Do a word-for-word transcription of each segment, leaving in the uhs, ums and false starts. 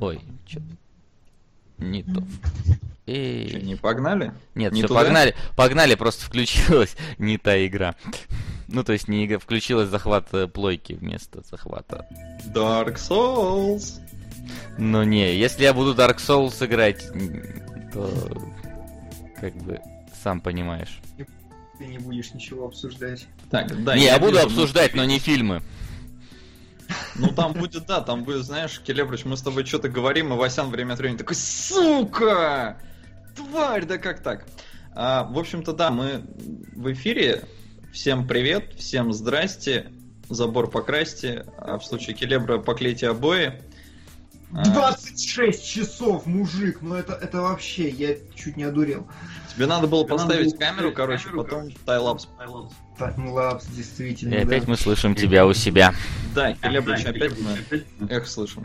Ой, что? Не то. Что, не погнали? Нет, не все, погнали. Погнали, просто включилась не та игра. Ну, то есть, не игра, включилась захват плойки вместо захвата. Dark Souls. Ну, не, если я буду Dark Souls играть, то, как бы, сам понимаешь. Ты не будешь ничего обсуждать. Так, да. Не, я, я буду вижу, обсуждать, но не фильмы. Ну там будет, да, там будет, знаешь, Келебрыч, мы с тобой что-то говорим, и Васян время от времени такой: сука! Тварь, да как так? А, в общем-то, да, мы в эфире. Всем привет, всем здрасте. Забор покрасьте, а в случае Келебра поклейте обои. двадцать шесть часов, мужик, ну это, это вообще, я чуть не одурел. Тебе надо было Тебе поставить надо было камеру, короче, камеру, потом тайлапс. Таймлапс, действительно, и да. Опять мы слышим тебя у себя. Да, Келебрич, опять мы эхо слышим.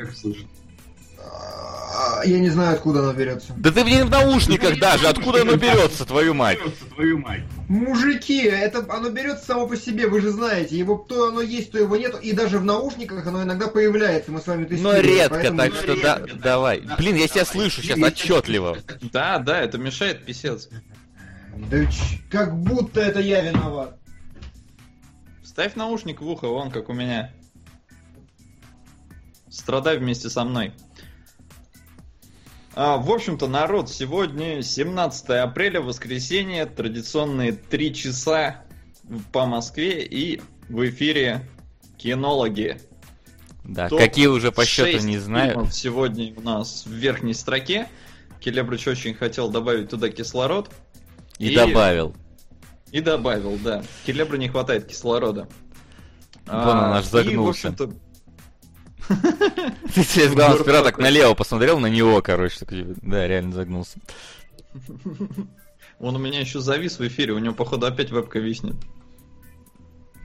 Я не знаю, откуда оно берется. Да ты, блин, в наушниках даже, откуда оно берется, твою мать? Мужики, это оно берется само по себе, вы же знаете, его то оно есть, то его нет, и даже в наушниках оно иногда появляется, мы с вами тестируем. Но редко, так что да, давай. Блин, я себя слышу сейчас отчетливо. Да, да, это мешает, писец. Да как будто это я виноват. Ставь наушник в ухо, вон как у меня. Страдай вместе со мной. А, в общем-то, народ, сегодня семнадцатое апреля, воскресенье, традиционные три часа по Москве, и в эфире «Кинологи». Да, топ какие уже по счету, не знаю. Сегодня у нас в верхней строке. Келебрыч очень хотел добавить туда кислород. И, и добавил. И добавил, да. Келебру не хватает кислорода. Вон а, он аж загнулся. И, в общем-то, ты через глаз пера так налево посмотрел на него, короче. Да, реально загнулся. Он у меня еще завис в эфире, у него, походу, опять вебка виснет.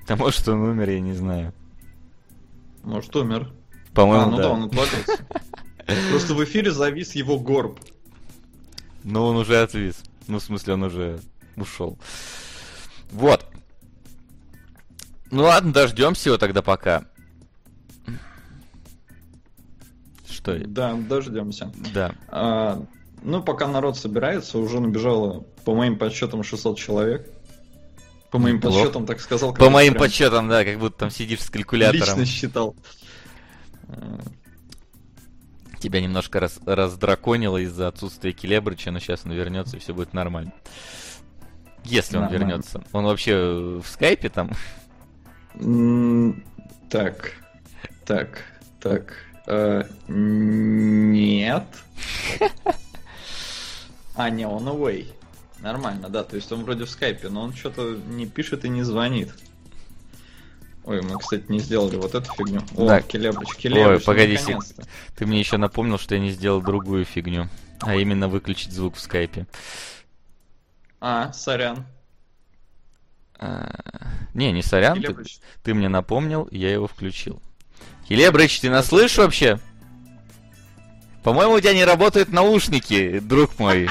Да может он умер, я не знаю. Может умер. По-моему, а, ну да, да он отлагался. Просто в эфире завис его горб. Но он уже отвис. Ну, в смысле, он уже ушел. Вот. Ну ладно, дождемся его тогда пока. Что? Да, дождемся. Да. А, ну, пока народ собирается, уже набежало, по моим подсчетам, шестьсот человек. По моим Плох. подсчетам, так сказал. По моим прям... подсчетам, да, как будто там сидишь с калькулятором. Лично считал. Тебя немножко раз, раздраконило из-за отсутствия Келебрыча, но сейчас он вернется, и все будет нормально. Если нормально. он вернется. Он вообще в скайпе там? Mm, так, так, так... Uh, нет. А, не, он away. Нормально, да, то есть он вроде в скайпе, но он что-то не пишет и не звонит. Ой, мы, кстати, не сделали вот эту фигню. О, да. Келебрыч, Келебрыч. Ой, погоди, наконец-то. Ты мне еще напомнил, что я не сделал другую фигню. А именно выключить звук в скайпе. А, сорян. А, не, не сорян, ты, ты мне напомнил, я его включил. Келебрыч, ты нас слышишь вообще? По-моему, у тебя не работают наушники, друг мой.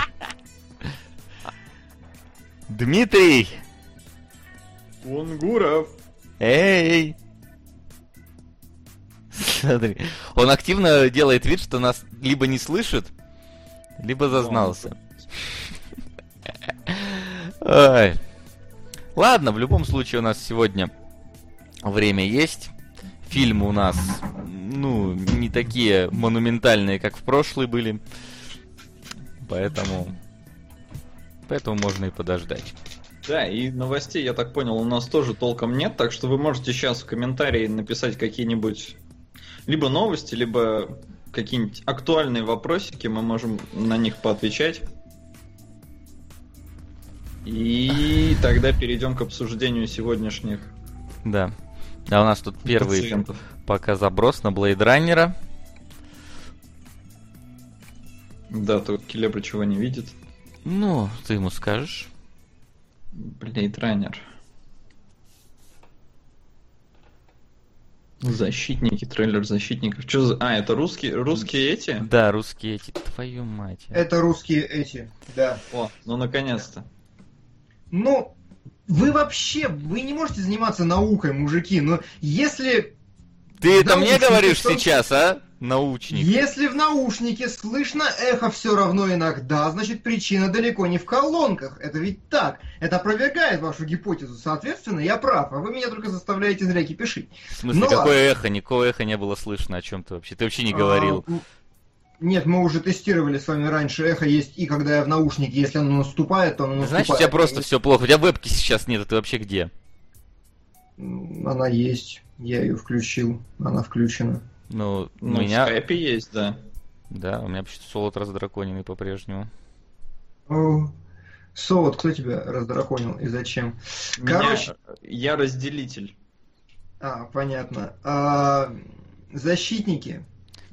Дмитрий! Кунгуров! Эй! Смотри, он активно делает вид, что нас либо не слышит, либо зазнался. Ой. Ладно, в любом случае у нас сегодня время есть. Фильмы у нас, ну, не такие монументальные, как в прошлые были. Поэтому... Поэтому можно и подождать. Да, и новостей, я так понял, у нас тоже толком нет. Так что вы можете сейчас в комментарии написать какие-нибудь... Либо новости, либо какие-нибудь актуальные вопросики. Мы можем на них поотвечать. И тогда перейдем к обсуждению сегодняшних... Да. Да, у нас тут первый пациентов. Пока заброс на Блейд Раннера. Да, тут Келебрич чего не видит. Ну, ты ему скажешь. Блейд Раннер. Защитники, трейлер защитников. Что за... А, это русские, русские эти? Да, русские эти, твою мать. Это русские эти, да. О, ну наконец-то. Ну... Вы вообще, вы не можете заниматься наукой, мужики, но если... Ты это мне говоришь сейчас, а? наушник. Если в наушнике слышно эхо все равно иногда, значит причина далеко не в колонках. Это ведь так. Это опровергает вашу гипотезу. Соответственно, я прав, а вы меня только заставляете зря кипишить. В смысле, но какое ладно. Эхо? Никакого эха не было слышно. О чем ты вообще? Ты вообще не говорил. А, нет, мы уже тестировали с вами раньше. Эхо есть и когда я в наушнике. Если оно наступает, то оно наступает. Значит, у тебя просто и... все плохо. У тебя вебки сейчас нет, а ты вообще где? Она есть. Я ее включил. Она включена. Ну, ну, у меня... в скайпе есть, да. Да, у меня почти солод раздраконенный по-прежнему. О, солод, кто тебя раздраконил и зачем? Короче... Меня... Я разделитель. А, понятно. А, защитники.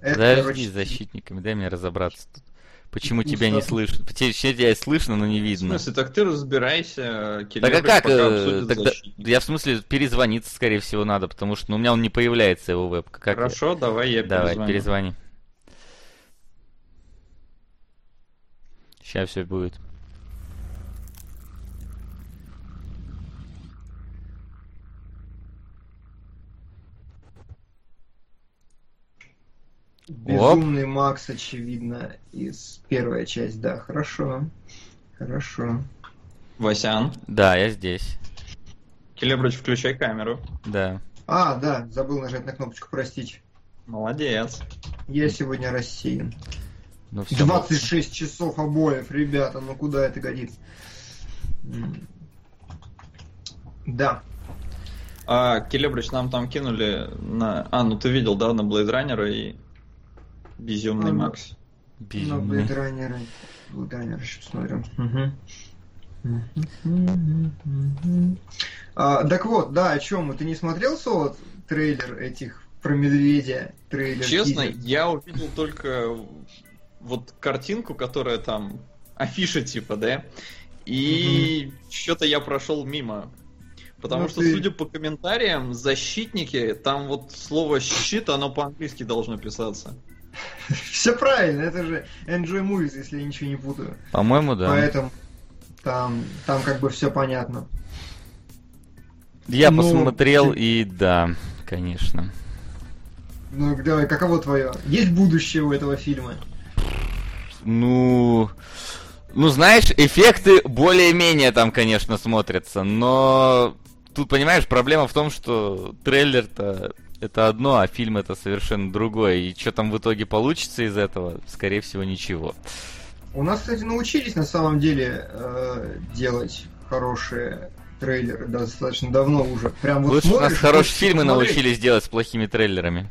Подожди, короче... защитниками, дай мне разобраться тут. Почему ну, тебя что? Не слышно? Точнее, тебя и слышно, но не видно. В смысле, так ты разбирайся, Келебрик, так, а как, э, тогда, я в смысле перезвониться, скорее всего, надо, потому что ну, у меня он не появляется, его вебка. Как Хорошо, я... давай я перезвоню. Давай, перезвони. Сейчас все будет. Безумный Оп. Макс, очевидно, из первой части, да, хорошо, хорошо. Васян? Да, я здесь. Келебрыч, включай камеру. Да. А, да, забыл нажать на кнопочку, простите. Молодец. Я сегодня рассеян. Ну, все двадцать шесть было. Часов обоев, ребята, ну куда это годится? Да. А, Келебрыч, нам там кинули на... А, ну ты видел, да, на Блейд Раннера и... Безумный а, Макс. Безумный. На Блейд Раннера. Блейд Раннера сейчас смотрим. Угу. А, так вот, да, о чем? Ты не смотрел солод трейлер этих про медведя? Трейлер. Честно, тизер? Я увидел только вот картинку, которая там афиша типа, да? И угу. что-то я прошел мимо. Потому ну, что, ты... судя по комментариям, защитники, там вот слово «щит», оно по-английски должно писаться. Все правильно, это же Enjoy Movies, если я ничего не путаю. По-моему, да. Поэтому там, там как бы все понятно. Я ну, посмотрел ты... и да, конечно. Ну давай, каково твое? Есть будущее у этого фильма? Ну... Ну, знаешь, эффекты более-менее там, конечно, смотрятся, но тут, понимаешь, проблема в том, что трейлер-то это одно, а фильм это совершенно другое, и что там в итоге получится из этого, скорее всего, ничего. У нас, кстати, научились на самом деле э, делать хорошие трейлеры достаточно давно уже. Прям вот лучше смотришь, у нас хорошие фильмы смотреть. Научились делать с плохими трейлерами.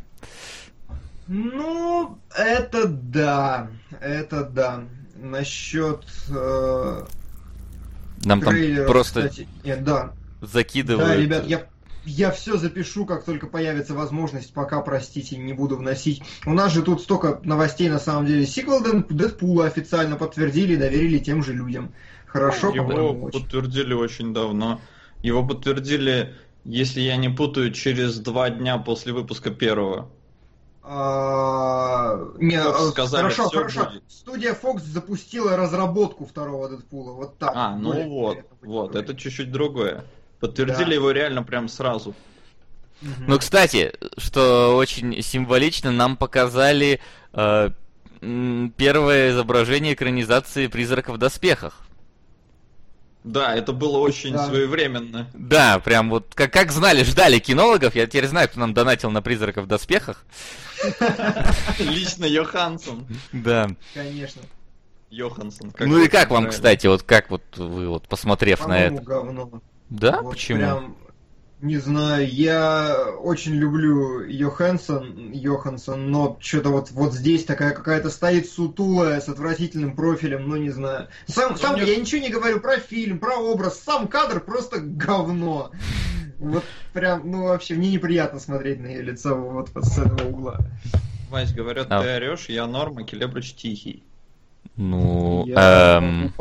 Ну, это да, это да. Насчет э, нам трейлера, там просто кстати, нет, да. закидывают. Да, ребят, я, я все запишу, как только появится возможность. Пока, простите, не буду вносить. У нас же тут столько новостей, на самом деле. Сиквел Дэдпула официально подтвердили и доверили тем же людям. Хорошо, его подтвердили очень давно. Его подтвердили, если я не путаю, через два дня после выпуска первого. Не, сказали, хорошо, хорошо. Будет. Студия Fox запустила разработку второго Дэдпула. Вот так. А, ну Более вот, вот, это чуть-чуть другое. Подтвердили да. его реально прям сразу. Угу. Ну, кстати, что очень символично, нам показали э, первое изображение экранизации «Призраков в доспехах». Да, это было очень да. своевременно. Да, прям вот, как, как знали, ждали кинологов. Я теперь знаю, кто нам донатил на «Призраков в доспехах». Лично Йоханссон. Да. Конечно. Йоханссон. Ну и как вам, кстати, вот как вот вы, вот посмотрев на это? Говно. Да? Почему? Не знаю, я очень люблю Йоханссон, Йоханссон, но что-то вот, вот здесь такая какая-то стоит сутулая, с отвратительным профилем, но не знаю. Сам, сам мне... я ничего не говорю про фильм, про образ, сам кадр просто говно. Вот прям, ну вообще, мне неприятно смотреть на ее лицо вот с этого угла. Вась, говорят, ты орешь, я норма, Келебрыч тихий. Ну, я эм,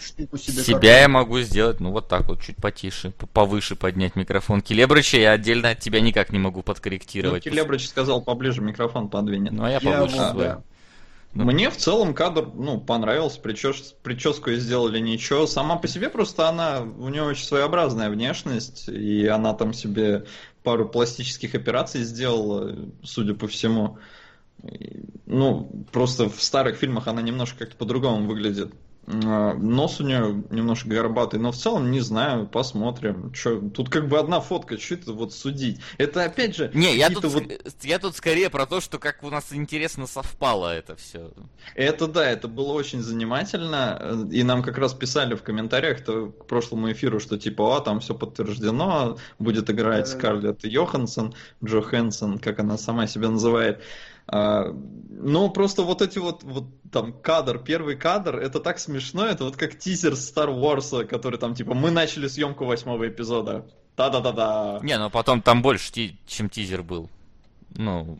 штуку себе себя как-то. Я могу сделать, ну вот так вот, чуть потише, повыше поднять микрофон Келебрыча, я отдельно от тебя никак не могу подкорректировать. Ну, Келебрыч сказал, поближе микрофон подвинет. Ну, а я повыше я... свой. Да. Ну. Мне в целом кадр, ну, понравился, причес... прическу сделали ничего, сама по себе просто она, у нее очень своеобразная внешность, и она там себе пару пластических операций сделала, судя по всему. Ну, просто в старых фильмах она немножко как-то по-другому выглядит. Нос у нее немножко горбатый, но в целом не знаю, посмотрим. Че, тут как бы одна фотка, что это вот судить? Это опять же... Не, я тут, вот... я тут скорее про то, что как у нас интересно совпало это все. Это да, это было очень занимательно, и нам как раз писали в комментариях к прошлому эфиру, что типа, а, там все подтверждено, будет играть Скарлетт Йоханссон, Джо Хэнсон, как она сама себя называет. А, ну, просто вот эти вот, вот там кадр, первый кадр, это так смешно, это вот как тизер Star Wars, который там типа мы начали съемку восьмого эпизода. Та-да-да-да. Не, ну потом там больше, ти- чем тизер был. Ну,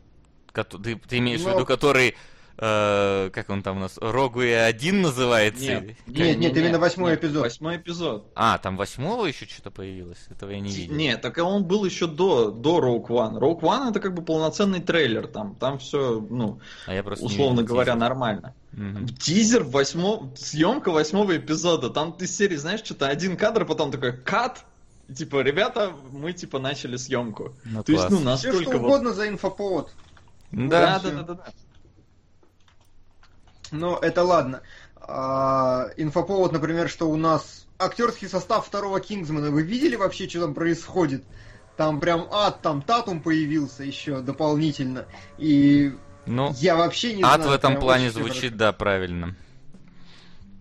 ко- ты, ты имеешь Но... в виду, который, э, как он там у нас, Рогуэ один называется? Нет, нет, как... нет, нет именно восьмой нет, эпизод. Восьмой эпизод. А, там восьмого еще что-то появилось? Этого я не видел. Нет, так он был еще до, до Rogue One. Rogue One это как бы полноценный трейлер, там, там все, ну, а условно говоря, тизер. Нормально. Mm-hmm. Тизер восьмого, съемка восьмого эпизода. Там ты из серии, знаешь, что-то один кадр, потом такой кат. Типа, ребята, мы типа начали съемку. Ну, то класс. Есть, ну, настолько. Все что вот... угодно за инфоповод. Да, да, да, да, да. Ну, это ладно. А, инфоповод, например, что у нас актерский состав второго Кингсмана. Вы видели вообще, что там происходит? Там прям ад, там Таттум появился еще дополнительно. И. Ну, я вообще не ад знаю, в этом плане звучит, хорошо. Да, правильно.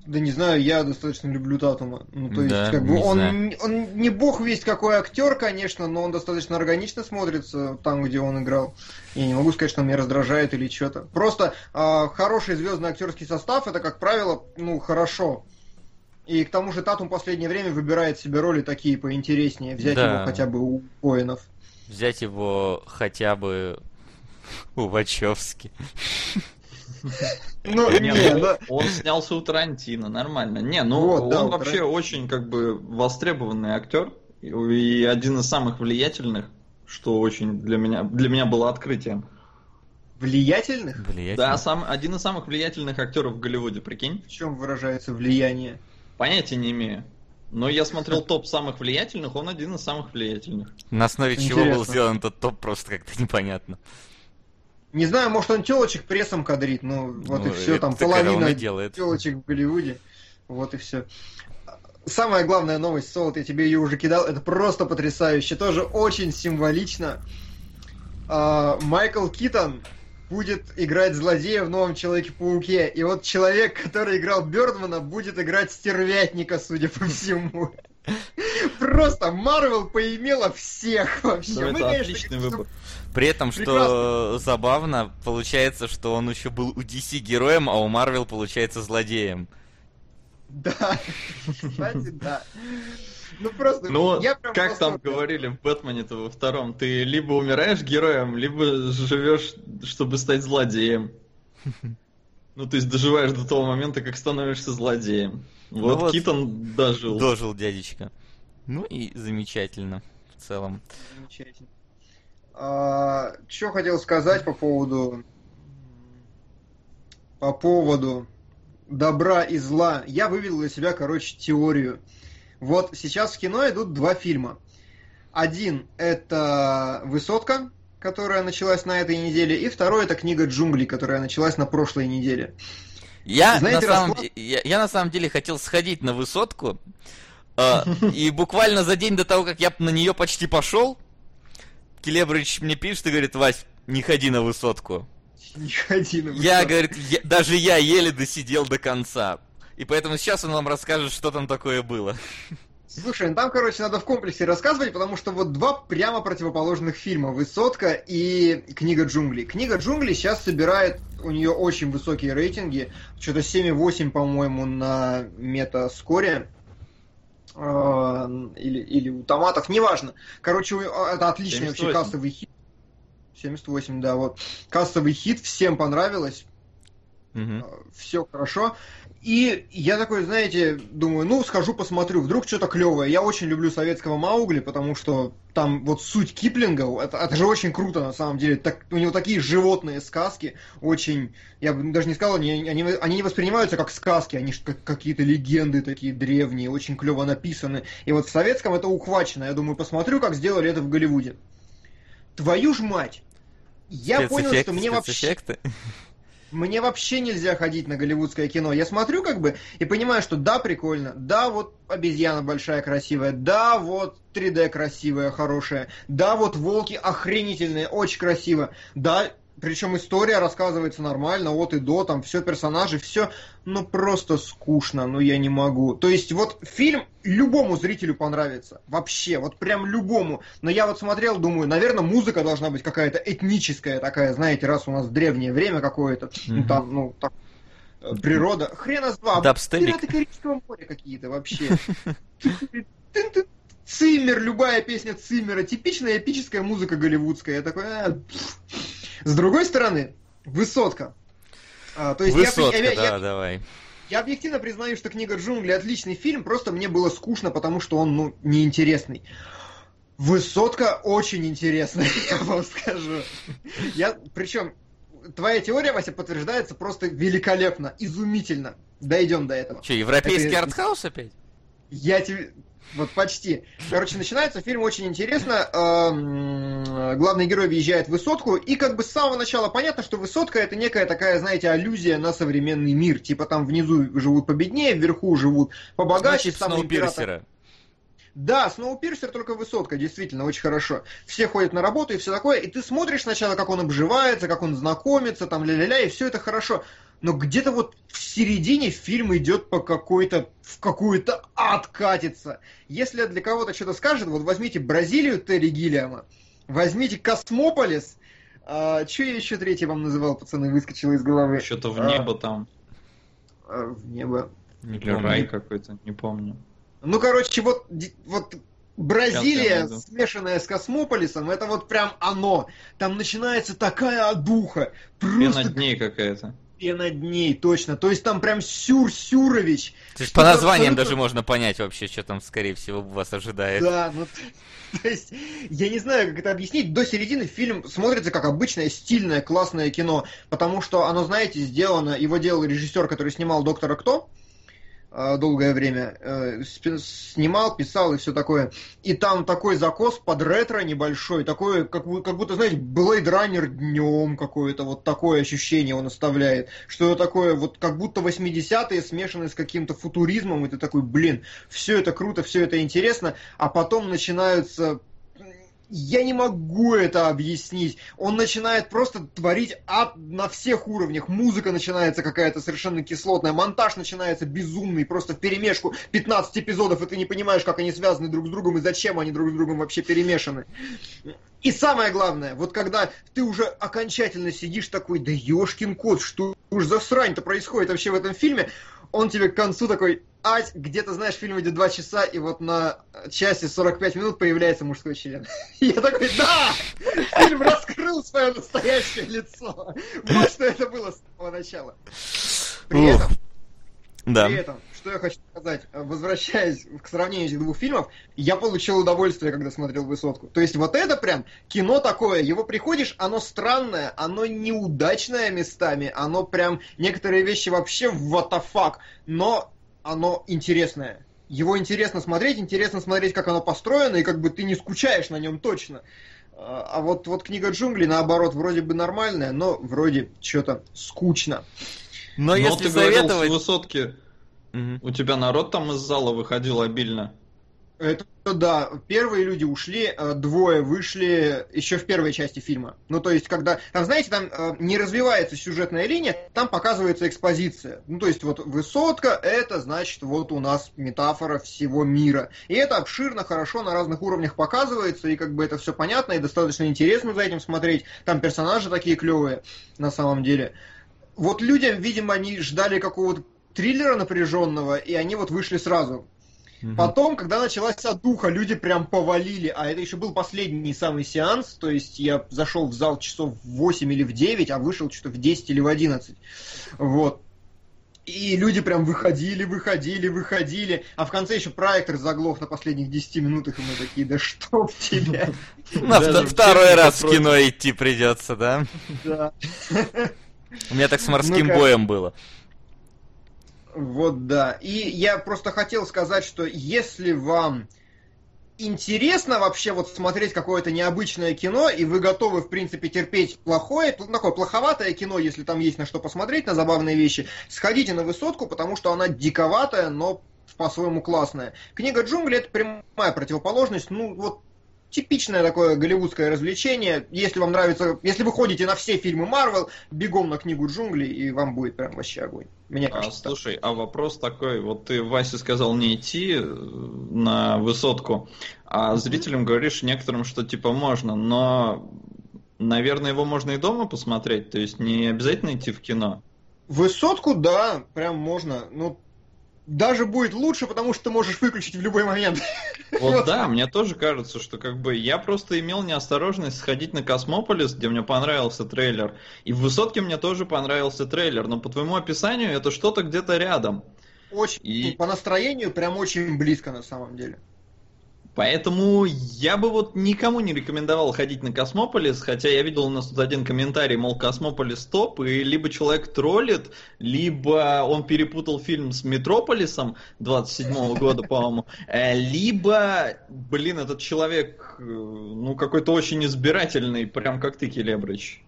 Да не знаю, я достаточно люблю Таттума. Ну, то да, есть, как бы, он, он не бог весть какой актер, конечно, но он достаточно органично смотрится там, где он играл. Я не могу сказать, что он меня раздражает или что-то. Просто э, хороший звездный актерский состав, это, как правило, ну, хорошо. И к тому же Таттум в последнее время выбирает себе роли такие поинтереснее. Взять да. его хотя бы у воинов. Взять его хотя бы... У Вачовски. Ну, не, не, да. Он снялся у Тарантино, нормально. Не, ну вот, он да, вообще Тарантино. Очень как бы востребованный актер и один из самых влиятельных, что очень для меня для меня было открытием. Влиятельных? Влиятельных? Да, сам, один из самых влиятельных актеров в Голливуде, прикинь. В чем выражается влияние? Понятия не имею. Но я смотрел топ самых влиятельных, он один из самых влиятельных. На основе Интересно. Чего был сделан этот топ, просто как-то непонятно. Не знаю, может он телочек прессом кадрит, но вот ну, и все, там половина телочек в Голливуде, вот и все. Самая главная новость, Солод, я тебе ее уже кидал, это просто потрясающе, тоже очень символично. А, Майкл Китон будет играть злодея в новом Человеке-пауке, и вот человек, который играл Бёрдмана, будет играть стервятника, судя по всему. Просто Марвел поимела всех вообще. Ну, это Мы, отличный конечно, выбор. При этом, что прекрасно. Забавно, получается, что он еще был у ди си героем, а у Marvel получается злодеем. Да, кстати, да. Ну, просто... Ну, я прям как там говорили в «Бэтмене»-то во втором, ты либо умираешь героем, либо живешь, чтобы стать злодеем. Ну, то есть доживаешь до того момента, как становишься злодеем. Вот, ну, вот Китон дожил. Дожил, дядечка. Ну и замечательно в целом. Замечательно. А, что хотел сказать по поводу по поводу добра и зла. Я вывел для себя, короче, теорию. Вот сейчас в кино идут два фильма. Один это «Высотка», которая началась на этой неделе, и второй это «Книга джунглей», которая началась на прошлой неделе. Я, Знаете, на, самом... я, я на самом деле хотел сходить на «Высотку», э, и буквально за день до того, как я на нее почти пошел, Келебрич мне пишет и говорит: «Вась, не ходи на «Высотку». Не ходи на «Высотку». Я, говорит, я, даже я еле досидел до конца. И поэтому сейчас он вам расскажет, что там такое было. Слушай, ну там, короче, надо в комплексе рассказывать, потому что вот два прямо противоположных фильма: «Высотка» и «Книга джунглей». «Книга джунглей» сейчас собирает у нее очень высокие рейтинги. Что-то семь восемь, по-моему, на метаскоре. Или, или у томатов, неважно. Короче, это отличный семьдесят восемь. Вообще кассовый хит. семьдесят восемь, да, вот. Кассовый хит, всем понравилось. Угу. Все хорошо. И я такой, знаете, думаю, ну, схожу, посмотрю, вдруг что-то клевое. Я очень люблю советского Маугли, потому что там вот суть Киплинга, это, это же очень круто, на самом деле. Так, у него такие животные сказки, очень, я бы даже не сказал, они, они, они не воспринимаются как сказки, они же как, какие-то легенды такие древние, очень клево написаны. И вот в советском это ухвачено. Я думаю, посмотрю, как сделали это в Голливуде. Твою ж мать! Я понял, что мне вообще... Мне вообще нельзя ходить на голливудское кино. Я смотрю как бы и понимаю, что да, прикольно, да, вот обезьяна большая, красивая, да, вот три дэ красивая, хорошая, да, вот волки охренительные, очень красиво, да, причем история рассказывается нормально, от и до, там все персонажи, все, ну просто скучно, ну я не могу. То есть вот фильм любому зрителю понравится, вообще, вот прям любому. Но я вот смотрел, думаю, наверное, музыка должна быть какая-то этническая такая, знаете, раз у нас древнее время какое-то, ну там, ну так, природа, хрена с два, пираты Карибского моря какие-то вообще. Циммер, любая песня Циммера, типичная эпическая музыка голливудская. Я такой... С другой стороны, Высотка. А, то есть Высотка, я, я, да, я, давай. Я объективно признаю, что «Книга джунглей» отличный фильм, просто мне было скучно, потому что он, ну, неинтересный. Высотка очень интересная, я вам скажу. Я, причем, твоя теория, Вася, подтверждается просто великолепно, изумительно. Дойдем до этого. Че, европейский Это... артхаус опять? Я тебе... Вот почти. Короче, начинается фильм очень интересно. Главный герой въезжает в высотку, и как бы с самого начала понятно, что высотка — это некая такая, знаете, аллюзия на современный мир. Типа там внизу живут победнее, вверху живут побогаче. Значит, Сноупирсера. Да, Сноупирсер, только Высотка, действительно, очень хорошо. Все ходят на работу и все такое, и ты смотришь сначала, как он обживается, как он знакомится, там ля-ля-ля, и все это хорошо. Но где-то вот в середине фильм идет по какой-то, в какую-то ад катится. Если для кого-то что-то скажет, вот возьмите Бразилию Терри Гиллиама, возьмите Космополис, а, что я еще третий вам называл, пацаны, выскочило из головы. Что-то в небо а, там. А, в небо. Не рай какой-то, не помню. Ну, короче, вот, вот Бразилия, смешанная с Космополисом, это вот прям оно. Там начинается такая одуха. Просто... Пена дней какая-то. Над ней, точно. То есть там прям Сюр-Сюрович. То есть по названиям абсолютно... даже можно понять вообще, что там, скорее всего, вас ожидает. Да, ну то есть я не знаю, как это объяснить. До середины фильм смотрится как обычное стильное, классное кино, потому что оно, знаете, сделано, его делал режиссер, который снимал «Доктора Кто» долгое время, снимал, писал и все такое. И там такой закос под ретро небольшой, такой, как, как будто, знаете, Блейд Раннер днем какое-то, вот такое ощущение он оставляет. Что такое, вот как будто восьмидесятые смешаны с каким-то футуризмом, и ты такой, блин, все это круто, все это интересно, а потом начинаются... Я не могу это объяснить. Он начинает просто творить ад на всех уровнях. Музыка начинается какая-то совершенно кислотная. Монтаж начинается безумный, просто в перемешку. пятнадцать эпизодов, и ты не понимаешь, как они связаны друг с другом и зачем они друг с другом вообще перемешаны. И самое главное, вот когда ты уже окончательно сидишь такой, да ёшкин кот, что уж за срань-то происходит вообще в этом фильме, он тебе к концу такой... Ать, где-то, знаешь, фильм идет два часа, и вот на часе сорок пять минут появляется мужской член. Я такой, да! Фильм раскрыл свое настоящее лицо. Вот что это было с самого начала. При этом, да. при этом, что я хочу сказать, возвращаясь к сравнению этих двух фильмов, я получил удовольствие, когда смотрел «Высотку». То есть вот это прям кино такое, его приходишь, оно странное, оно неудачное местами, оно прям некоторые вещи вообще what the fuck, но... Оно интересное. Его интересно смотреть, интересно смотреть, как оно построено, и как бы ты не скучаешь на нем точно. А вот, вот «Книга джунглей», наоборот, вроде бы нормальная, но вроде что-то скучно. Но, но если ты советовать... говорил, с «Высотки» угу. у тебя народ там из зала выходил обильно. Это да. Первые люди ушли, двое вышли еще в первой части фильма. Ну, то есть, когда... Там, знаете, там не развивается сюжетная линия, там показывается экспозиция. Ну, то есть, вот «Высотка» — это, значит, вот у нас метафора всего мира. И это обширно, хорошо, на разных уровнях показывается, и как бы это все понятно, и достаточно интересно за этим смотреть. Там персонажи такие клевые, на самом деле. Вот людям, видимо, они ждали какого-то триллера напряженного, и они вот вышли сразу. Потом, когда началась отдуха, люди прям повалили, а это еще был последний самый сеанс, то есть я зашел в зал часов в восемь или в девять, а вышел что-то в десять или в одиннадцать, вот. И люди прям выходили, выходили, выходили, а в конце еще проектор заглох на последних десяти минутах, и мы такие, да чтоб тебя. Второй раз в кино идти придется, да? Да. У меня так с «Морским боем» было. Вот да. И я просто хотел сказать, что если вам интересно вообще вот смотреть какое-то необычное кино, и вы готовы, в принципе, терпеть плохое, такое плоховатое кино, если там есть на что посмотреть, на забавные вещи, сходите на «Высотку», потому что она диковатая, но по-своему классная. «Книга джунглей» — это прямая противоположность, ну вот типичное такое голливудское развлечение. Если вам нравится, если вы ходите на все фильмы Марвел, бегом на «Книгу джунглей», и вам будет прям вообще огонь. Мне кажется, а, слушай, так. А вопрос такой: вот ты, Вася, сказал не идти на «Высотку», а зрителям говоришь некоторым, что типа можно, но, наверное, его можно и дома посмотреть, то есть не обязательно идти в кино. «Высотку», да, прям можно, ну. Даже будет лучше, потому что ты можешь выключить в любой момент. Вот да, мне тоже кажется, что как бы я просто имел неосторожность сходить на «Космополис», где мне понравился трейлер, и в «Высотке» мне тоже понравился трейлер, но по твоему описанию это что-то где-то рядом. Очень, и... по настроению прям очень близко на самом деле. Поэтому я бы вот никому не рекомендовал ходить на «Космополис», хотя я видел у нас тут один комментарий, мол, «Космополис» топ, и либо человек троллит, либо он перепутал фильм с «Метрополисом» двадцать седьмого года, по-моему, либо, блин, этот человек, ну, какой-то очень избирательный, прям как ты, Келебрыч.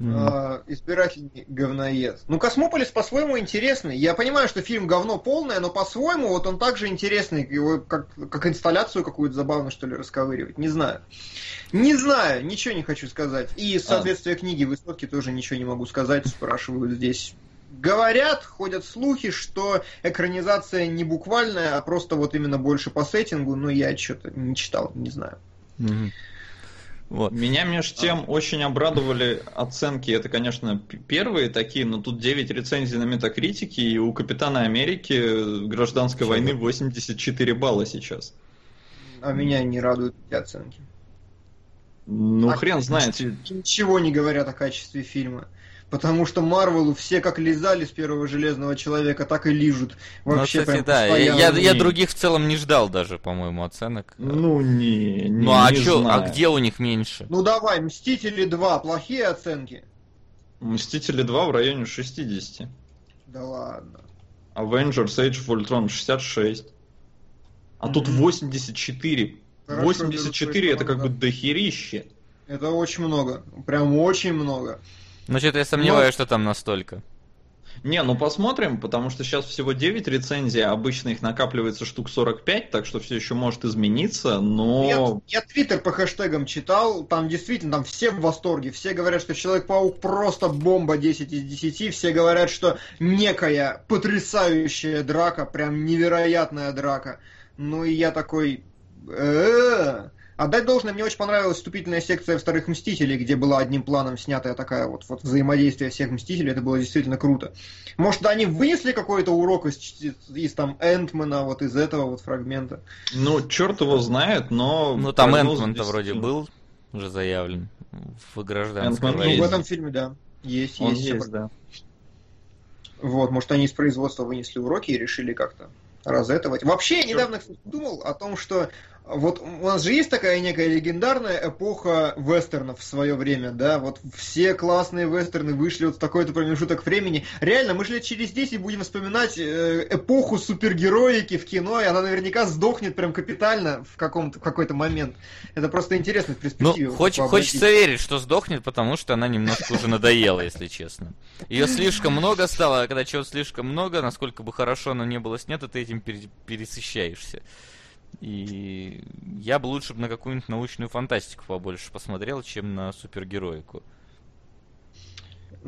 Mm-hmm. Избирательный говноед. Ну, «Космополис» по-своему интересный. Я понимаю, что фильм говно полное, но по-своему вот он также интересный. Его как, как инсталляцию какую-то забавно, что ли, расковыривать. Не знаю. Не знаю, ничего не хочу сказать. И в соответствии а. книги «Высотки» тоже ничего не могу сказать. Спрашивают здесь. Говорят, ходят слухи, что экранизация не буквальная, а просто вот именно больше по сеттингу. Но я что-то не читал, не знаю. Mm-hmm. Вот. Меня, между тем, очень обрадовали оценки. Это, конечно, первые такие, но тут девять рецензий на «Метакритике», и у «Капитана Америки» «Гражданской войны» восемьдесят четыре балла сейчас. А меня не радуют эти оценки. Ну, а хрен знает. Ничего не говорят о качестве фильма. Потому что Марвелу все как лизали с первого «Железного человека», так и лижут. Вообще, ну, кстати, да. Я, я других в целом не ждал даже, по-моему, оценок. Ну, не, не Ну, а, не чё, а где у них меньше? Ну, давай, «Мстители два», плохие оценки. «Мстители два» в районе шестьдесят. Да ладно. «Avengers Age of Ultron» шестьдесят шесть. А mm-hmm. тут восемьдесят четыре. Хорошо, восемьдесят четыре это как бы дохерище. Это очень много. Прям очень много. Ну, что-то я сомневаюсь, Но... что там настолько. Не, ну посмотрим, потому что сейчас всего девять рецензий, а обычно их накапливается штук сорок пять, так что все еще может измениться, но... Я твиттер по хэштегам читал, там действительно, там все в восторге, все говорят, что «Человек-паук» просто бомба, десять из десяти, все говорят, что некая потрясающая драка, прям невероятная драка. Ну и я такой... Э-э-э. Отдать должное, мне очень понравилась вступительная секция «Вторых мстителей», где была одним планом снятая такая вот, вот взаимодействие всех мстителей, это было действительно круто. Может, они вынесли какой-то урок из, из, из там Энтмена, вот из этого вот фрагмента? Ну, черт его знает, но... Ну, там Энтмен-то вроде был уже заявлен в «Гражданской войне». Ну, в этом фильме, да. Есть, Он есть. есть да. Вот, может, они из производства вынесли уроки и решили как-то разэтовать. Вообще, я недавно, кстати, думал о том, что вот у нас же есть такая некая легендарная эпоха вестернов в свое время, да, вот все классные вестерны вышли вот в такой-то промежуток времени. Реально, мы же лет через десять будем вспоминать эпоху супергероики в кино, и она наверняка сдохнет прям капитально в, каком-то, в какой-то момент. Это просто интересно в перспективе. Ну, хоч- хочется верить, что сдохнет, потому что она немножко уже надоела, если честно. Ее слишком много стало, а когда чего слишком много, насколько бы хорошо оно не было снято, ты этим пересыщаешься. И я бы лучше на какую-нибудь научную фантастику побольше посмотрел, чем на супергероику.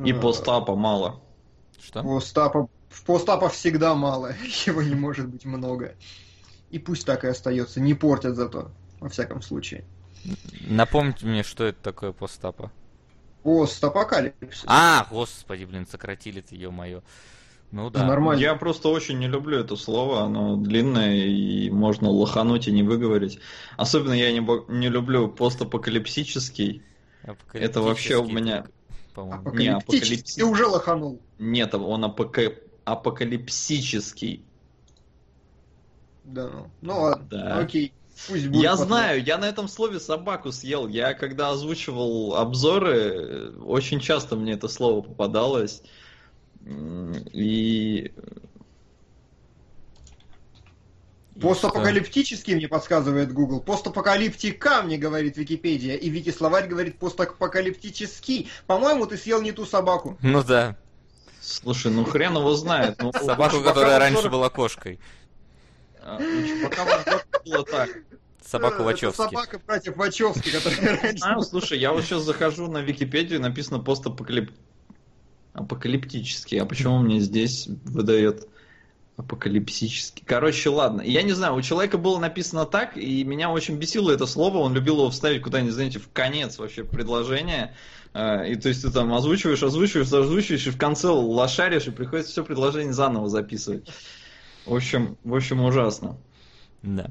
И постапа мало. Что? Постапа... Постапа всегда мало. Его не может быть много. И пусть так и остается. Не портят зато, во всяком случае. Напомните мне, что это такое постапа. Постапокалипсис. А, господи, блин, сократили-то, ё-моё. Ну да. Нормально. Я просто очень не люблю это слово, оно длинное и можно лохануть и не выговорить. Особенно я не, бо... не люблю постапокалипсический. Это вообще у меня... Апокалиптический. Не, апокалипс... Ты уже лоханул. Нет, он апок... апокалипсический. Да ну. Ну ладно, да. Окей. Пусть будет. Я потом. Знаю, я на этом слове собаку съел. Я когда озвучивал обзоры, очень часто мне это слово попадалось. И Постапокалиптический мне подсказывает Google. Постапокалиптика, мне говорит Википедия. И Вики-словарь говорит постапокалиптический. По-моему, ты съел не ту собаку. Ну да. Слушай, ну хрен его знает. Ну, собаку, которая раньше была кошкой. Пока было так. Собаку Вачовски. Собака братьев Вачовски, которая раньше... А, слушай, я вот сейчас захожу на Википедию, написано постапокалиптический. А почему мне здесь выдает... Апокалипсический. Короче, ладно. Я не знаю, у человека было написано так, и меня очень бесило это слово. Он любил его вставить куда-нибудь, знаете, в конец вообще предложения. И то есть ты там озвучиваешь, озвучиваешь, озвучиваешь, и в конце лошаришь, и приходится все предложение заново записывать. В общем, в общем, ужасно. Да.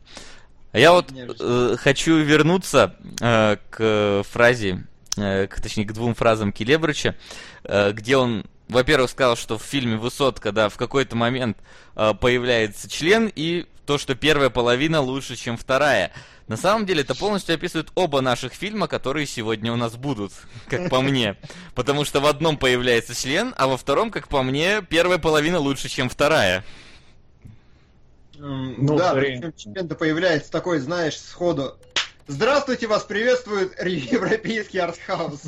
Я вот э, хочу вернуться э, к фразе, э, к, точнее, к двум фразам Келебрича, э, где он... Во-первых, сказал, что в фильме «Высотка», да, в какой-то момент э, появляется член, и то, что первая половина лучше, чем вторая. На самом деле, это полностью описывает оба наших фильма, которые сегодня у нас будут, как по мне. Потому что в одном появляется член, а во втором, как по мне, первая половина лучше, чем вторая. Ну, да, причем член-то появляется такой, знаешь, сходу. Здравствуйте, вас приветствует европейский артхаус.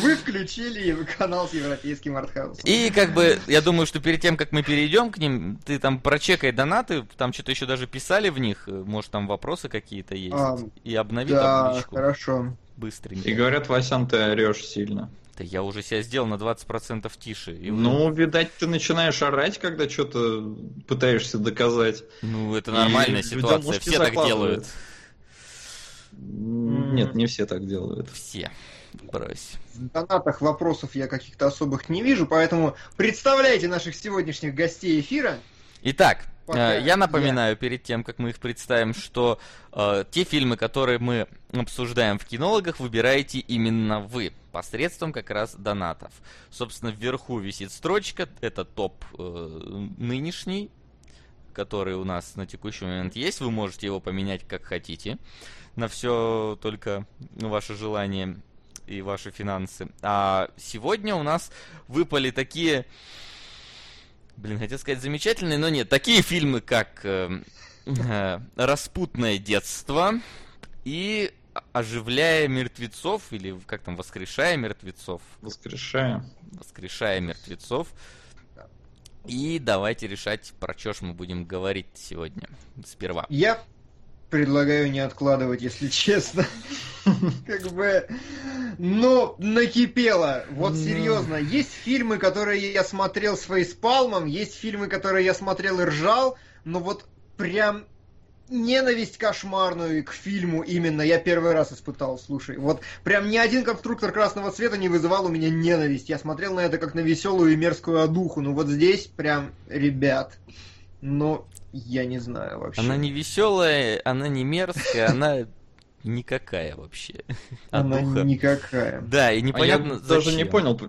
Вы включили канал с европейским артхаусом. И как бы, я думаю, что перед тем, как мы перейдем к ним, ты там прочекай донаты, там что-то еще даже писали в них, может там вопросы какие-то есть, а, и обнови да, табличку. Да, хорошо. Быстренько. И говорят, Васян, ты орешь сильно. Да я уже себя сделал на двадцать процентов тише. И ну, вы... видать, ты начинаешь орать, когда что-то пытаешься доказать. Ну, это нормальная и, ситуация, видимо, все так делают. Нет, не все так делают. Все. Брось. В донатах вопросов я каких-то особых не вижу, поэтому представляйте наших сегодняшних гостей эфира. Итак, пока я напоминаю я... перед тем, как мы их представим, что э, те фильмы, которые мы обсуждаем в кинологах, выбираете именно вы посредством как раз донатов. Собственно, вверху висит строчка, это топ э, нынешний, который у нас на текущий момент есть. Вы можете его поменять как хотите. На все только ваше желание и ваши финансы. А сегодня у нас выпали такие, блин, хотел сказать замечательные, но нет, такие фильмы, как э, э, «Распутное детство» и «Оживляя мертвецов», или как там, «Воскрешая мертвецов». Воскрешая. «Воскрешая мертвецов». И давайте решать, про что ж мы будем говорить сегодня сперва. Я... предлагаю не откладывать, если честно. Как бы... Но накипело. Вот серьезно. Есть фильмы, которые я смотрел с фейспалмом, есть фильмы, которые я смотрел и ржал, но вот прям ненависть кошмарную к фильму именно я первый раз испытал, слушай. Вот прям ни один конструктор красного цвета не вызывал у меня ненависть. Я смотрел на это как на веселую и мерзкую одуху. Ну вот здесь прям, ребят... Но я не знаю вообще. Она не веселая, она не мерзкая, она никакая вообще. Она никакая. Да, и непонятно. Я даже не понял.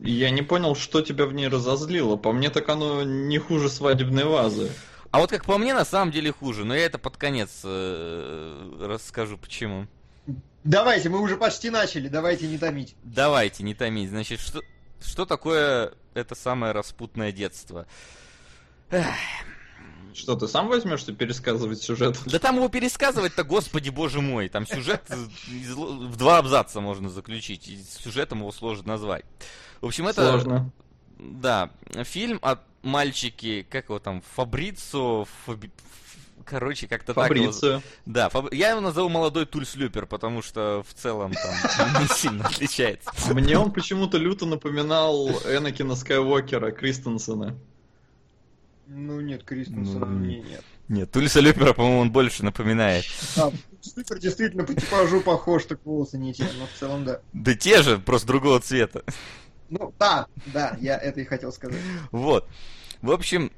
Я не понял, что тебя в ней разозлило. По мне, так оно не хуже «Свадебной вазы». А вот как по мне, на самом деле хуже. Но я это под конец расскажу, почему. Давайте, мы уже почти начали. Давайте не томить. Давайте не томить. Значит, что, что такое это самое «Распутное детство»? Что, ты сам возьмешься пересказывать сюжет? Да там его пересказывать-то, господи боже мой, там сюжет в два абзаца можно заключить, и сюжетом его сложно назвать. В общем, это... Сложно. Да, фильм от мальчики, как его там, Фабрицио, Фаби... короче, как-то Фабрицио. Так. Фабрицио. Да, Фаб... я его назову молодой Тульс Люпер, потому что в целом там не сильно отличается. Мне он почему-то люто напоминал Энакина Скайуокера, Кристенсена. Ну нет, Кристенсона ну, мне нет. Нет, Тульса Люпера, по-моему, он больше напоминает. Да, Люпер действительно по типажу похож, так волосы не те, но в целом да. Да те же, просто другого цвета. Ну да, да, я это и хотел сказать. Вот, в общем,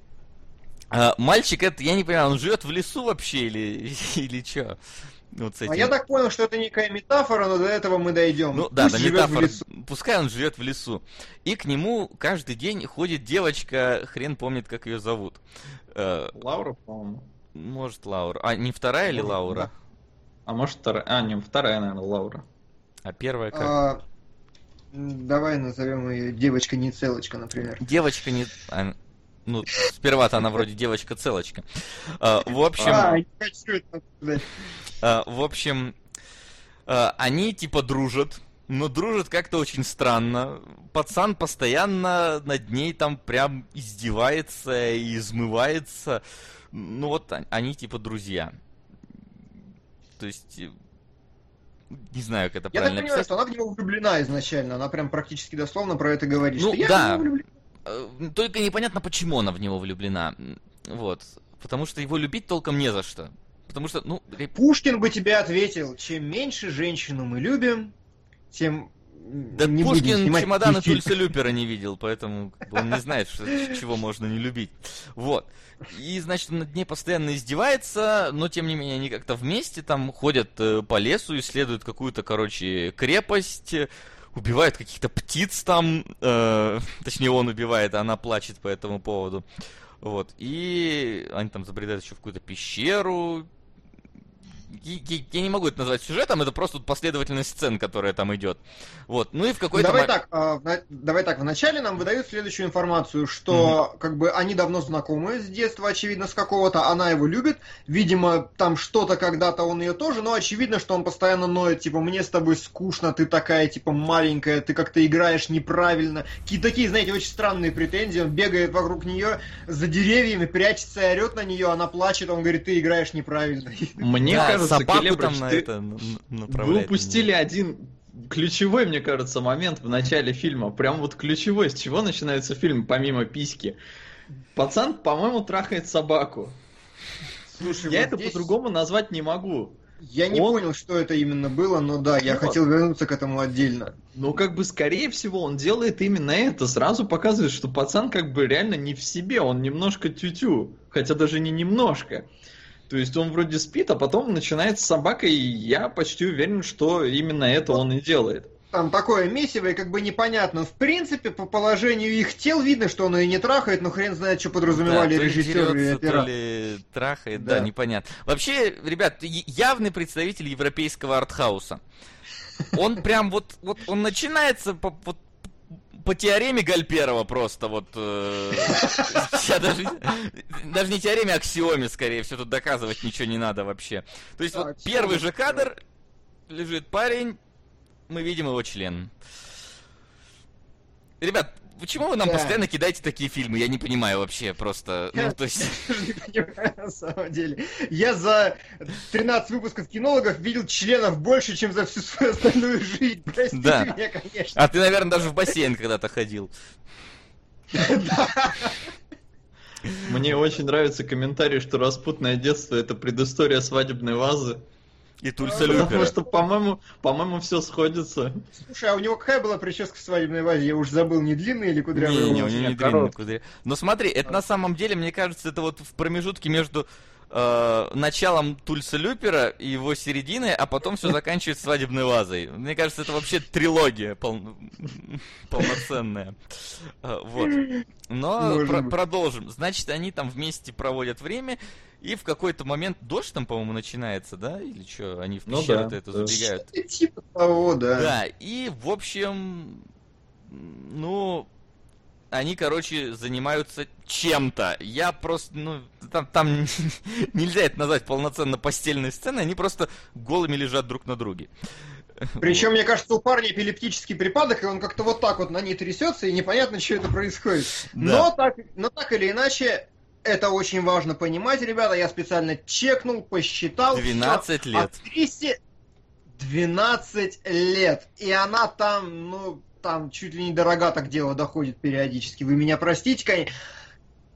мальчик этот, я не понимаю, он живет в лесу вообще или, или что? Вот с этим. А я так понял, что это некая метафора, но до этого мы дойдем. Ну да, до метафоры. Пускай он живет в лесу. И к нему каждый день ходит девочка, хрен помнит, как ее зовут. Лаура, по-моему. Может, Лаура. А не вторая или Лаура? Да. А может, вторая. А, не вторая, наверное, Лаура. А первая как? А, давай назовем ее девочка-нецелочка, например. Девочка не. Ну, сперва-то она вроде девочка-целочка. В общем... В общем, они типа дружат, но дружат как-то очень странно. Пацан постоянно над ней там прям издевается и измывается. Ну вот они типа друзья. То есть... Не знаю, как это я правильно. Я так понимаю, писать. Что она в него влюблена изначально. Она прям практически дословно про это говорит. Ну, что да. Я в него влюблена. Только непонятно, почему она в него влюблена. Вот. Потому что его любить толком не за что. Потому что, ну... Пушкин бы тебе ответил, чем меньше женщину мы любим, тем... Да не Пушкин чемодана Тульса-Люпера не видел, поэтому он не знает, что, чего можно не любить. Вот. И, значит, он над ней постоянно издевается, но, тем не менее, они как-то вместе там ходят по лесу, исследуют какую-то, короче, крепость, убивают каких-то птиц там, э, точнее, он убивает, а она плачет по этому поводу. Вот. И они там забредают еще в какую-то пещеру. Я не могу это назвать сюжетом, это просто последовательность сцен, которая там идет. Вот. Ну и в какой-то... Давай, так, э, давай так, вначале нам выдают следующую информацию, что mm-hmm. как бы они давно знакомы с детства, очевидно, с какого-то, она его любит, видимо, там что-то когда-то он ее тоже, но очевидно, что он постоянно ноет, типа, мне с тобой скучно, ты такая, типа, маленькая, ты как-то играешь неправильно. Какие-то такие, знаете, очень странные претензии, он бегает вокруг нее, за деревьями прячется и орет на нее, она плачет, он говорит, ты играешь неправильно. Мне кажется, собаку там на это направляет. Вы упустили один ключевой, мне кажется, момент в начале фильма. Прям вот ключевой. С чего начинается фильм, помимо письки? Пацан, по-моему, трахает собаку. Слушай, я вот это здесь... по-другому назвать не могу. Я не он... понял, что это именно было, но да, я вот. хотел вернуться к этому отдельно. Ну, как бы, скорее всего, он делает именно это. Сразу показывает, что пацан как бы реально не в себе. Он немножко тю-тю. Хотя даже не немножко. То есть он вроде спит, а потом начинает с собакой, и я почти уверен, что именно это он и делает. Там такое месиво, и как бы непонятно. В принципе, по положению их тел видно, что он ее не трахает, но хрен знает, что подразумевали да, режиссеры и операторы. То ли трахает, да. да, непонятно. Вообще, ребят, явный представитель европейского артхауса. Он прям вот, вот он начинается по... Вот, по теореме Гальперова просто, вот, э, я даже, даже не теореме, а аксиоме, скорее всего, тут доказывать ничего не надо вообще. То есть, да, вот первый же кадр, лежит парень, мы видим его член. Ребят, почему вы нам да. постоянно кидаете такие фильмы? Я не понимаю вообще просто. Я, ну, то есть... я не понимаю, на самом деле. Я за тринадцать выпусков «Кинологов» видел членов больше, чем за всю свою остальную жизнь. Простите да. меня, конечно. А ты, наверное, даже в бассейн когда-то ходил. Мне очень нравится комментарий, что «Распутное детство» — это предыстория «Свадебной вазы». И Тульса-Люпера. Потому что, по-моему, по-моему, все сходится. Слушай, а у него какая была прическа в «Свадебной вазе»? Я уже забыл, не длинная или кудрявая? Не, не, у него не длинная кудрявая. Но смотри, это на самом деле, мне кажется, это вот в промежутке между э, началом Тульса-Люпера и его серединой, а потом все заканчивается «Свадебной вазой». Мне кажется, это вообще трилогия пол... полноценная. Вот. Но про- продолжим. Значит, они там вместе проводят время. И в какой-то момент дождь там, по-моему, начинается, да? Или что, они в пещеру-то ну да, это да. забегают? Что-то типа того, да. Да, и, в общем, ну, они, короче, занимаются чем-то. Я просто, ну, там, там нельзя это назвать полноценно постельной сценой, они просто голыми лежат друг на друге. Причем, мне кажется, у парня эпилептический припадок, и он как-то вот так вот на ней трясется, и непонятно, что это происходит. Да. Но, так, но так или иначе... Это очень важно понимать, ребята. Я специально чекнул, посчитал. двенадцать лет. Актрисе двенадцать лет. И она там, ну, там чуть ли не дорога так дело доходит периодически. Вы меня простите, конечно.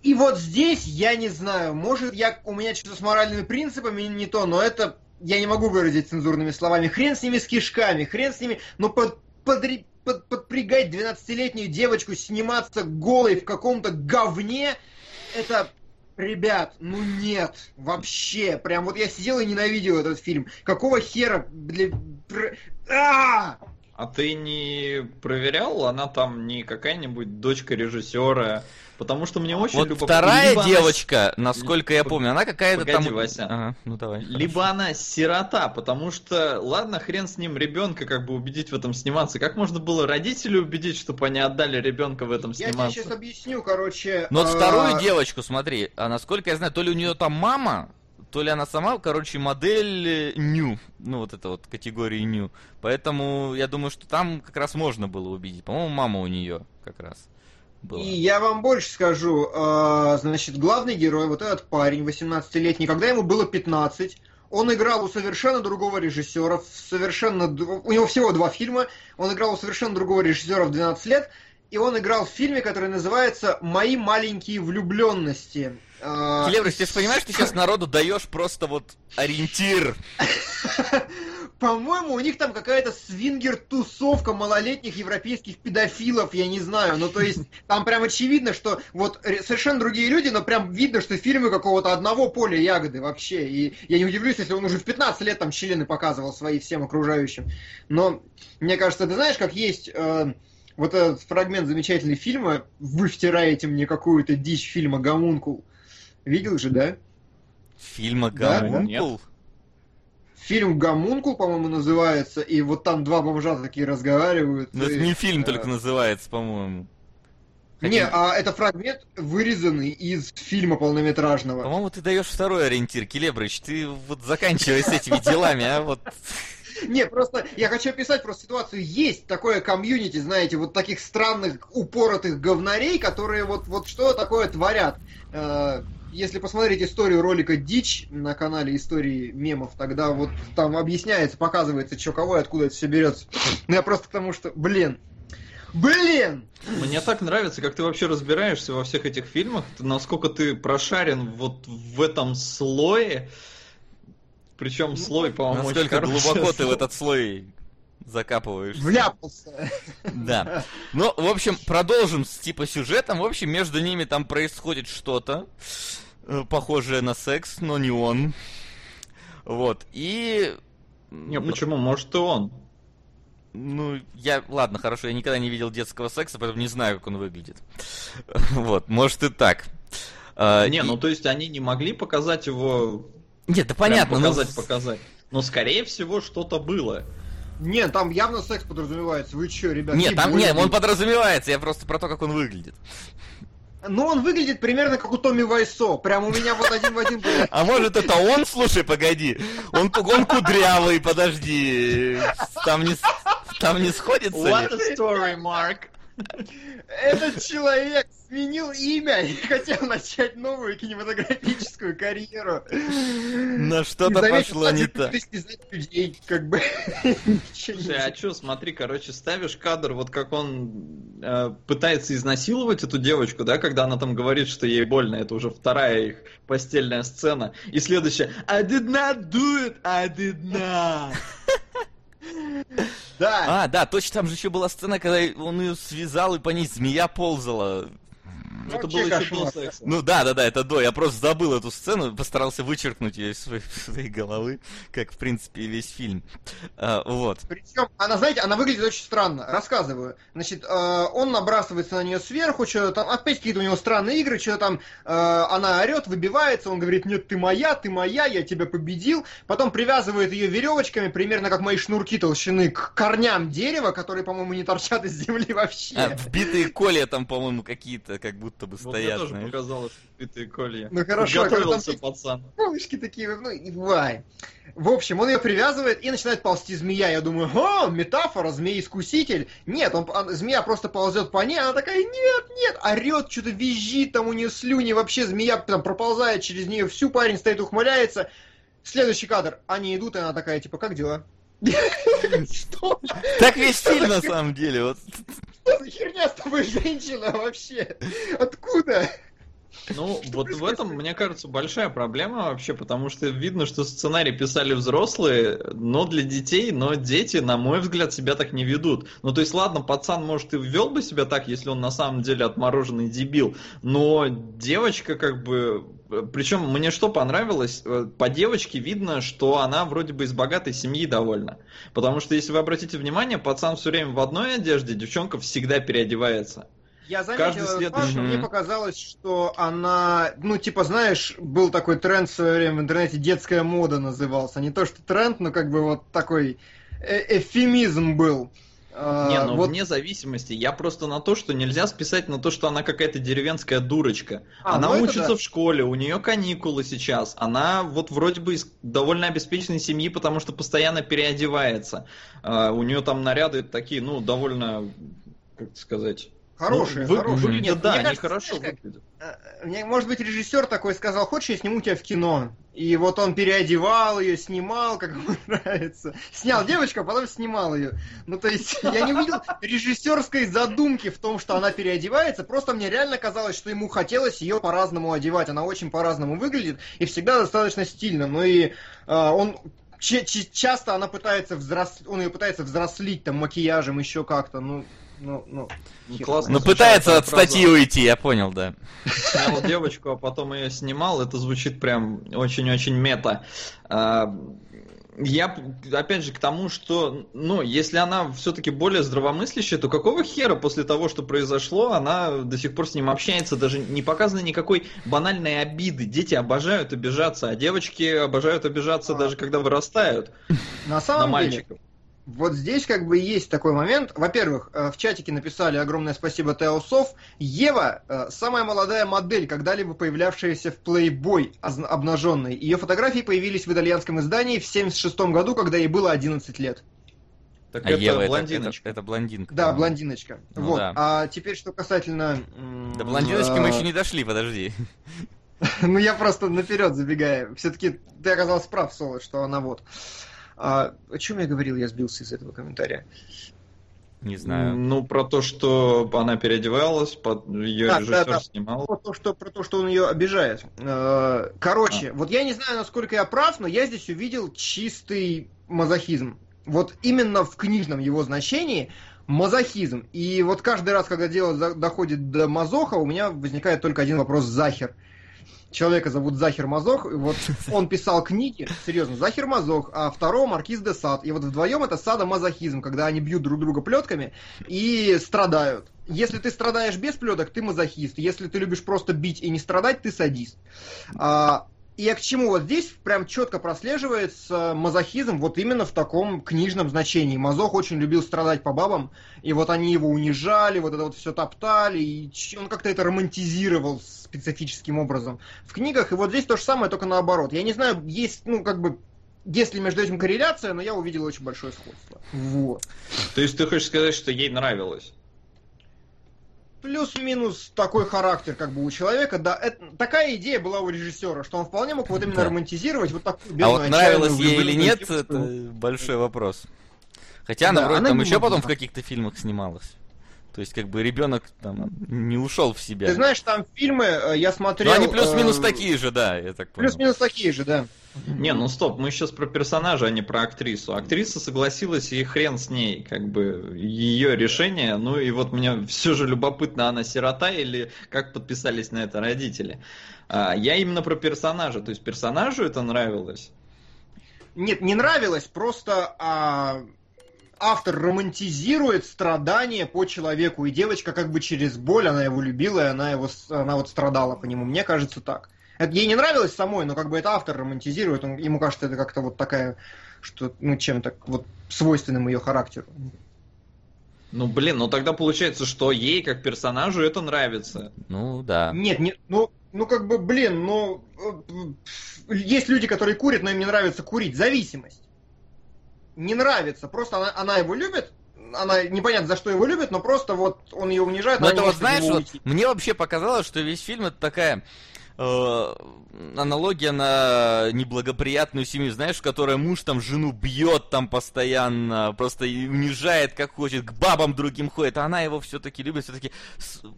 И вот здесь, я не знаю, может, я, у меня что-то с моральными принципами не то, но это, я не могу выразить цензурными словами. Хрен с ними, с кишками, хрен с ними, но под... под под, подпрягать двенадцатилетнюю девочку сниматься голой в каком-то говне, это, ребят, ну нет, вообще, прям вот я сидел и ненавидел этот фильм. Какого хера, блин, А ты не проверял, она там не какая-нибудь дочка режиссера? Потому что мне очень вот любопытно. Вторая либо девочка, она... насколько я помню, она какая-то Погоди, там... Погоди, Вася. Ага, ну давай. Либо хорошо. Она сирота, потому что, ладно, хрен с ним ребенка как бы убедить в этом сниматься. Как можно было родителей убедить, чтобы они отдали ребенка в этом сниматься? Я тебе сейчас объясню, короче... Ну вот вторую девочку, смотри, а насколько я знаю, то ли у нее там мама... То ли она сама, короче, модель ню, ну вот это вот категории ню. Поэтому я думаю, что там как раз можно было убедить. По-моему, мама у нее как раз была. И я вам больше скажу. Значит, главный герой, вот этот парень восемнадцатилетний, когда ему было пятнадцать, он играл у совершенно другого режиссера, совершенно... у него всего два фильма, он играл у совершенно другого режиссера в двенадцать лет, и он играл в фильме, который называется «Мои маленькие влюбленности». Келебрыч, ты же понимаешь, ты сейчас народу даешь просто вот ориентир. По-моему, у них там какая-то свингер-тусовка малолетних европейских педофилов, я не знаю. Ну, то есть, там прям очевидно, что вот совершенно другие люди, но прям видно, что фильмы какого-то одного поля ягоды вообще. И я не удивлюсь, если он уже в пятнадцать лет там члены показывал свои всем окружающим. Но, мне кажется, ты знаешь, как есть... Э, вот этот фрагмент замечательного фильма «Вы втираете мне какую-то дичь» фильма «Гомункул». Видел же, да? Фильма «Гомункул»? Да? Фильм «Гомункул», по-моему, называется, и вот там два бомжа такие разговаривают. Но и... это не фильм а... только называется, по-моему. Хотим... Не, а это фрагмент, вырезанный из фильма полнометражного. По-моему, ты даешь второй ориентир, Келебрыч, ты вот заканчивай с этими делами, а вот... Не, просто я хочу описать просто ситуацию. Есть такое комьюнити, знаете, вот таких странных упоротых говнарей, которые вот, вот что такое творят. Если посмотреть историю ролика «Дичь» на канале «Истории мемов», тогда вот там объясняется, показывается, что кого и откуда это все берется. Ну я просто к тому, что, блин, блин! Мне так нравится, как ты вообще разбираешься во всех этих фильмах, насколько ты прошарен вот в этом слое. Причем слой, по-моему, насколько глубоко ты в этот слой закапываешься. Вляпался. Да. Ну, в общем, продолжим с типа сюжетом. В общем, между ними там происходит что-то, похожее на секс, но не он. Вот. И... Не, почему? Может, и он. Ну, я... Ладно, хорошо, я никогда не видел детского секса, поэтому не знаю, как он выглядит. Вот, может и так. Не, и... ну то есть они не могли показать его... Нет, да понятно. Показать, но... показать. Но, скорее всего, что-то было. Нет, там явно секс подразумевается. Вы чё, ребята? Нет, там нет, он подразумевается. Я просто про то, как он выглядит. Ну, он выглядит примерно как у Томми Вайсо. Прям у меня вот один в один был. А может, это он? Слушай, погоди. Он кудрявый, подожди. Там не сходится ли? What a story, Mark. Этот человек сменил имя и хотел начать новую кинематографическую карьеру. Но что-то пошло не так. Людей, как бы. Слушай, а что, смотри, короче, ставишь кадр, вот как он э, пытается изнасиловать эту девочку, да, когда она там говорит, что ей больно, это уже вторая их постельная сцена. И следующая: I did not do it, I did not. Да. А, да, точно, там же еще была сцена, когда он ее связал и по ней змея ползала. Ну, это было еще до секса. Ну да, да, да, это до. Я просто забыл эту сцену, постарался вычеркнуть ее из своей, своей головы, как в принципе и весь фильм. А, вот. Причем, она, знаете, она выглядит очень странно. Рассказываю. Значит, э, он набрасывается на нее сверху, что-то там, опять какие-то у него странные игры, что-то там э, она орет, выбивается, он говорит: нет, ты моя, ты моя, я тебя победил. Потом привязывает ее веревочками, примерно как мои шнурки толщины, к корням дерева, которые, по-моему, не торчат из земли вообще. А, вбитые колья там, по-моему, какие-то, как будто бы вот стоят. Мне тоже показалось, что битые колья. Ну хорошо, готовился там, пацан. Колышки такие, ну и вай. В общем, он ее привязывает и начинает ползти змея. Я думаю, о, метафора, змей-искуситель. Нет, он, он, змея просто ползет по ней, она такая, нет, нет, орет, что-то визжит, там у нее слюни, вообще змея там проползает через нее всю, парень стоит, ухмыляется. Следующий кадр, они идут, и она такая, типа, как дела? Что? Так весь фильм на самом деле, вот. Что за херня с тобой, женщина, вообще? Откуда? Ну, что вот в этом, мне кажется, большая проблема вообще, потому что видно, что сценарий писали взрослые, но для детей, но дети, на мой взгляд, себя так не ведут. Ну, то есть, ладно, пацан, может, и ввел бы себя так, если он на самом деле отмороженный дебил, но девочка как бы... Причем мне что понравилось, по девочке видно, что она вроде бы из богатой семьи довольна. Потому что, если вы обратите внимание, пацан все время в одной одежде, девчонка всегда переодевается. Я заметил, следующий... мне показалось, что она, ну, типа, знаешь, был такой тренд в свое время в интернете, детская мода назывался. Не то, что тренд, но как бы вот такой э эвфемизм был. Не, ну вот. Вне зависимости. Я просто на то, что нельзя списать на то, что она какая-то деревенская дурочка. А, она ну учится да. в школе, у нее каникулы сейчас. Она вот вроде бы из довольно обеспеченной семьи, потому что постоянно переодевается. Uh, у нее там наряды такие, ну, довольно, как сказать... Хорошие, ну, хорошие. Вы... Нет, да, мне они кажется, хорошо знаешь, выглядят. Мне, может быть, режиссер такой сказал, хочешь, я сниму тебя в кино? И вот он переодевал ее, снимал, как ему нравится. Снял девочку, а потом снимал ее. Ну, то есть, я не увидел режиссерской задумки в том, что она переодевается. Просто мне реально казалось, что ему хотелось ее по-разному одевать. Она очень по-разному выглядит и всегда достаточно стильно. Ну и э, он... Ч- ч- часто она пытается взрос... он ее пытается взрослить, там, макияжем, еще как-то, ну... Ну, ну, ну классно. Ну, пытается от статьи фраза. Уйти, я понял, да. Снял девочку, а потом ее снимал. Это звучит прям очень-очень мета. Я, опять же, к тому, что, ну, если она все-таки более здравомыслящая, то какого хера после того, что произошло, она до сих пор с ним общается, даже не показано никакой банальной обиды. Дети обожают обижаться, а девочки обожают обижаться а. даже когда вырастают. На самом на деле... Вот здесь как бы есть такой момент. Во-первых, в чатике написали огромное спасибо Теосов. Ева – самая молодая модель, когда-либо появлявшаяся в Playboy обнаженной. Ее фотографии появились в итальянском издании в семьдесят шестом году, когда ей было одиннадцать лет. Так а это Ева блондиночка. Это, это блондинка. Да, по-моему. блондиночка. Ну, вот. Да. А теперь, что касательно… До блондиночки а... мы еще не дошли, подожди. Ну, я просто наперед забегаю. Все-таки ты оказался прав, Соло, что она вот… А, о чем я говорил, я сбился из этого комментария. Не знаю. Ну, про то, что она переодевалась, под... ее а, режиссер да, да. снимал. Про то, что, про то, что он ее обижает. Короче, а. вот я не знаю, насколько я прав, но я здесь увидел чистый мазохизм. Вот именно в книжном его значении мазохизм. И вот каждый раз, когда дело доходит до мазоха, у меня возникает только один вопрос: захер. Человека зовут Захер Мазох, вот он писал книги, серьезно, Захер Мазох, а второго Маркиз де Сад. И вот вдвоем это садомазохизм, когда они бьют друг друга плетками и страдают. Если ты страдаешь без плеток, ты мазохист. Если ты любишь просто бить и не страдать, ты садист. А, и я к чему? Вот здесь прям четко прослеживается мазохизм вот именно в таком книжном значении. Мазох очень любил страдать по бабам, и вот они его унижали, вот это вот все топтали, и он как-то это романтизировал специфическим образом в книгах, и вот здесь то же самое, только наоборот. Я не знаю, есть, ну, как бы, есть ли между этим корреляция, но я увидел очень большое сходство. Вот. То есть ты хочешь сказать, что ей нравилось? Плюс-минус такой характер, как бы, у человека, да, это, такая идея была у режиссера, что он вполне мог вот именно да. романтизировать вот такую бедную, а вот нравилось ей или нет, девушку. Это большой вопрос. Хотя она да, вроде она там еще могла. Потом в каких-то фильмах снималась. То есть, как бы, ребенок там не ушел в себя. Ты знаешь, там фильмы я смотрел... Ну, они плюс-минус э... такие же, да, я так понял. Плюс-минус такие же, да. Не, ну стоп, мы сейчас про персонажа, а не про актрису. Актриса согласилась, и хрен с ней, как бы, ее решение. Ну, и вот мне все же любопытно, она сирота или как подписались на это родители. А, я именно про персонажа. То есть, персонажу это нравилось? Нет, не нравилось, просто... А... Автор романтизирует страдания по человеку, и девочка как бы через боль, она его любила, и она, его, она вот страдала по нему. Мне кажется, так. Это ей не нравилось самой, но как бы это автор романтизирует, он, ему кажется, это как-то вот такая, что, ну, чем-то вот свойственным ее характеру. Ну, блин, ну тогда получается, что ей, как персонажу, это нравится. Ну, да. Нет, не, ну... Ну, как бы, блин, ну... Есть люди, которые курят, но им не нравится курить. Зависимость. Не нравится, просто она, она его любит, она непонятно за что его любит, но просто вот он ее унижает. Но это вот, знаешь, вот, мне вообще показалось, что весь фильм это такая э, аналогия на неблагоприятную семью, знаешь, в которой муж там жену бьет там постоянно, просто унижает как хочет, к бабам другим ходит, а она его все-таки любит, все-таки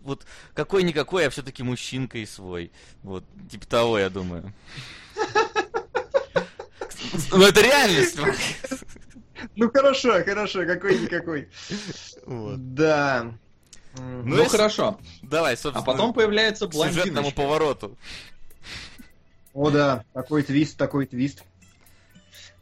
вот какой-никакой, а все-таки мужчинкой свой, вот типа того, я думаю. Ну это реальность. Ну хорошо, хорошо, какой-никакой. Вот. Да. Ну, ну если... хорошо. Давай, собственно. А потом появляется блондиночка. К сюжетному повороту. О да, такой твист, такой твист.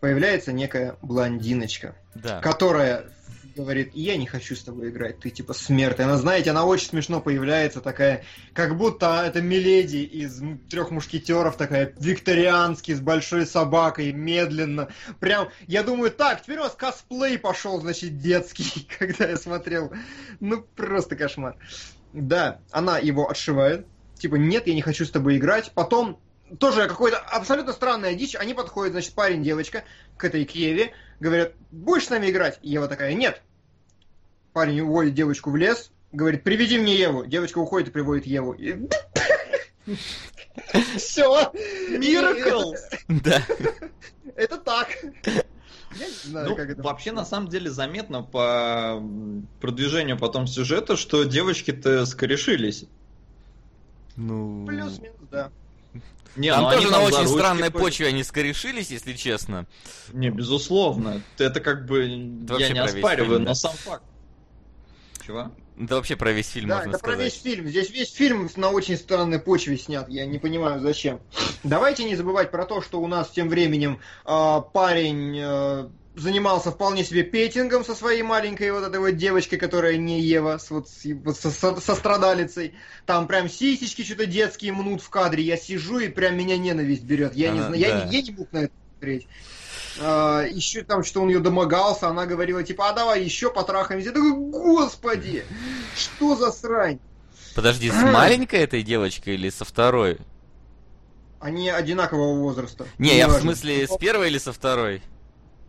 Появляется некая блондиночка, да. которая говорит, я не хочу с тобой играть, ты типа смерть. Она, знаете, она очень смешно появляется такая, как будто это миледи из трех мушкетеров, такая викторианский, с большой собакой, медленно. Прям, я думаю, так, теперь у вас косплей пошел, значит, детский, когда я смотрел. Ну, просто кошмар. Да, она его отшивает, типа, нет, я не хочу с тобой играть. Потом тоже какая-то абсолютно странная дичь. Они подходят, значит, парень, девочка к этой Киеве, говорят, будешь с нами играть? И Ева такая, нет. Парень уводит девочку в лес, говорит, приведи мне Еву. Девочка уходит и приводит Еву. Все. Миракл. Да. Это так. Я не знаю, ну, как это вообще происходит. На самом деле заметно по продвижению потом сюжета, что девочки-то скорешились. Ну... Плюс-минус, да. Не, там тоже на очень странной почве они скорешились, если честно. Не, безусловно. Это как бы... Я не оспариваю, но сам факт. Чего? Да вообще про весь фильм можно сказать. Да, это про весь фильм. Здесь весь фильм на очень странной почве снят. Я не понимаю, зачем. Давайте не забывать про то, что у нас тем временем э, парень... Э, занимался вполне себе петингом со своей маленькой вот этой вот девочкой, которая не Ева, вот, со, со, со страдалицей. Там прям сисечки что-то детские мнут в кадре. Я сижу, и прям меня ненависть берет. Я, а, не, да. я, я не мог на это смотреть. А, еще там, что он ее домогался, она говорила, типа, а давай еще потрахаемся. Я такой, господи, что за срань? Подожди, с маленькой этой девочкой или со второй? Они одинакового возраста. Не, не я важно. В смысле, с первой или со второй?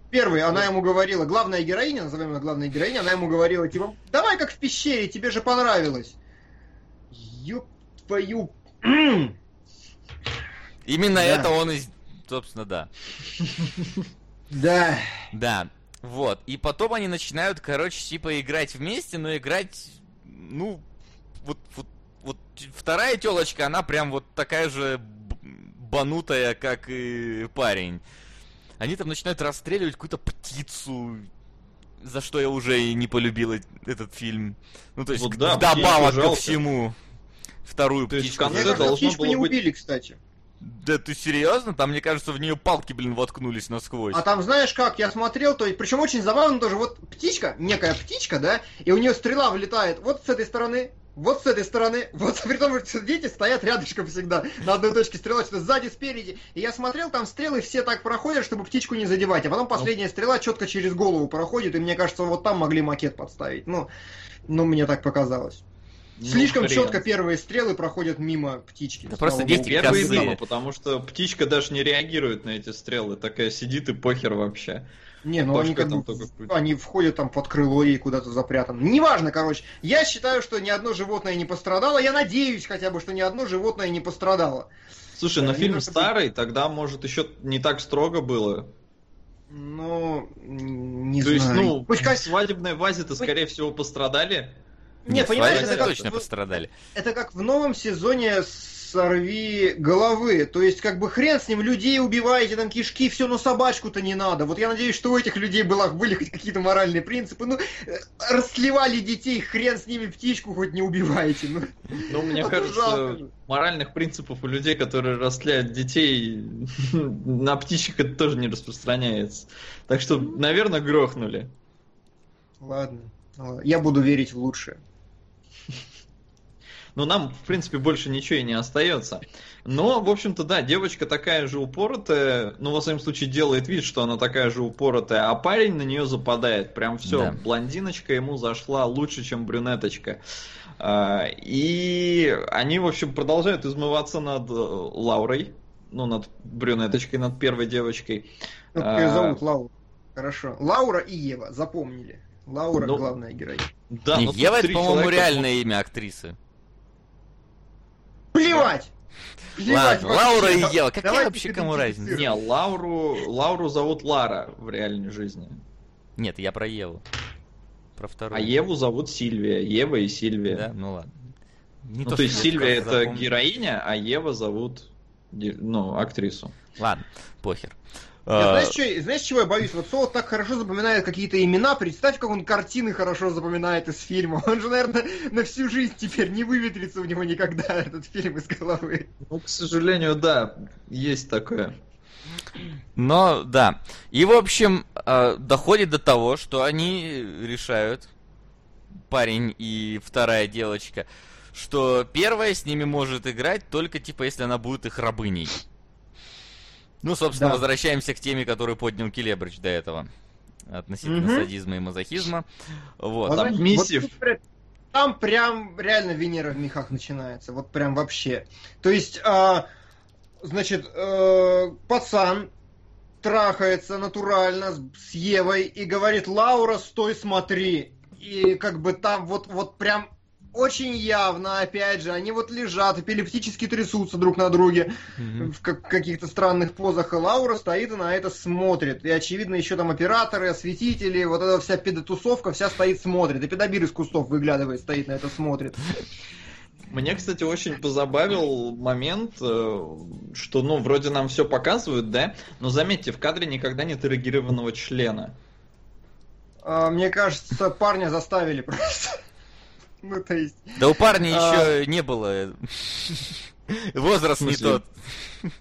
Первый, она ему говорила, главная героиня, назовем ее главной героиней, она ему говорила, типа, давай как в пещере, тебе же понравилось. Ёб твою... Именно да. это он и... Собственно, да. Да. Да, вот. И потом они начинают, короче, типа, играть вместе, но играть, ну, вот, вот, вот вторая тёлочка, она прям вот такая же банутая, как и парень. Они там начинают расстреливать какую-то птицу, за что я уже и не полюбил этот фильм. Ну, то есть, вот да, добавок ко всему. Вторую то птичку. Мне кажется, птичку не быть... убили, кстати. Да ты серьезно? Там, мне кажется, в нее палки, блин, воткнулись насквозь. А там, знаешь как, я смотрел, то есть, причем очень забавно тоже, вот птичка, некая птичка, да, и у нее стрела влетает вот с этой стороны, вот с этой стороны, вот при том, что дети стоят рядышком всегда, на одной точке стрела, что сзади, спереди. И я смотрел, там стрелы все так проходят, чтобы птичку не задевать, а потом последняя стрела четко через голову проходит, и мне кажется, вот там могли макет подставить. Ну, ну мне так показалось. Ну, слишком хрен. Четко первые стрелы проходят мимо птички. Да просто дети козы. Потому что птичка даже не реагирует на эти стрелы, такая сидит и похер вообще. Не, ну они, как бы, они входят там под крыло и куда-то запрятаны. Неважно, короче. Я считаю, что ни одно животное не пострадало. Я надеюсь хотя бы, что ни одно животное не пострадало. Слушай, да, но фильм старый, бы... тогда, может, еще не так строго было. Ну, не То знаю. То есть, ну, Пусть... в свадебной вазе-то, скорее Пусть... всего, пострадали. Нет, Нет понимаешь, это как... точно пострадали. Это как в новом сезоне «Сорви головы». То есть, как бы хрен с ним, людей убиваете, там кишки, все, но собачку-то не надо. Вот я надеюсь, что у этих людей было, были хоть какие-то моральные принципы. Ну, расслевали детей, хрен с ними, птичку хоть не убиваете. Ну, ну мне а кажется, жалко. Моральных принципов у людей, которые расслевают детей, на птичек это тоже не распространяется. Так что, наверное, грохнули. Ладно, я буду верить в лучшее. Но нам, в принципе, больше ничего и не остается. Но, в общем-то, да, девочка такая же упоротая, ну, во всяком случае, делает вид, что она такая же упоротая, а парень на нее западает. Прям все, да. Блондиночка ему зашла лучше, чем брюнеточка. И они, в общем, продолжают измываться над Лаурой, ну, над брюнеточкой, над первой девочкой. Ну, как ее зовут Лаура. Хорошо. Лаура и Ева, запомнили. Лаура, ну, главная героиня. Да, но Ева, это, по-моему, реальное имя актрисы. Плевать! Плевать! Ладно, Лаура и Ева, какая Давайте вообще кому разница? Не, Лауру, Лауру зовут Лара в реальной жизни. Нет, я про Еву. Про вторую. А Еву зовут Сильвия. Ева и Сильвия. Да, ну ладно. Не ну то, то есть Сильвия это запомнил. Героиня, а Ева зовут ну, актрису. Ладно, похер. Я, знаешь, что, знаешь, чего я боюсь? Вот Соло так хорошо запоминает какие-то имена. Представь, как он картины хорошо запоминает из фильма. Он же, наверное, на всю жизнь теперь не выветрится у него никогда этот фильм из головы. Ну, к сожалению, да, есть такое. Но, да. И, в общем, доходит до того, что они решают, парень и вторая девочка, что первая с ними может играть только, типа, если она будет их рабыней. Ну, собственно, да. Возвращаемся к теме, которую поднял Келебрич до этого. Относительно угу. садизма и мазохизма. Вот. Там, вот, миссив... вот прям, там прям реально Венера в мехах начинается. Вот прям вообще. То есть, а, значит, а, пацан трахается натурально с Евой и говорит: «Лаура, стой, смотри». И как бы там вот, вот прям очень явно, опять же, они вот лежат, эпилептически трясутся друг на друге mm-hmm. в как- каких-то странных позах, и Лаура стоит и на это смотрит. И, очевидно, еще там операторы, осветители, вот эта вся педотусовка вся стоит, смотрит. И педобир из кустов выглядывает, стоит на это, смотрит. Мне, кстати, очень позабавил момент, что, ну, вроде нам все показывают, да? Но, заметьте, в кадре никогда нет эрегированного члена. Мне кажется, парня заставили просто... Ну, то есть... Да у парня еще а... не было. Возраст не тот.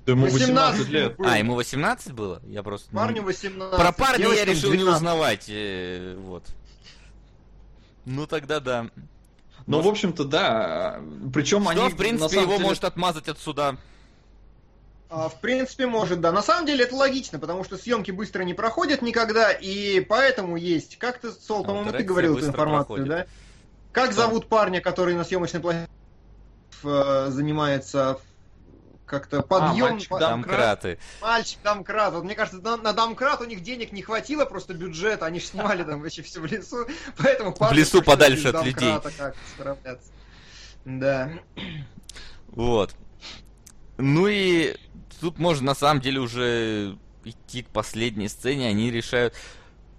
Да ему восемнадцать лет. А, ему восемнадцать было? Я просто... Парню восемнадцать. Про парня я решил не узнавать. Вот. Ну, тогда да. Ну, в общем-то, да. Причем они... Что, в принципе, его может отмазать от суда. В принципе, может, да. На самом деле это логично, потому что съемки быстро не проходят никогда, и поэтому есть... Как ты, Сол, по-моему, ты говорил эту информацию, да? Как зовут парня, который на съемочной площадке занимается как-то подъем? А, мальчик-домкрат. Мальчик-домкрат. Вот, мне кажется, на, на домкрат у них денег не хватило, просто бюджета. Они же снимали там вообще все в лесу. Поэтому в лесу подальше от людей. Да. Вот. Ну и тут можно на самом деле уже идти к последней сцене. Они решают...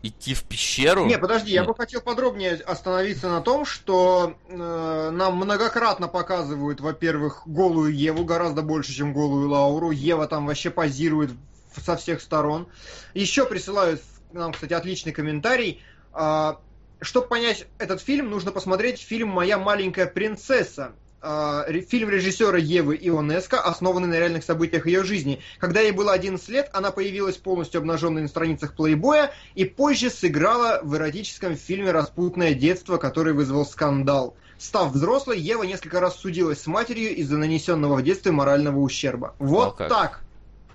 Идти в пещеру? Не, подожди, я Нет. бы хотел подробнее остановиться на том, что э, нам многократно показывают, во-первых, голую Еву, гораздо больше, чем голую Лауру. Ева там вообще позирует в, со всех сторон. Еще присылают нам, кстати, отличный комментарий. Э, чтобы понять этот фильм, нужно посмотреть фильм «Моя маленькая принцесса». Фильм режиссера Евы Ионеско, основанный на реальных событиях ее жизни. Когда ей было одиннадцать лет, она появилась полностью обнаженной на страницах Playboy и позже сыграла в эротическом фильме «Распутное детство», который вызвал скандал. Став взрослой, Ева несколько раз судилась с матерью из-за нанесенного в детстве морального ущерба. Вот а так.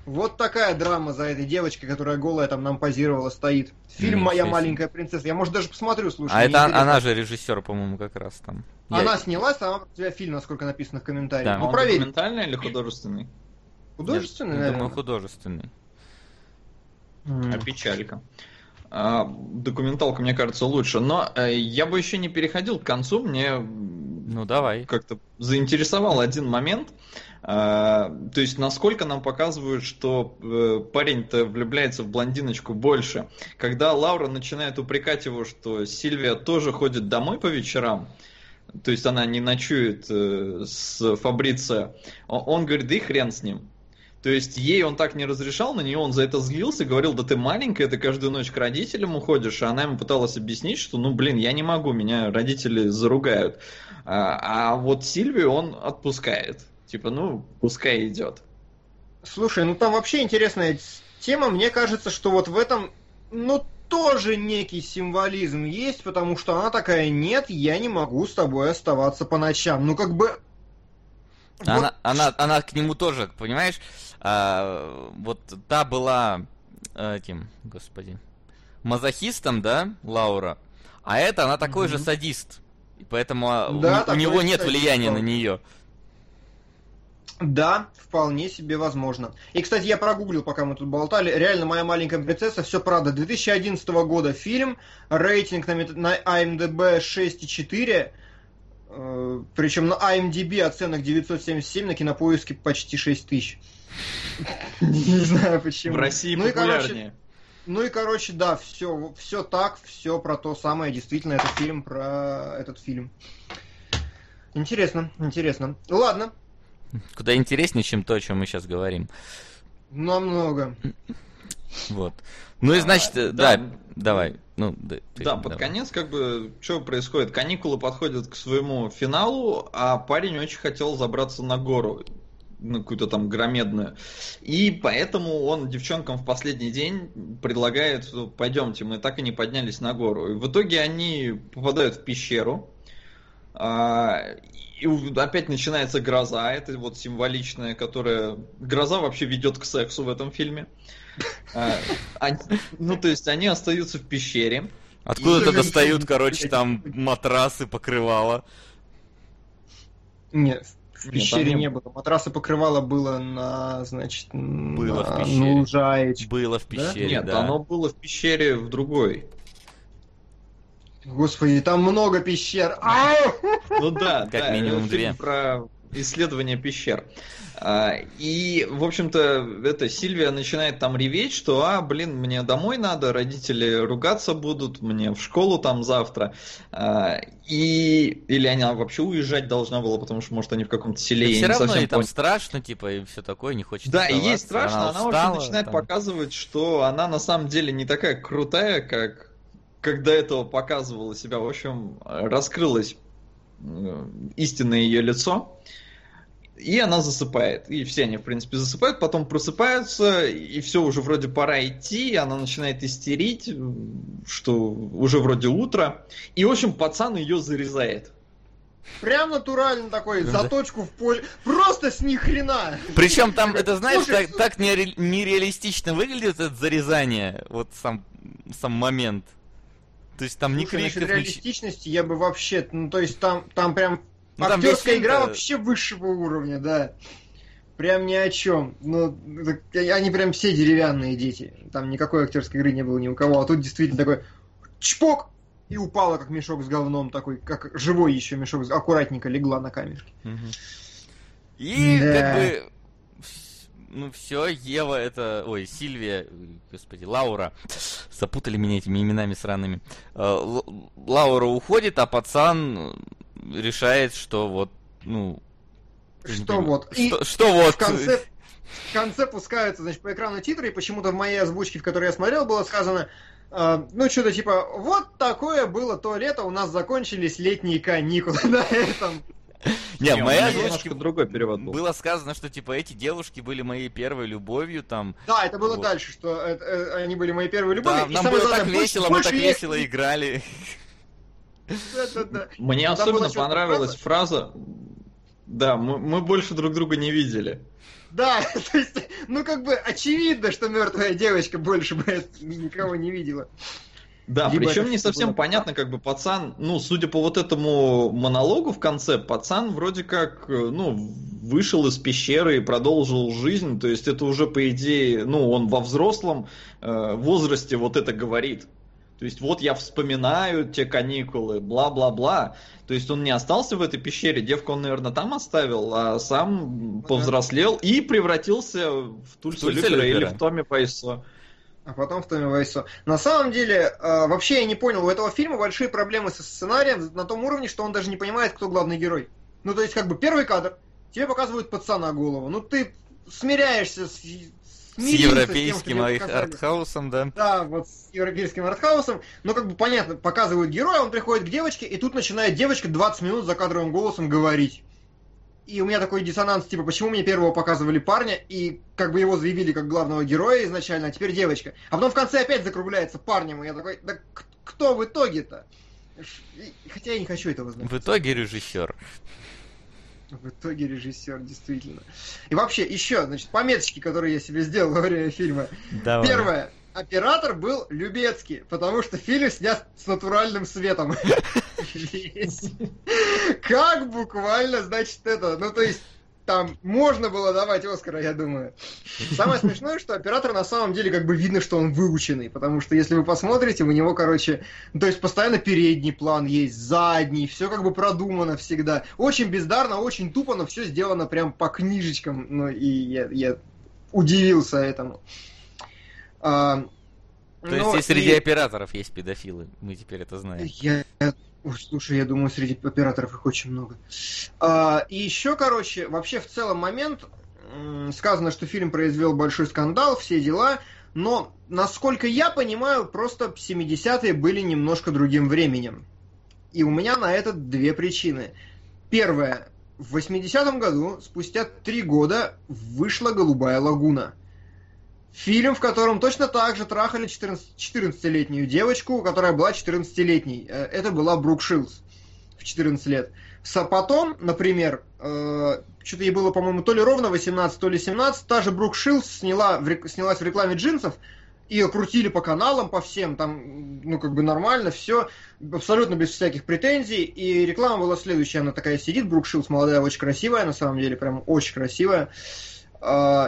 Вот такая драма за этой девочкой, которая голая там нам позировала, стоит. Фильм mm, «Моя маленькая принцесса». Я, может, даже посмотрю, слушай. А это она же режиссер, по-моему, как раз там. Она Я... снялась, а у тебя фильм, насколько написано в комментариях. Да. Ну, он проверь. Документальный или художественный? Художественный, я, наверное. Думаю, художественный. Mm. А печалька. Документалка, мне кажется, лучше. Но я бы еще не переходил к концу. Мне ну, давай. Как-то заинтересовал один момент. То есть, насколько нам показывают, что парень-то влюбляется в блондиночку больше. Когда Лаура начинает упрекать его, что Сильвия тоже ходит домой по вечерам, то есть она не ночует с Фабрицио, он говорит: да и хрен с ним. То есть ей он так не разрешал, на нее он за это злился, говорил: да ты маленькая, ты каждую ночь к родителям уходишь. А она ему пыталась объяснить, что ну блин, я не могу, меня родители заругают. А, а вот Сильвию он отпускает. Типа, ну, пускай идет. Слушай, ну там вообще интересная тема. Мне кажется, что вот в этом, ну, тоже некий символизм есть, потому что она такая: нет, я не могу с тобой оставаться по ночам. Ну, как бы... Она, вот... она, она к нему тоже, понимаешь, а, вот та была этим, господи, мазохистом, да, Лаура, а это она такой mm-hmm. же садист, и поэтому да, у, у него нет влияния на нее. Да, вполне себе возможно. И, кстати, я прогуглил, пока мы тут болтали. Реально, «Моя маленькая принцесса», все правда. две тысячи одиннадцатого года фильм, рейтинг на, мет... на IMDb шесть целых четыре десятых, э, причем на IMDb оценок девятьсот семьдесят семь, на Кинопоиске почти шесть тысяч. Не знаю почему. В России популярнее. Ну и, короче, да, все, все так, все про то самое. Действительно, это фильм про этот фильм. Интересно, интересно. Ладно. Куда интереснее, чем то, о чем мы сейчас говорим. Намного. Вот. Ну и значит, а, да, да, давай. Ну, да, ты, да, под давай. Конец, как бы, что происходит? Каникулы подходят к своему финалу, а парень очень хотел забраться на гору, на какую-то там громадную. И поэтому он девчонкам в последний день предлагает: пойдемте, мы так и не поднялись на гору. И в итоге они попадают в пещеру. И опять начинается гроза, это вот символичная, которая... Гроза вообще ведет к сексу в этом фильме. Они, ну, то есть они остаются в пещере. Откуда-то достают, короче, там матрасы, покрывала. Нет, в пещере не было. Матрасы, покрывала было на, значит, было на... в пещере. Ну, жаечке. Было в пещере, да? Нет, да. Оно было в пещере в другой. Господи, там много пещер. Ну да, как да, минимум две. Про исследование пещер. И, в общем-то, это Сильвия начинает там реветь, что, а, блин, мне домой надо, родители ругаться будут, мне в школу там завтра. И или она вообще уезжать должна была, потому что, может, они в каком-то селе. Да, все равно ей там страшно, типа, и все такое, не хочет. Да, и ей страшно, она, она вообще начинает там показывать, что она на самом деле не такая крутая, как как до этого показывала себя. В общем, раскрылось истинное ее лицо, и она засыпает. И все они, в принципе, засыпают, потом просыпаются, и все, уже вроде пора идти, и она начинает истерить, что уже вроде утро. И, в общем, пацан ее зарезает. Прям натурально такой, заточку в поле. Просто с ни хрена. Причем там, это, знаешь, так, так нере- нереалистично выглядит это зарезание, вот сам, сам момент. То есть там Слушай, не крик, реалистичности я бы вообще... Ну, то есть там, там прям... Ну, актерская там игра это... вообще высшего уровня, да. Прям ни о чем. Ну, они прям все деревянные дети. Там никакой актерской игры не было ни у кого. А тут действительно такой... Чпок! И упала, как мешок с говном такой. Как живой еще мешок. Аккуратненько легла на камешке. Угу. И да. как бы... Ну все, Ева это... Ой, Сильвия... Господи, Лаура. Запутали меня этими именами сраными. Лаура уходит, а пацан решает, что вот... ну Что вот? Что, и что, что вот? В конце, в конце пускаются, значит, по экрану титры, и почему-то в моей озвучке, в которой я смотрел, было сказано... Uh, ну, что-то типа, вот такое было то лето, у нас закончились летние каникулы на этом. Не, в моей озвучке другой перевод был. Было сказано, что типа эти девушки были моей первой любовью там. Да, это было вот. Дальше, что э, э, они были моей первой любовью. Да, и нам было так весело, мы так весело и... играли. Мне ну, особенно понравилась фраза. фраза «Да, мы, мы больше друг друга не видели». Да, то есть, ну как бы очевидно, что мертвая девочка больше бы никого не видела. Да, либо причем не совсем было... понятно, как бы пацан, ну, судя по вот этому монологу в конце, пацан вроде как, ну, вышел из пещеры и продолжил жизнь, то есть это уже, по идее, ну, он во взрослом э, возрасте вот это говорит. То есть вот я вспоминаю те каникулы, бла-бла-бла. То есть он не остался в этой пещере, девку он, наверное, там оставил, а сам повзрослел и превратился в Тульсу Лютера или в Томми Вайсо. А потом в Томми Вайсо. На самом деле, вообще я не понял, у этого фильма большие проблемы со сценарием на том уровне, что он даже не понимает, кто главный герой. Ну, то есть, как бы, первый кадр, тебе показывают пацана голову, ну, ты смиряешься с... С европейским артхаусом, да. Да, вот с европейским артхаусом. Но как бы понятно, показывают героя, он приходит к девочке, и тут начинает девочка двадцать минут за кадровым голосом говорить. И у меня такой диссонанс, типа, почему мне первого показывали парня, и как бы его заявили как главного героя изначально, а теперь девочка. А потом в конце опять закругляется парнем, и я такой, да кто в итоге-то? Хотя я не хочу этого знать. В итоге режиссер. В итоге режиссер, действительно. И вообще, еще, значит, пометочки, которые я себе сделал во время фильма. Давай. Первое. Оператор был Любецкий, потому что фильм снят с натуральным светом. Как буквально, значит, это... Ну, то есть, там можно было давать Оскара, я думаю. Самое смешное, что оператор на самом деле как бы видно, что он выученный, потому что если вы посмотрите, у него, короче, то есть постоянно передний план есть, задний, все как бы продумано всегда. Очень бездарно, очень тупо, но все сделано прям по книжечкам, ну и я, я удивился этому. А, то есть и среди и... операторов есть педофилы, мы теперь это знаем. Я... Ой, слушай, я думаю, среди операторов их очень много. А, и еще, короче, вообще в целом момент сказано, что фильм произвел большой скандал, все дела, но насколько я понимаю, просто семидесятые были немножко другим временем. И у меня на это две причины. Первое. В восьмидесятом году, спустя три года, вышла «Голубая лагуна». Фильм, в котором точно так же трахали четырнадцатилетнюю девочку, которая была четырнадцатилетней. Это была Брук Шилдс в четырнадцать лет. Потом, например, что-то ей было, по-моему, то ли ровно восемнадцать, то ли семнадцать, та же Брук Шилдс сняла, в, снялась в рекламе джинсов, ее крутили по каналам, по всем, там, ну, как бы нормально, все, абсолютно без всяких претензий, и реклама была следующая, она такая сидит, Брук Шилдс, молодая, очень красивая, на самом деле, прям очень красивая,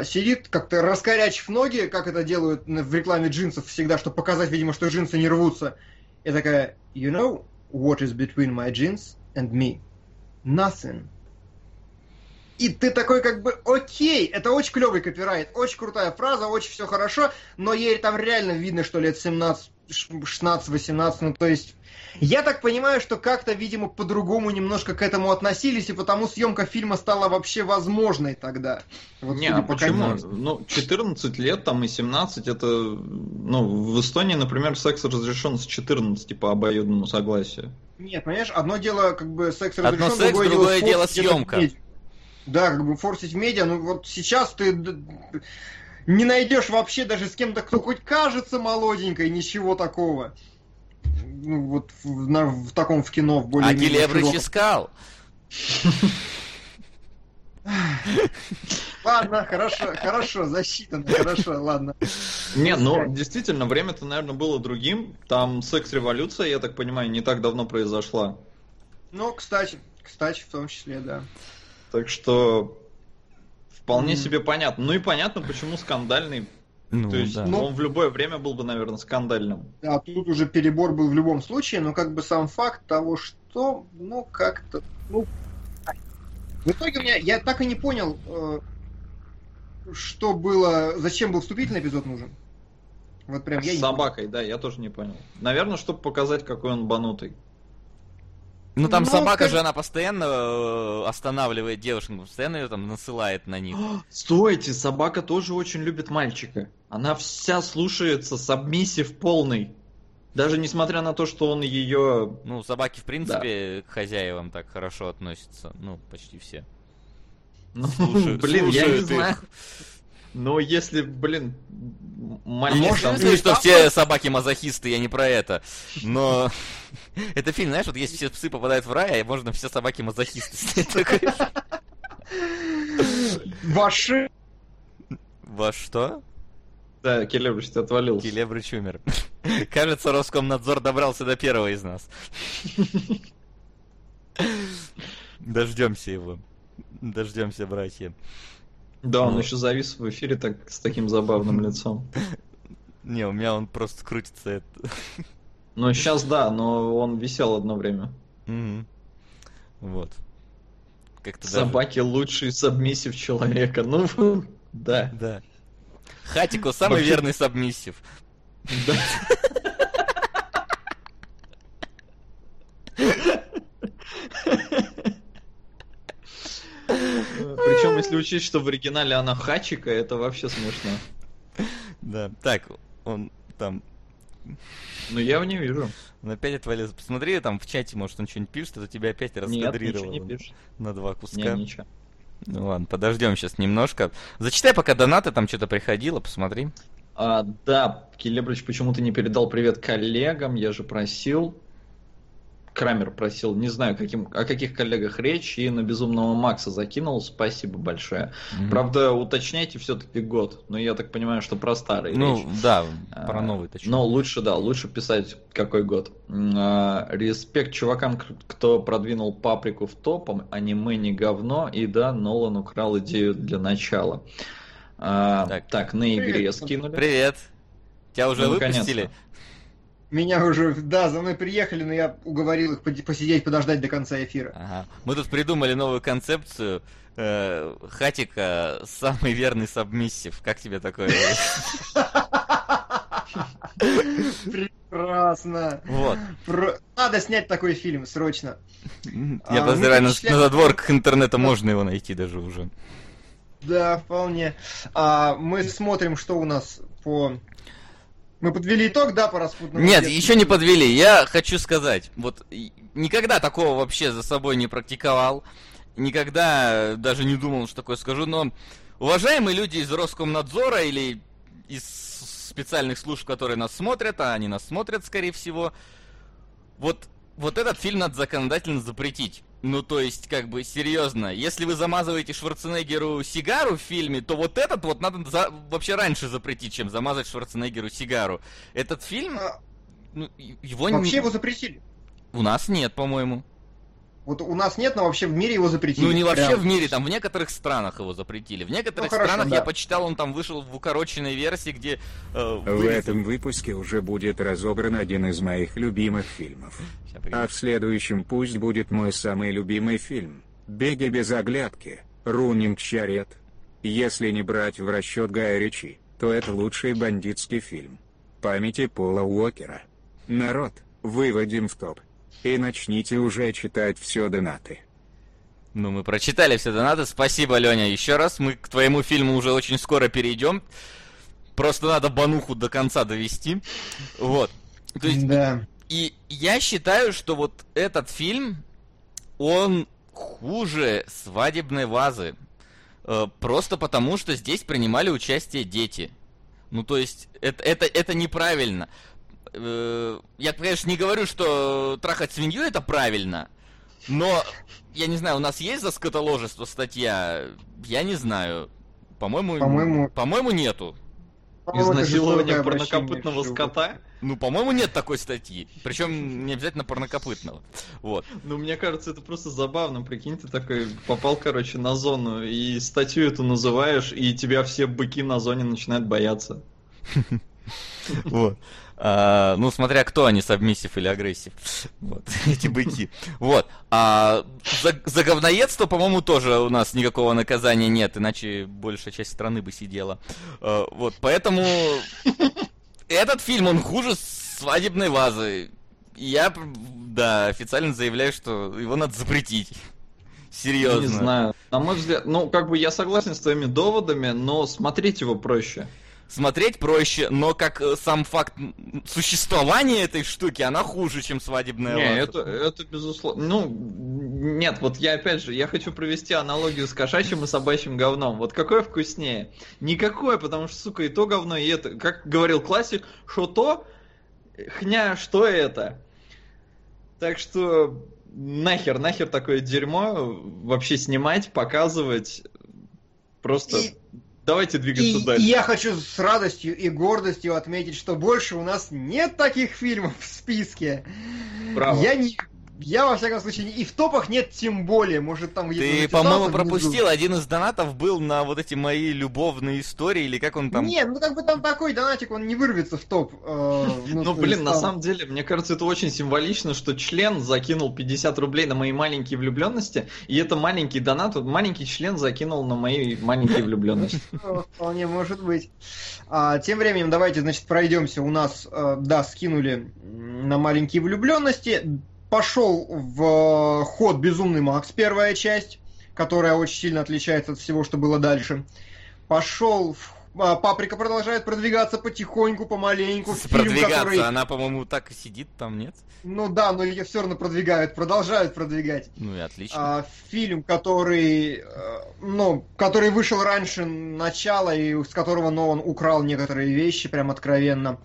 сидит, как-то раскорячив ноги, как это делают в рекламе джинсов всегда, чтобы показать, видимо, что джинсы не рвутся, и такая, you know what is between my jeans and me? Nothing. И ты такой как бы, окей, это очень клевый копирайт, очень крутая фраза, очень все хорошо, но ей там реально видно, что лет семнадцать, шестнадцать, восемнадцать, ну то есть... Я так понимаю, что как-то, видимо, по-другому немножко к этому относились, и потому съемка фильма стала вообще возможной тогда. Вот не, а почему? Ну, четырнадцать лет, там и семнадцать, это... Ну, в Эстонии, например, секс разрешен с четырнадцати по обоюдному согласию. Нет, понимаешь, одно дело, как бы, секс разрешен, одно секс, другое, другое дело, дело съемка. Да, как бы форсить медиа, ну вот сейчас ты не найдешь вообще даже с кем-то, кто хоть кажется молоденькой, ничего такого. Ну вот в, на, в таком в кино, в более... А Гелебрыч искал. Ладно, хорошо, хорошо, засчитано, хорошо, ладно. Не, ну действительно, время-то, наверное, было другим. Там секс-революция, я так понимаю, не так давно произошла. Ну, кстати, кстати, в том числе, да. Так что вполне mm. себе понятно. Ну и понятно, почему скандальный. Ну, то есть да. Он в любое время был бы, наверное, скандальным. Да, тут уже перебор был в любом случае, но как бы сам факт того, что, ну, как-то... Ну... В итоге у меня... Я так и не понял, что было... Зачем был вступительный эпизод нужен? Вот прям я С собакой, да, я тоже не понял. Наверное, чтобы показать, какой он банутый. Ну там ну, собака как... же, она постоянно останавливает девушку, постоянно ее там насылает на них. Стойте, собака тоже очень любит мальчика. Она вся слушается, сабмиссив полный. Даже несмотря на то, что он ее... Ну, собаки, в принципе, да, к хозяевам так хорошо относятся. Ну, почти все. Ну, слушают, блин, слушают, я не их. знаю. Но если, блин, мальчик... Может, там... если, что все собаки-мазохисты, я не про это. Но... Это фильм, знаешь, вот если все псы попадают в рай, а можно все собаки-мазохисты снять. Ваши... Во что? Да, Келебрыч, ты отвалился. Келебрыч умер. Кажется, Роскомнадзор добрался до первого из нас. Дождемся его. Дождемся, братья. Да, он ну. еще завис в эфире так, с таким забавным лицом. Не, у меня он просто крутится. Это. Ну, сейчас да, но он висел одно время. Mm-hmm. Вот. Как-то собаки даже... лучший сабмиссив человека. Ну, да. да. Хатико самый Вообще... верный сабмиссив. Да. Причем, если учесть, что в оригинале она Хачика, это вообще смешно. Да, так, он там... Ну, я его не вижу. Он опять отвалился. Посмотри, там в чате, может, он что-нибудь пишет, это тебя опять раскадрировало. Нет, ничего не пишет. На два куска. Не, ничего. Ну, ладно, подождем сейчас немножко. Зачитай пока донаты, там что-то приходило, посмотри. А, да, Келебрич почему-то не передал привет коллегам, я же просил... Крамер просил, не знаю, каким, о каких коллегах речь, и на Безумного Макса закинул, спасибо большое. Mm-hmm. Правда, уточняйте все-таки год, но я так понимаю, что про старый ну, речь. Ну, да, а, про новый точнее. Но лучше, да, лучше писать, какой год. А, респект чувакам, кто продвинул Паприку в топом, аниме не говно, и да, Нолан украл идею для начала. А, так. так, на Игоре скинули. Привет, тебя уже ну, выпустили? Меня уже, да, за мной приехали, но я уговорил их посидеть, подождать до конца эфира. Ага. Мы тут придумали новую концепцию. Э, Хатика самый верный сабмиссив. Как тебе такое? Прекрасно. Вот. Про... Надо снять такой фильм, срочно. Я а, поздравляю, на, начали... на задворках интернета можно его найти даже уже. Да, вполне. А, мы смотрим, что у нас по... Мы подвели итог, да, по распутному детству? Нет, еще не подвели. Я хочу сказать, вот никогда такого вообще за собой не практиковал, никогда даже не думал, что такое скажу, но уважаемые люди из Роскомнадзора или из специальных служб, которые нас смотрят, а они нас смотрят, скорее всего, вот, вот этот фильм надо законодательно запретить. Ну, то есть, как бы, серьезно, если вы замазываете Шварценеггеру сигару в фильме, то вот этот вот надо за... вообще раньше запретить, чем замазать Шварценеггеру сигару. Этот фильм, ну, его не... Вообще его запретили? У нас нет, по-моему. Вот у нас нет, но вообще в мире его запретили. Ну, не вообще прям в мире, там в некоторых странах его запретили. В некоторых ну, хорошо, странах, да. Я почитал, он там вышел в укороченной версии, где... Э, в вырез... этом выпуске уже будет разобран один из моих любимых фильмов. А в следующем пусть будет мой самый любимый фильм. «Беги без оглядки», «Рунинг Чарет». Если не брать в расчет Гая Ричи, то это лучший бандитский фильм памяти Пола Уокера. Народ, выводим в топ. И начните уже читать все донаты. Ну, мы прочитали все донаты. Спасибо, Леня, еще раз. Мы к твоему фильму уже очень скоро перейдем. Просто надо бануху до конца довести. Вот. То есть, да. И я считаю, что вот этот фильм, он хуже «Свадебной вазы». Просто потому, что здесь принимали участие дети. Ну, то есть, это, это, это неправильно. Я, конечно, не говорю, что трахать свинью это правильно, но, я не знаю, у нас есть за скотоложество статья? Я не знаю. По-моему, по-моему, по-моему нету. Изнасилование парнокопытного скота? Ну, по-моему, нет такой статьи. Причем не обязательно парнокопытного. Вот. Ну, мне кажется, это просто забавно. Прикинь, ты такой попал, короче, на зону, и статью эту называешь, и тебя все быки на зоне начинают бояться. Вот. А, ну, смотря кто они, сабмиссив или агрессив. Вот, эти быки. Вот. А за, за говноедство, по-моему, тоже у нас никакого наказания нет, иначе большая часть страны бы сидела. А, вот, поэтому этот фильм, он хуже «Свадебной вазы». Я, да, официально заявляю, что его надо запретить. Серьезно. Не знаю. На мой взгляд, ну, как бы я согласен с твоими доводами, но смотреть его проще. Смотреть проще, но как э, сам факт существования этой штуки, она хуже, чем «Свадебная ваза». Нет, это, это безусловно. Ну, нет, вот я опять же, я хочу провести аналогию с кошачьим и собачьим говном. Вот какое вкуснее? Никакое, потому что, сука, и то говно, и это. Как говорил классик, что то, хня, что это? Так что нахер, нахер такое дерьмо вообще снимать, показывать, просто... И... Давайте двигаться и, дальше. И я хочу с радостью и гордостью отметить, что больше у нас нет таких фильмов в списке. Браво. Я, не, я во всяком случае, и в топах нет тем более. Может, там... Ты, по-моему, пропустил. Один из донатов был на вот эти мои любовные истории, или как он там... Нет, ну как бы там такой донатик, он не вырвется в топ. Ну, блин, на самом деле, мне кажется, это очень символично, что член закинул пятьдесят рублей на мои маленькие влюбленности, и это маленький донат, маленький член закинул на мои маленькие влюбленности. Вполне может быть. Тем временем, давайте, значит, пройдемся. У нас, да, скинули на маленькие влюбленности... Пошел в ход «Безумный Макс», первая часть, которая очень сильно отличается от всего, что было дальше. Пошел в... Паприка продолжает продвигаться потихоньку, помаленьку. Фильм, продвигаться, который... она, по-моему, так и сидит там, нет? Ну да, но ее все равно продвигают, продолжают продвигать. Ну и отлично. А, фильм, который, ну, который вышел раньше начала, и с которого Нолан украл некоторые вещи, прям откровенно.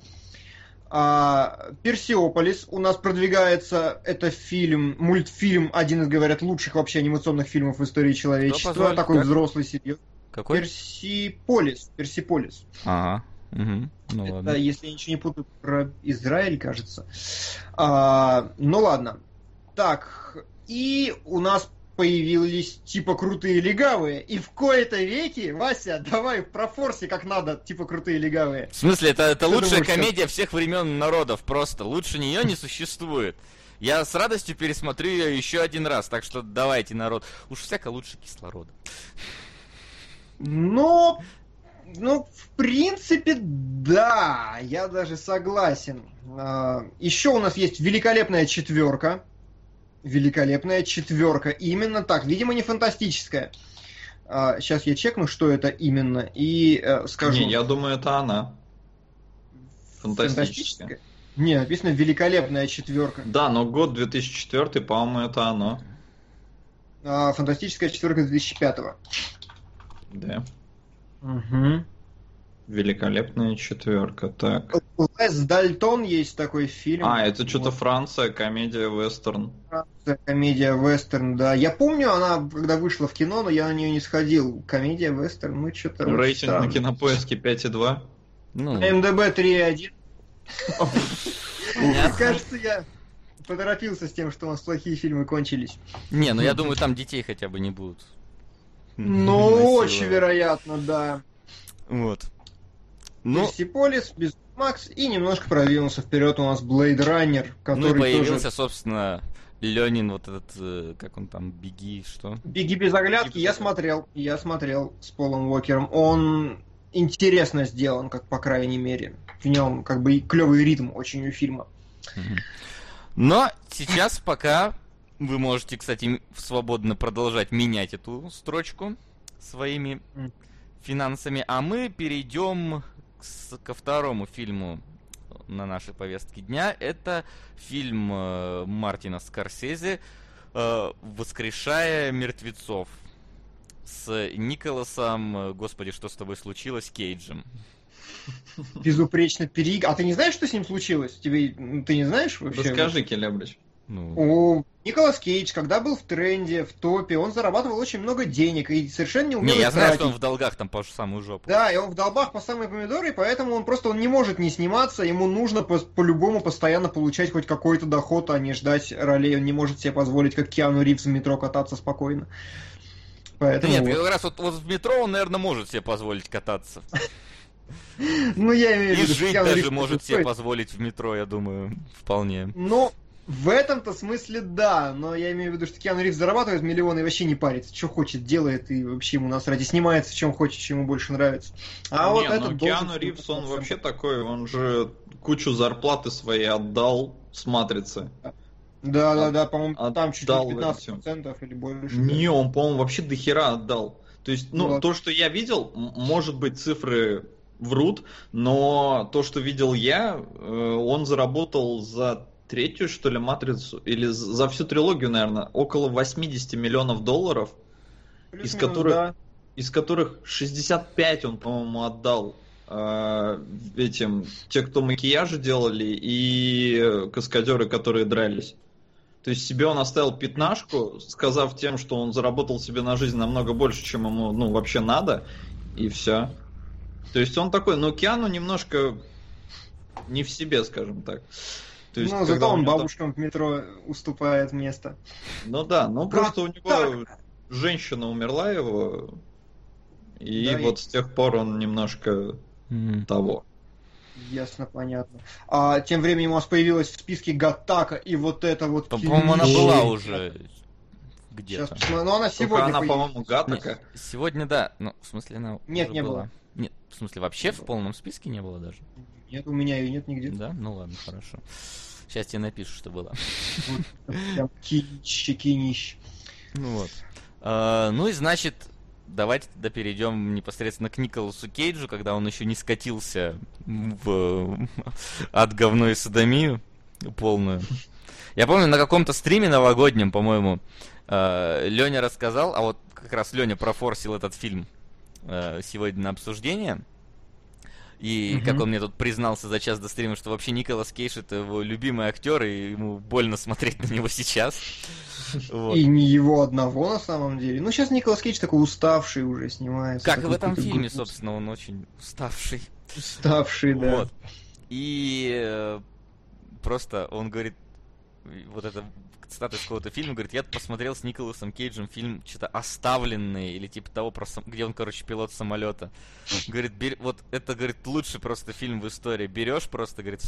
А, «Персеполис» у нас продвигается, это фильм, мультфильм, один из, говорят, лучших вообще анимационных фильмов в истории человечества, такой как? Взрослый, серьезный. Какой? «Персеполис», «Персеполис». Ага, угу. Ну, это, ладно. Если я ничего не путаю, про Израиль, кажется. А, ну ладно. Так, и у нас появились типа крутые легавые. И в кои-то веки, Вася, давай про форси как надо, типа крутые легавые. В смысле, это, это лучшая думаешь, комедия что? Всех времен народов, просто. Лучше нее не существует. Я с радостью пересмотрю ее еще один раз, так что давайте, народ. Уж всяко лучше кислорода. Ну, ну, в принципе, да, я даже согласен. Еще у нас есть великолепная четверка. Великолепная четверка. Именно так. Видимо, не фантастическая. А, сейчас я чекну, что это именно, и э, скажу. Не, я думаю, это она. Фантастическая. Фантастическая? Не, написано «Великолепная четверка». Да, но год две тысячи четвёртый, по-моему, это оно. А, «Фантастическая четверка» две тысячи пятого. Да. Угу. «Великолепная четверка», так. Уэс Дальтон есть такой фильм. А, это вот. Что-то Франция, комедия-вестерн. Франция, комедия-вестерн, да. Я помню, она когда вышла в кино, но я на нее не сходил. Комедия-вестерн, ну что-то... Рейтинг вот на Кинопоиске пять и два. Ну. МДБ три и один. Мне кажется, я поторопился с тем, что у нас плохие фильмы кончились. Не, ну я думаю, там детей хотя бы не будут. Ну, очень вероятно, да. Вот. Ну, Космополис, Безумный Макс, и немножко продвинулся вперед у нас Блейд Раннер, который ну, появился, тоже... собственно, Ленин, вот этот, как он там, беги, что? Беги без оглядки, беги я без... смотрел, я смотрел с Полом Уокером, он интересно сделан, как по крайней мере, в нем как бы клевый ритм очень у фильма. Но сейчас пока вы можете, кстати, свободно продолжать менять эту строчку своими финансами, а мы перейдем ко второму фильму на нашей повестке дня. Это фильм Мартина Скорсезе «Воскрешая мертвецов» с Николасом, господи, что с тобой случилось, Кейджем. Безупречно переиг... А ты не знаешь, что с ним случилось? Тебе... Ты не знаешь вообще? Расскажи, Келебрич. Ну. О, Николас Кейдж, когда был в тренде, в топе, он зарабатывал очень много денег и совершенно не умел. Не, я знаю, тратить. Что он в долгах там по самую жопу. Да, и он в долгах по самые помидоры, и поэтому он просто он не может не сниматься, ему нужно по- по-любому постоянно получать хоть какой-то доход, а не ждать ролей. Он не может себе позволить, как Киану Ривз, в метро кататься спокойно. Поэтому... Нет, как раз вот, вот в метро он, наверное, может себе позволить кататься. Ну, я имею в виду... И жить даже может себе позволить в метро, я думаю, вполне. Ну... В этом-то смысле да, но я имею в виду, что Киану Ривз зарабатывает миллионы и вообще не парится, что хочет, делает и вообще ему насрать, и снимается в чем хочет, чем ему больше нравится. А не, вот этот Киану Ривз, он вообще такой, он же кучу зарплаты своей отдал с «Матрицы». Да, да, да, по-моему, там чуть ли пятнадцать процентов или больше. Не, он, по-моему, вообще дохера отдал. То есть, ну, то, что я видел, может быть, цифры... врут, но то, что видел я, он заработал за третью, что ли, «Матрицу», или за всю трилогию, наверное, около восемьдесят миллионов долларов, плюс из, минус, которых, да. из которых шестьдесят пять он, по-моему, отдал э, этим, те, кто макияжи делали, и каскадеры, которые дрались. То есть себе он оставил пятнашку, сказав тем, что он заработал себе на жизнь намного больше, чем ему ну, вообще надо, и все. То есть он такой, но Киану немножко не в себе, скажем так. То есть, ну, зато он бабушкам там... в метро уступает место. Ну да, ну просто у него женщина умерла его, и да, вот и... с тех пор он немножко mm-hmm. того. Ясно, понятно. А тем временем у нас появилась в списке Гаттака, и вот это вот... Там, по-моему, она была уже... где-то. Сейчас, но она сегодня... Только она, по-моему, Гаттака. Сегодня, да. Ну, в смысле, она Нет, не была. было. Нет, в смысле, вообще в полном списке не было даже? Нет, у меня ее нет нигде. Да? Ну ладно, хорошо. Сейчас тебе напишу, что было. Кинищ, кинищ. Ну вот. Ну и значит, давайте тогда перейдем непосредственно к Николасу Кейджу, когда он еще не скатился от говно и содомию полную. Я помню, на каком-то стриме новогоднем, по-моему, Леня рассказал, а вот как раз Леня профорсил этот фильм сегодня на обсуждение. И угу. как он мне тут признался за час до стрима, что вообще Николас Кейдж — это его любимый актер, и ему больно смотреть на него сейчас. Вот. И не его одного на самом деле. Ну сейчас Николас Кейдж такой уставший уже снимается. Как и в этом фильме, груз. собственно, он очень уставший. Уставший, да. Вот. И просто он говорит, вот это цитата из какого-то фильма, говорит, я посмотрел с Николасом Кейджем фильм что-то «Оставленные» или типа того, про сам... где он, короче, пилот самолета. Говорит, бер... вот это, говорит, лучший просто фильм в истории. Берешь просто, говорит,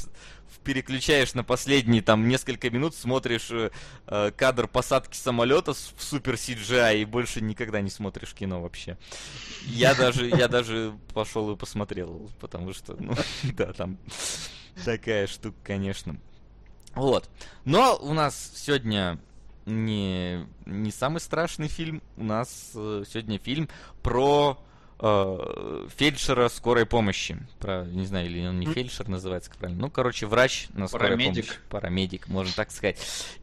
переключаешь на последние там несколько минут, смотришь э, кадр посадки самолета с... в супер си джи ай и больше никогда не смотришь кино вообще. Я даже, я даже пошел и посмотрел, потому что, ну, да, там такая штука, конечно. Вот. Но у нас сегодня не, не самый страшный фильм. У нас э, сегодня фильм про э, фельдшера скорой помощи. Про, не знаю, или он не фельдшер называется, как правильно. Ну, короче, врач на скорой помощи. Парамедик, можно так сказать.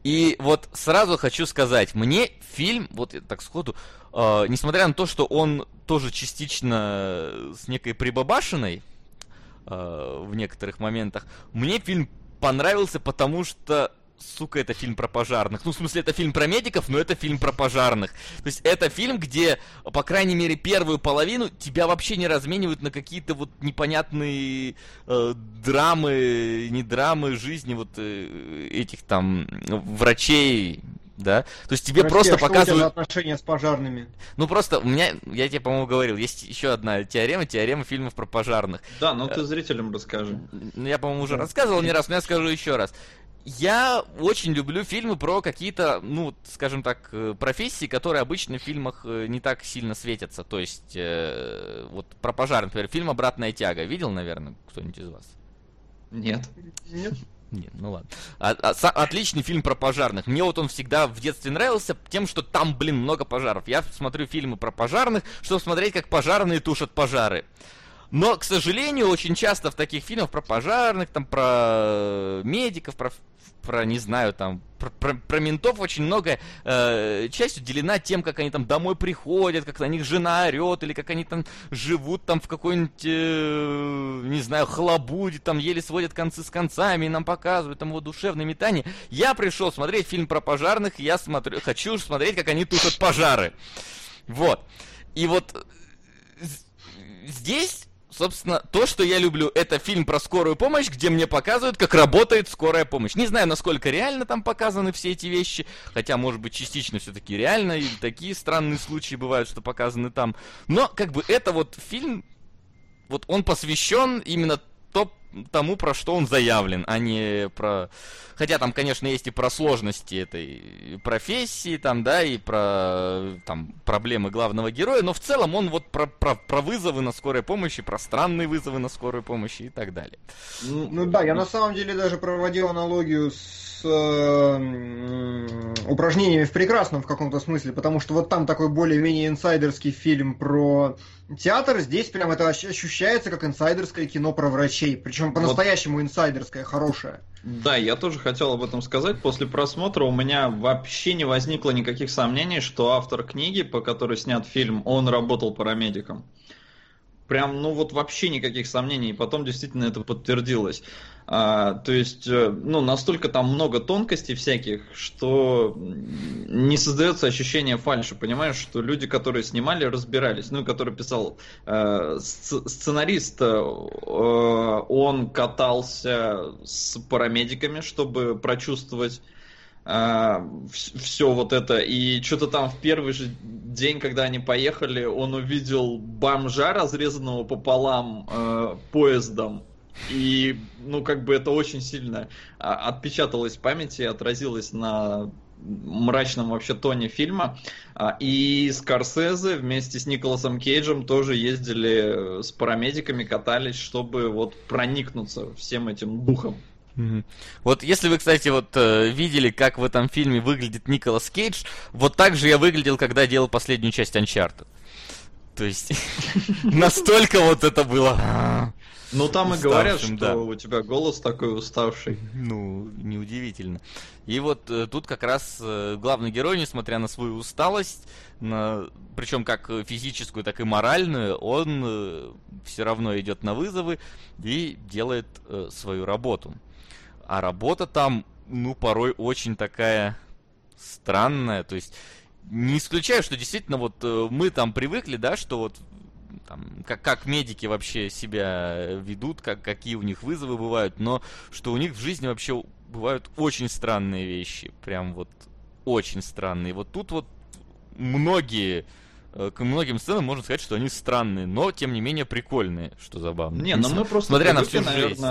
И вот сразу хочу сказать, мне фильм, вот так сходу, э, несмотря на то, что он тоже частично с некой прибабашиной э, в некоторых моментах, мне фильм понравился, потому что... Сука, это фильм про пожарных. Ну, в смысле, это фильм про медиков, но это фильм про пожарных. То есть это фильм, где, по крайней мере, первую половину тебя вообще не разменивают на какие-то вот непонятные э, драмы, не драмы жизни вот э, этих там врачей, да? То есть тебе Прости, просто а что показывают... у тебя за отношения с пожарными? Ну, просто у меня, я тебе, по-моему, говорил, есть еще одна теорема, теорема фильмов про пожарных. Да, но ты зрителям расскажи. Я, по-моему, уже рассказывал не раз, но я скажу еще раз. Я очень люблю фильмы про какие-то, ну, скажем так, профессии, которые обычно в фильмах не так сильно светятся. То есть, э, вот про пожар, например, фильм «Обратная тяга». Видел, наверное, кто-нибудь из вас? Нет. Нет. Нет, ну ладно. А, а, с, отличный фильм про пожарных. Мне вот он всегда в детстве нравился тем, что там, блин, много пожаров. Я смотрю фильмы про пожарных, чтобы смотреть, как пожарные тушат пожары. Но, к сожалению, очень часто в таких фильмах про пожарных, там, про медиков, про, про не знаю, там, про, про, про ментов очень много э, часть уделена тем, как они там домой приходят, как на них жена орет, или как они там живут там в какой-нибудь, э, не знаю, халабуде, там еле сводят концы с концами, и нам показывают там его душевное метание. Я пришел смотреть фильм про пожарных, я смотрю, хочу смотреть, как они тушат пожары. Вот. И вот здесь... Собственно, то, что я люблю, это фильм про скорую помощь, где мне показывают, как работает скорая помощь. Не знаю, насколько реально там показаны все эти вещи, хотя, может быть, частично все-таки реально, или такие странные случаи бывают, что показаны там. Но, как бы, это вот фильм, вот он посвящен именно то, тому, про что он заявлен, а не про... Хотя там, конечно, есть и про сложности этой профессии, там, да, и про там, проблемы главного героя, но в целом он вот про, про, про вызовы на скорой помощи, про странные вызовы на скорую помощь и так далее. Ну, ну да, я на самом деле даже проводил аналогию с э, упражнениями в прекрасном в каком-то смысле, потому что вот там такой более-менее инсайдерский фильм про театр, здесь прям это ощущается как инсайдерское кино про врачей, причем по-настоящему инсайдерское, хорошее. Да, я тоже хотел об этом сказать. После просмотра у меня вообще не возникло никаких сомнений, что автор книги, по которой снят фильм, он работал парамедиком. Прям, ну вот вообще никаких сомнений. И потом действительно это подтвердилось. А, то есть, ну, настолько там много тонкостей всяких, что не создается ощущение фальши. Понимаешь, что люди, которые снимали, разбирались. Ну, и который писал э, сценарист, э, он катался с парамедиками, чтобы прочувствовать Uh, все вот это. И что-то там в первый же день, когда они поехали, он увидел бомжа, разрезанного пополам uh, поездом. И, ну, как бы это очень сильно отпечаталось в памяти и отразилось на мрачном вообще тоне фильма. И Скорсезе вместе с Николасом Кейджем тоже ездили с парамедиками, катались, чтобы вот проникнуться всем этим духом. Вот если вы, кстати, вот видели, как в этом фильме выглядит Николас Кейдж, вот так же я выглядел, когда делал последнюю часть Uncharted. То есть настолько вот это было. Ну там и говорят, что у тебя голос такой уставший. Ну, неудивительно. И вот тут как раз главный герой, несмотря на свою усталость, причем как физическую, так и моральную, он все равно идет на вызовы и делает свою работу. А работа там, ну, порой очень такая странная. То есть, не исключаю, что действительно вот мы там привыкли, да, что вот там, как, как медики вообще себя ведут, как, какие у них вызовы бывают, но что у них в жизни вообще бывают очень странные вещи. Прям вот очень странные. Вот тут вот многие... К многим сценам можно сказать, что они странные, но, тем не менее, прикольные, что забавно. Не, но мы просто... Смотря на всю жизнь...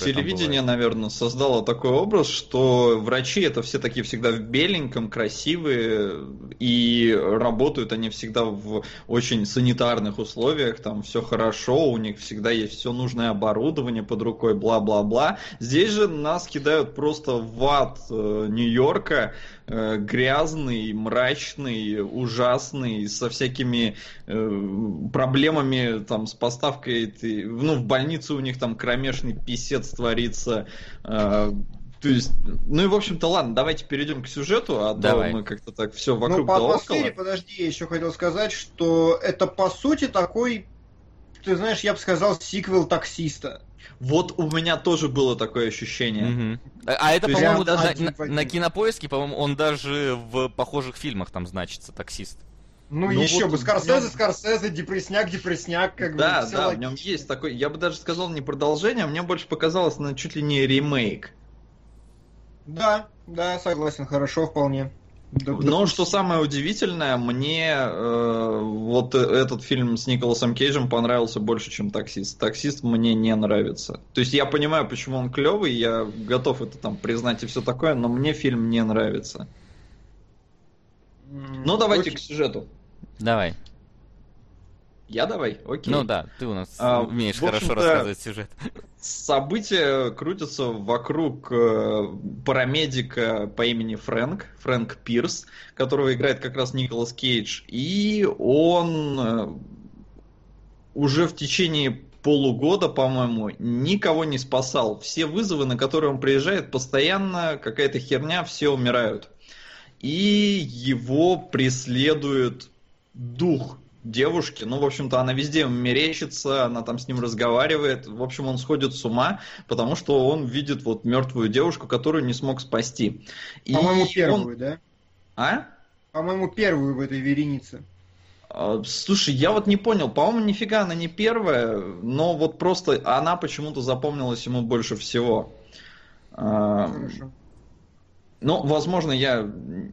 Телевидение, наверное, создало такой образ, что врачи это все такие всегда в беленьком, красивые, и работают они всегда в очень санитарных условиях, там все хорошо, у них всегда есть все нужное оборудование под рукой, бла-бла-бла. Здесь же нас кидают просто в ад Нью-Йорка, э, грязный, мрачный, ужасный, со всякими э, проблемами там с поставкой. Ты, ну, в больнице у них там кромешный писец творится. Э, То есть, ну и в общем-то, ладно, давайте перейдем к сюжету, а Давай. то мы как-то так все вокруг да около. Ну, по атмосфере, подожди, я еще хотел сказать, что это, по сути, такой, ты знаешь, я бы сказал, сиквел «Таксиста». Вот у меня тоже было такое ощущение. Угу. А это, по-моему, даже на, на, на Кинопоиске, по-моему, он даже в похожих фильмах там значится, «Таксист». Ну, ну еще вот бы, Скорсезе, нем... Скорсезе, депресняк, депресняк, как бы. Да, да, логично. В нем есть такой, я бы даже сказал, не продолжение, а мне больше показалось, на чуть ли не ремейк. Да, да, согласен, хорошо, вполне. Но что самое удивительное, мне э, вот этот фильм с Николасом Кейджем понравился больше, чем «Таксист». «Таксист» мне не нравится. То есть я понимаю, почему он клевый, я готов это там признать и все такое, но мне фильм не нравится. Ну, давайте Окей. к сюжету. Давай. Я давай? Окей. Ну да, ты у нас а, умеешь хорошо рассказывать сюжет. События крутятся вокруг парамедика по имени Фрэнк, Фрэнк Пирс, которого играет как раз Николас Кейдж. И он уже в течение полугода, по-моему, никого не спасал. Все вызовы, на которые он приезжает, постоянно какая-то херня, все умирают. И его преследует дух девушки, ну, в общем-то, она везде мерещится, она там с ним разговаривает, в общем, он сходит с ума, потому что он видит вот мертвую девушку, которую не смог спасти. И По-моему, первую, он... да? А? По-моему, первую в этой веренице. Слушай, я вот не понял, по-моему, нифига она не первая, но вот просто она почему-то запомнилась ему больше всего. Хорошо. Ну, возможно, я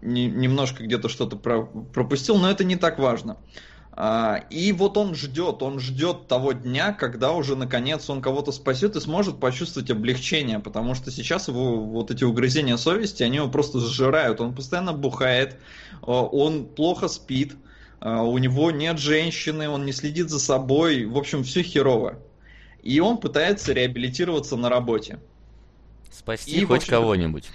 немножко где-то что-то пропустил, но это не так важно. И вот он ждет, он ждет того дня, когда уже наконец он кого-то спасет и сможет почувствовать облегчение, потому что сейчас его вот эти угрызения совести, они его просто сжирают, он постоянно бухает, он плохо спит, у него нет женщины, он не следит за собой, в общем, все херово. И он пытается реабилитироваться на работе. Спасти и, хоть общем, кого-нибудь.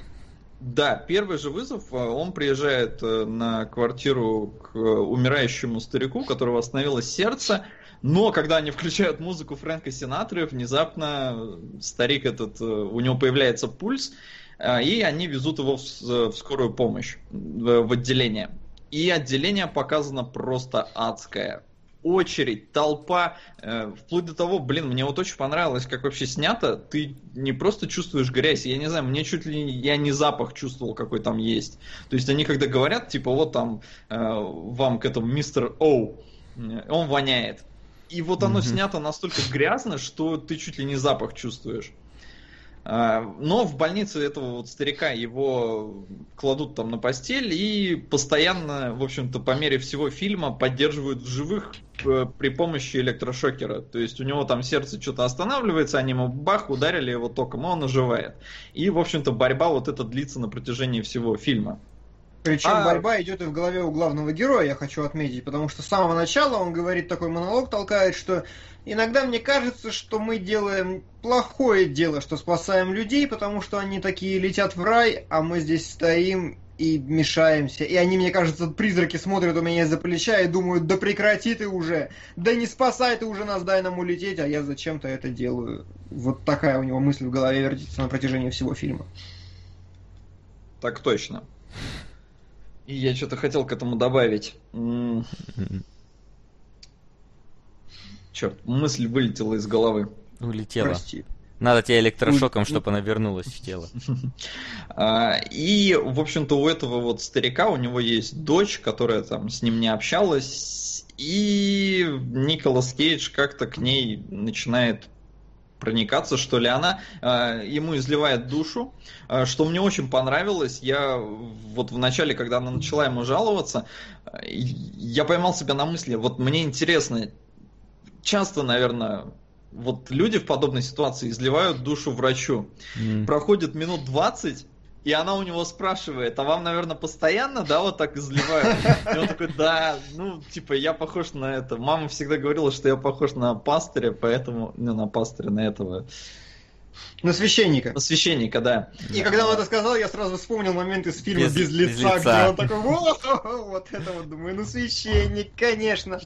Да, первый же вызов, он приезжает на квартиру к умирающему старику, у которого остановилось сердце, но когда они включают музыку Фрэнка Синатры, внезапно старик этот, у него появляется пульс, и они везут его в скорую помощь, в отделение. И отделение показано просто адское. Очередь, толпа, э, вплоть до того, блин, мне вот очень понравилось, как вообще снято, ты не просто чувствуешь грязь, я не знаю, мне чуть ли я не запах чувствовал, какой там есть. То есть они когда говорят, типа, вот там э, вам к этому мистер Оу, он воняет. И вот оно mm-hmm. снято настолько грязно, что ты чуть ли не запах чувствуешь. Но в больнице этого вот старика его кладут там на постель и постоянно, в общем-то, по мере всего фильма поддерживают в живых при помощи электрошокера. То есть у него там сердце что-то останавливается, они ему бах, ударили его током, и он оживает. И, в общем-то, борьба вот эта длится на протяжении всего фильма. Причем а... борьба идет и в голове у главного героя, я хочу отметить, потому что с самого начала он говорит такой монолог, толкает, что иногда мне кажется, что мы делаем плохое дело, что спасаем людей, потому что они такие летят в рай, а мы здесь стоим и мешаемся. И они, мне кажется, призраки смотрят у меня из-за плеча и думают, да прекрати ты уже, да не спасай ты уже нас, дай нам улететь, а я зачем-то это делаю. Вот такая у него мысль в голове вертится на протяжении всего фильма. Так точно. И я что-то хотел к этому добавить. Черт, мысль вылетела из головы. Улетела. Прости. Надо тебе электрошоком, чтобы она вернулась в тело. И, в общем-то, у этого вот старика, у него есть дочь, которая там с ним не общалась, и Николас Кейдж как-то к ней начинает проникаться, что ли, она э, ему изливает душу, э, что мне очень понравилось. Я вот в начале, когда она начала ему жаловаться, э, я поймал себя на мысли, вот мне интересно, часто, наверное, вот люди в подобной ситуации изливают душу врачу. Mm. Проходит минут двадцать, и она у него спрашивает, а вам, наверное, постоянно, да, вот так изливают? И он такой, да, ну, типа, я похож на это. Мама всегда говорила, что я похож на пастыря, поэтому, ну, на пастыря, на этого На священника. На священника, да. И когда он это сказал, я сразу вспомнил момент из фильма «Без, без, лица, без лица», где он такой, вот, вот это вот, думаю, ну священник, конечно.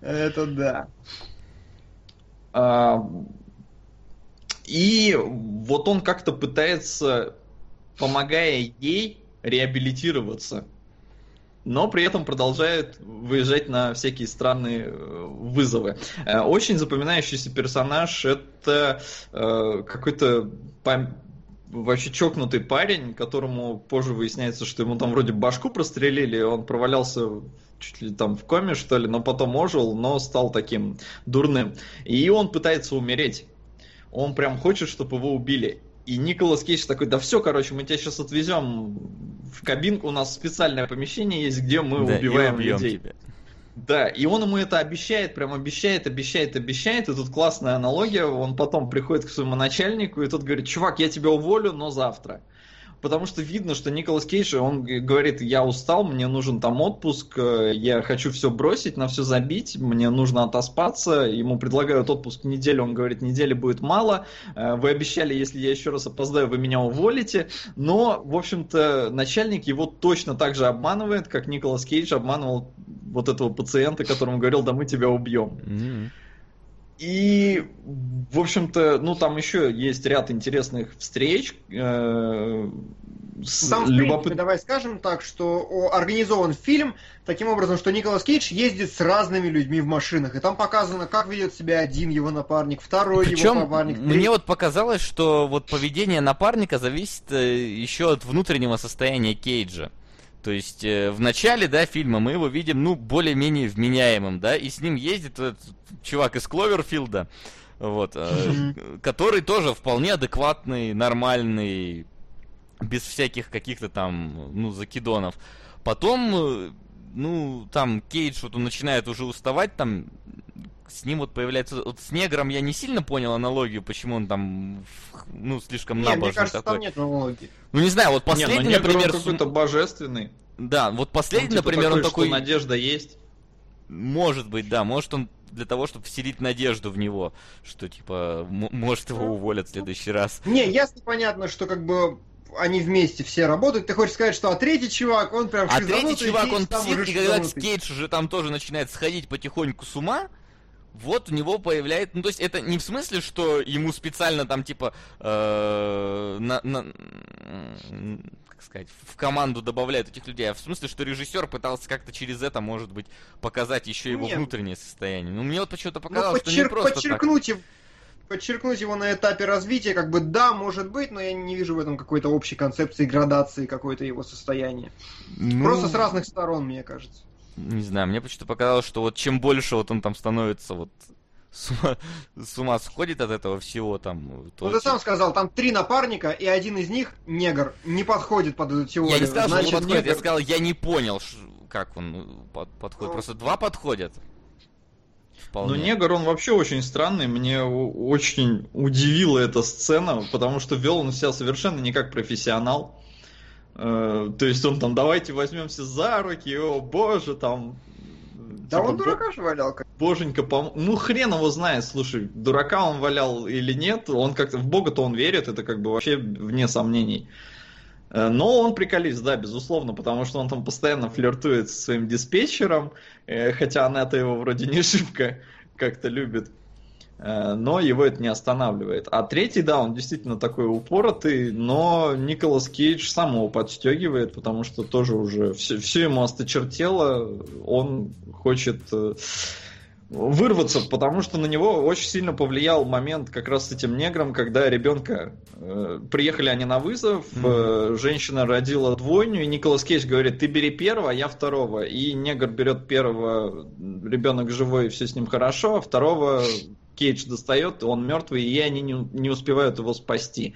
Это да. А, и вот он как-то пытается, помогая ей, реабилитироваться, но при этом продолжает выезжать на всякие странные вызовы. Очень запоминающийся персонаж — это э, какой-то пом... вообще чокнутый парень, которому позже выясняется, что ему там вроде башку прострелили, он провалялся чуть ли там в коме, что ли, но потом ожил, но стал таким дурным. И он пытается умереть. Он прям хочет, чтобы его убили. И Николас Кейдж такой, да все, короче, мы тебя сейчас отвезем в кабинку, у нас специальное помещение есть, где мы да, убиваем людей. Тебя. Да, и он ему это обещает, прям обещает, обещает, обещает, и тут классная аналогия, он потом приходит к своему начальнику, и тот говорит, чувак, я тебя уволю, но завтра. Потому что видно, что Николас Кейдж, он говорит, я устал, мне нужен там отпуск, я хочу все бросить, на все забить, мне нужно отоспаться, ему предлагают отпуск неделю, он говорит, недели будет мало, вы обещали, если я еще раз опоздаю, вы меня уволите, но, в общем-то, начальник его точно так же обманывает, как Николас Кейдж обманывал вот этого пациента, которому говорил, да мы тебя убьем. Mm-hmm. И, в общем-то, ну там еще есть ряд интересных встреч. Э, с там, в принципе, любопыт... давай скажем так, что организован фильм таким образом, что Николас Кейдж ездит с разными людьми в машинах. И там показано, как ведет себя один его напарник, второй Причем, его напарник. Причем мне вот показалось, что вот поведение напарника зависит еще от внутреннего состояния Кейджа. То есть э, в начале, да, фильма мы его видим, ну, более-менее вменяемым, да, и с ним ездит этот чувак из Кловерфилда, вот, э, который тоже вполне адекватный, нормальный, без всяких каких-то там, ну, закидонов. Потом, ну, там Кейдж, вот он начинает уже уставать, там, с ним вот появляется... Вот с негром я не сильно понял аналогию, почему он там, ну, слишком набожный такой. Мне кажется, такой. Там нет аналогии. Ну, не знаю, вот последний, не, ну, негр, например... он какой-то божественный. Да, вот последний, он, например, такой, он такой... Что надежда есть. Может быть, да, может он для того, чтобы вселить надежду в него, что, типа, м- может его уволят в следующий раз. Не, ясно, понятно, что, как бы... они вместе все работают. Ты хочешь сказать, что а третий чувак, он прям... А третий чувак, он псих, и когда Кейдж уже там тоже начинает сходить потихоньку с ума, вот у него появляется... Ну, то есть это не в смысле, что ему специально там, типа, э, на, на, как сказать, в команду добавляют этих людей, а в смысле, что режиссер пытался как-то через это, может быть, показать еще его Нет. внутреннее состояние. Ну, мне вот почему-то показалось, ну, подчер- что не просто подчеркнуть так. Его... Подчеркнуть его на этапе развития, как бы, да, может быть, но я не вижу в этом какой-то общей концепции, градации какой-то его состояния. Ну... Просто с разных сторон, мне кажется. Не знаю, мне почему-то показалось, что вот чем больше вот он там становится, вот с ума, с ума сходит от этого всего там. То... Ну ты сам сказал, там три напарника, и один из них, негр, не подходит под эту теорию. Я не сказал, Значит, что он подходит, негр... я сказал, я не понял, как он подходит. Но... Просто два подходят. Вполне. Но негр, он вообще очень странный, мне очень удивила эта сцена, потому что вел он себя совершенно не как профессионал. То есть он там, давайте возьмемся за руки, о боже, там... Да типа, он дурака же валял. Боженька, пом... ну хрен его знает, слушай, дурака он валял или нет, он как-то в Бога-то он верит, это как бы вообще вне сомнений. Но он приколист, да, безусловно, потому что он там постоянно флиртует со своим диспетчером, хотя она-то его вроде не шибко как-то любит, но его это не останавливает. А третий, да, он действительно такой упоротый, но Николас Кейдж сам его подстегивает, потому что тоже уже все, все ему осточертело, он хочет... вырваться, потому что на него очень сильно повлиял момент как раз с этим негром, когда ребенка... Э, приехали они на вызов, mm-hmm. э, женщина родила двойню, и Николас Кейдж говорит, ты бери первого, а я второго. И негр берет первого, ребенок живой, и все с ним хорошо, а второго Кейдж достает, он мертвый, и они не, не успевают его спасти.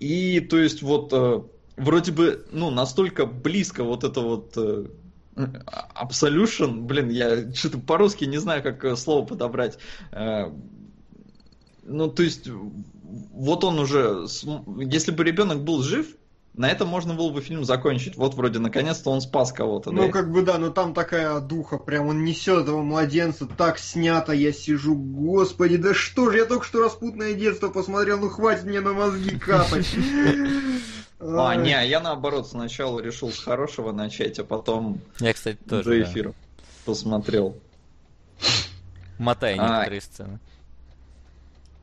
И, то есть, вот, э, вроде бы, ну, настолько близко вот это вот... Э, Absolution, блин, я что-то по-русски не знаю, как слово подобрать. Ну, то есть, вот он уже, если бы ребенок был жив, На этом можно было бы фильм закончить. Вот вроде наконец-то он спас кого-то. Ну да? Как бы да, но там такая духа, прям он несет этого младенца, так снято, я сижу, господи, да что же, я только что «Распутное детство» посмотрел, ну хватит мне на мозги капать. А, не, я наоборот сначала решил с хорошего начать, а потом до эфира посмотрел. Мотай некоторые сцены.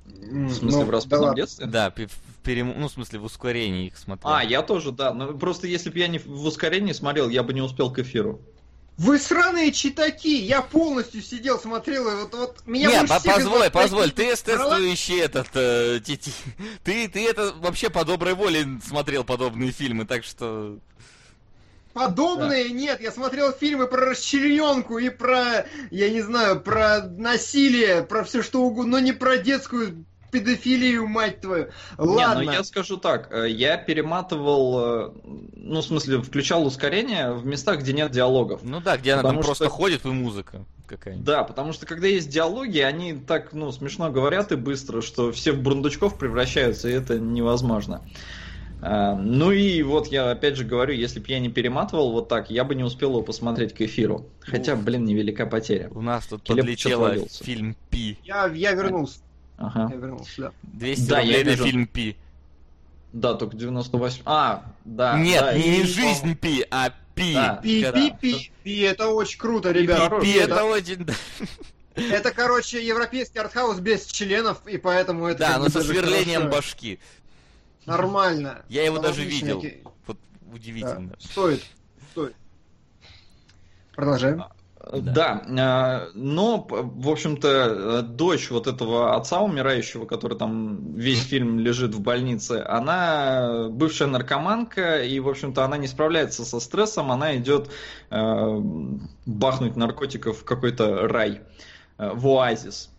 В смысле, ну, в «Распутном да, детстве»? Да, в перем... ну, в смысле, в ускорении их смотрел. А, я тоже, да. Но просто если бы я не в ускорении смотрел, я бы не успел к эфиру. Вы сраные читаки! Я полностью сидел, смотрел, и вот, вот меня не, больше всех... позволь, позволь, ты эстетствующий этот... Э, ти, ти, ты, ты это вообще по доброй воле смотрел подобные фильмы, так что... Подобные? Да. Нет, я смотрел фильмы про расчлененку и про, я не знаю, про насилие, про все что угодно, но не про детскую педофилию, мать твою. Ладно. Не, ну я скажу так, я перематывал, ну в смысле включал ускорение в местах, где нет диалогов. Ну да, где она там что... просто ходит и музыка какая-нибудь. Да, потому что когда есть диалоги, они так, ну смешно говорят и быстро, что все в бурундучков превращаются, и это невозможно. Ну и вот я опять же говорю, если бы я не перематывал вот так, я бы не успел его посмотреть к эфиру. Хотя, блин, невелика потеря. У нас тут Келеб подлетела фильм «Пи». Я, я вернулся. Ага. Я вернулся, да. двести да, рублей на фильм «Пи». Да, только девяносто восемь... А, да. Нет, да, не и... «Жизнь Пи», а «Пи». Да, пи, когда... пи, пи, пи, это очень круто, ребята. Пи, пи, это да? очень... Это, короче, европейский артхаус без членов, и поэтому это... Да, но со сверлением башки. Нормально. Я его даже видел. Ки... Вот удивительно. Да. Стоит. Стоит. Продолжаем. Да. да. Но, в общем-то, дочь вот этого отца умирающего, который там весь фильм лежит в больнице, она бывшая наркоманка, и, в общем-то, она не справляется со стрессом, она идет бахнуть наркотиков в какой-то рай, в оазис.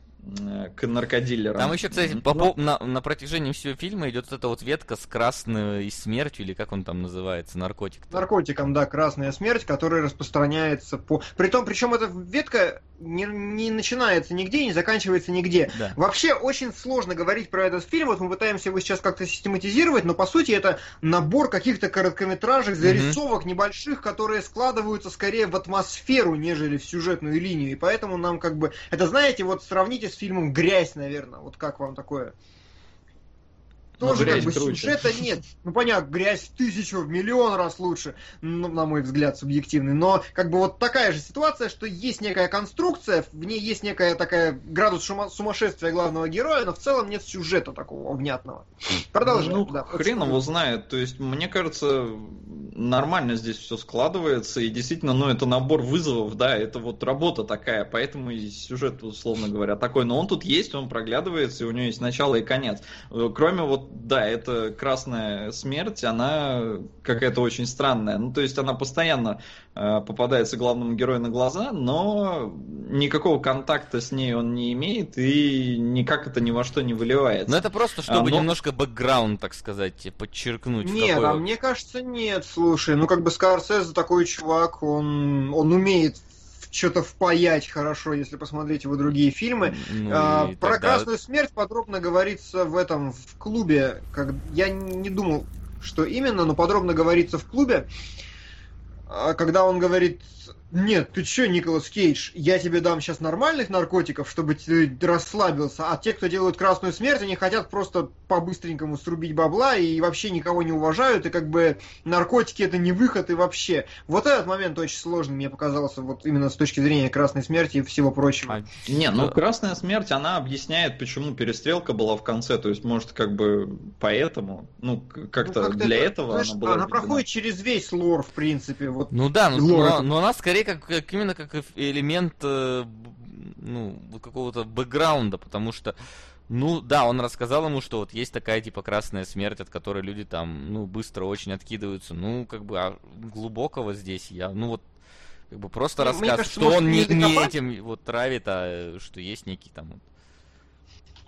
К наркодилерам. Там еще, кстати, по, по, на, на протяжении всего фильма идет вот эта вот ветка с красной смертью, или как он там называется, наркотик. Наркотиком, да, красная смерть, которая распространяется по... Притом, причем эта ветка не, не начинается нигде и не заканчивается нигде. Да. Вообще, очень сложно говорить про этот фильм, вот мы пытаемся его сейчас как-то систематизировать, но по сути это набор каких-то короткометражек, зарисовок mm-hmm. небольших, которые складываются скорее в атмосферу, нежели в сюжетную линию, и поэтому нам как бы... Это, знаете, вот сравните с с фильмом «Грязь», наверное. Вот как вам такое? Тоже как бы круче. Сюжета нет. Ну, понятно, «Грязь» в тысячу, в миллион раз лучше, ну, на мой взгляд, субъективный. Но как бы вот такая же ситуация, что есть некая конструкция, в ней есть некая такая градус шума- сумасшествия главного героя, но в целом нет сюжета такого внятного. Продолжим. Ну, да, хрен его знает. То есть, мне кажется, нормально здесь все складывается, и действительно, ну, это набор вызовов, да, это вот работа такая, поэтому и сюжет, условно говоря, такой. Но он тут есть, он проглядывается, и у него есть начало и конец. Кроме вот да, это красная смерть, она какая-то очень странная. Ну, то есть она постоянно э, попадается главному герою на глаза, но никакого контакта с ней он не имеет и никак это ни во что не выливается. Ну, это просто, чтобы а, но... немножко бэкграунд, так сказать, подчеркнуть. Нет, какой... а мне кажется, нет, слушай. Ну, как бы Скорсезе такой чувак, он, он умеет... что-то впаять хорошо, если посмотреть его другие фильмы. Ну, а, про тогда... «Красную смерть» подробно говорится в этом, в клубе. Как... Я не думал, что именно, но подробно говорится в клубе, когда он говорит: «Нет, ты чё, Николас Кейдж, я тебе дам сейчас нормальных наркотиков, чтобы ты расслабился, а те, кто делают «Красную смерть», они хотят просто по-быстренькому срубить бабла и вообще никого не уважают, и как бы наркотики — это не выход и вообще». Вот этот момент очень сложный, мне показался, вот именно с точки зрения «Красной смерти» и всего прочего. А, не, ну «Красная смерть», она объясняет, почему перестрелка была в конце, то есть, может, как бы поэтому, ну, как-то, ну, как-то для это, этого знаешь, она была... Она проходит через весь лор, в принципе. Вот. Ну да, но, но, но она скорее Как, как именно как элемент э, ну, какого-то бэкграунда, потому что, ну да, он рассказал ему, что вот есть такая типа красная смерть, от которой люди там, ну, быстро очень откидываются, ну, как бы, а глубокого здесь я, ну, вот, как бы просто ну, рассказ, кажется, что он не, не этим вот травит, а что есть некий там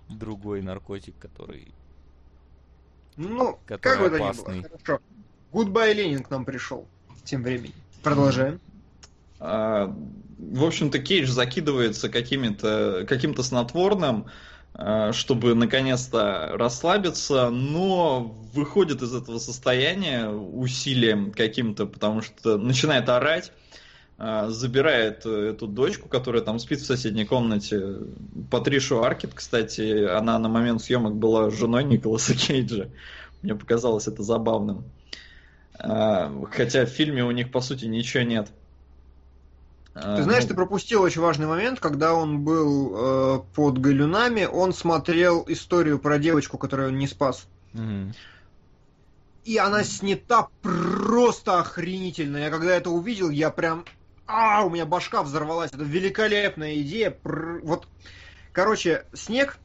вот другой наркотик, который, ну, который как бы опасный. Это ни было, хорошо. Goodbye, Ленин к нам пришел, тем временем. Продолжаем. В общем-то, Кейдж закидывается каким-то, каким-то снотворным, чтобы наконец-то расслабиться, но выходит из этого состояния усилием каким-то, потому что начинает орать, забирает эту дочку, которая там спит в соседней комнате. Патришу Аркет, кстати, она на момент съемок была женой Николаса Кейджа. Мне показалось это забавным. Хотя в фильме у них, по сути, ничего нет. Ты знаешь, ты пропустил очень важный момент, когда он был э, под галюнами, он смотрел историю про девочку, которую он не спас. Mm-hmm. И она снята просто охренительно. Я когда это увидел, я прям... А, у меня башка взорвалась. Это великолепная идея. Вот, короче, снег,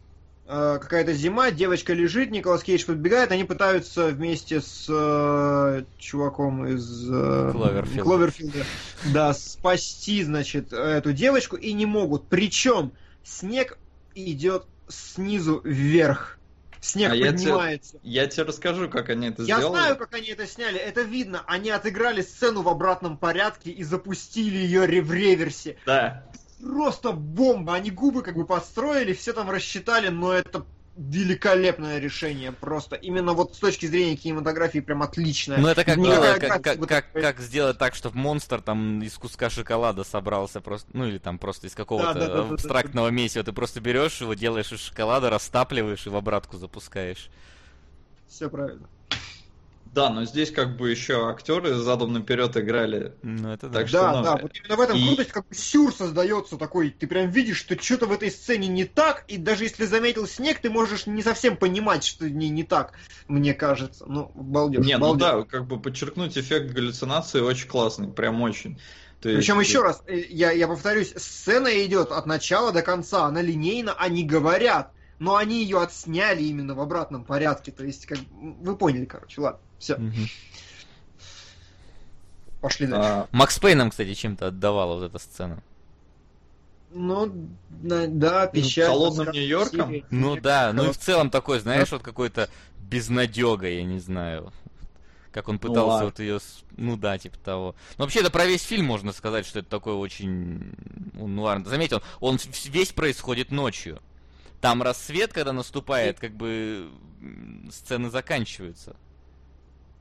э, какая-то зима, девочка лежит, Николас Кейдж подбегает, они пытаются вместе с э, чуваком из э, Кловерфилда. Кловерфилда, да, спасти, значит, эту девочку, и не могут. Причем снег идет снизу вверх. Снег а поднимается. Я тебе, я тебе расскажу, как они это я сделали. Я знаю, как они это сняли. Это видно. Они отыграли сцену в обратном порядке и запустили ее в реверсе. Да. Просто бомба. Они губы как бы подстроили, все там рассчитали, но это великолепное решение просто. Именно вот с точки зрения кинематографии прям отличное. Ну это как, было, как, как, как, как сделать так, чтобы монстр там из куска шоколада собрался просто, ну или там просто из какого-то да, да, да, абстрактного да, да, месива. Ты просто берешь его, делаешь из шоколада, растапливаешь и в обратку запускаешь. Все правильно. Да, но здесь как бы еще актеры задом наперед играли. Ну, это да, так что, да, ну... да, вот именно в этом и... крутость, как бы сюр создается такой, ты прям видишь, что что-то в этой сцене не так, и даже если заметил снег, ты можешь не совсем понимать, что не, не так, мне кажется. Ну, балдеж. Не, балдеж. Ну да, как бы подчеркнуть эффект галлюцинации очень классный, прям очень. Ты... Причем еще раз, я, я повторюсь, сцена идет от начала до конца, она линейна, они говорят, но они ее отсняли именно в обратном порядке, то есть, как вы поняли, короче, ладно. Все. Угу. Пошли дальше. А, Макс Пейн нам, кстати, чем-то отдавала вот эта сцена. Ну, да, да печаль. Ну, холодным Нью-Йорком? Ну да, ну и в целом такой, знаешь, да, вот какой-то безнадега, я не знаю. Как он пытался ну, вот ее... Ну да, типа того. Но вообще, это про весь фильм можно сказать, что это такой очень... нуарный. Заметь, он, он весь происходит ночью. Там рассвет, когда наступает, как бы сцены заканчиваются.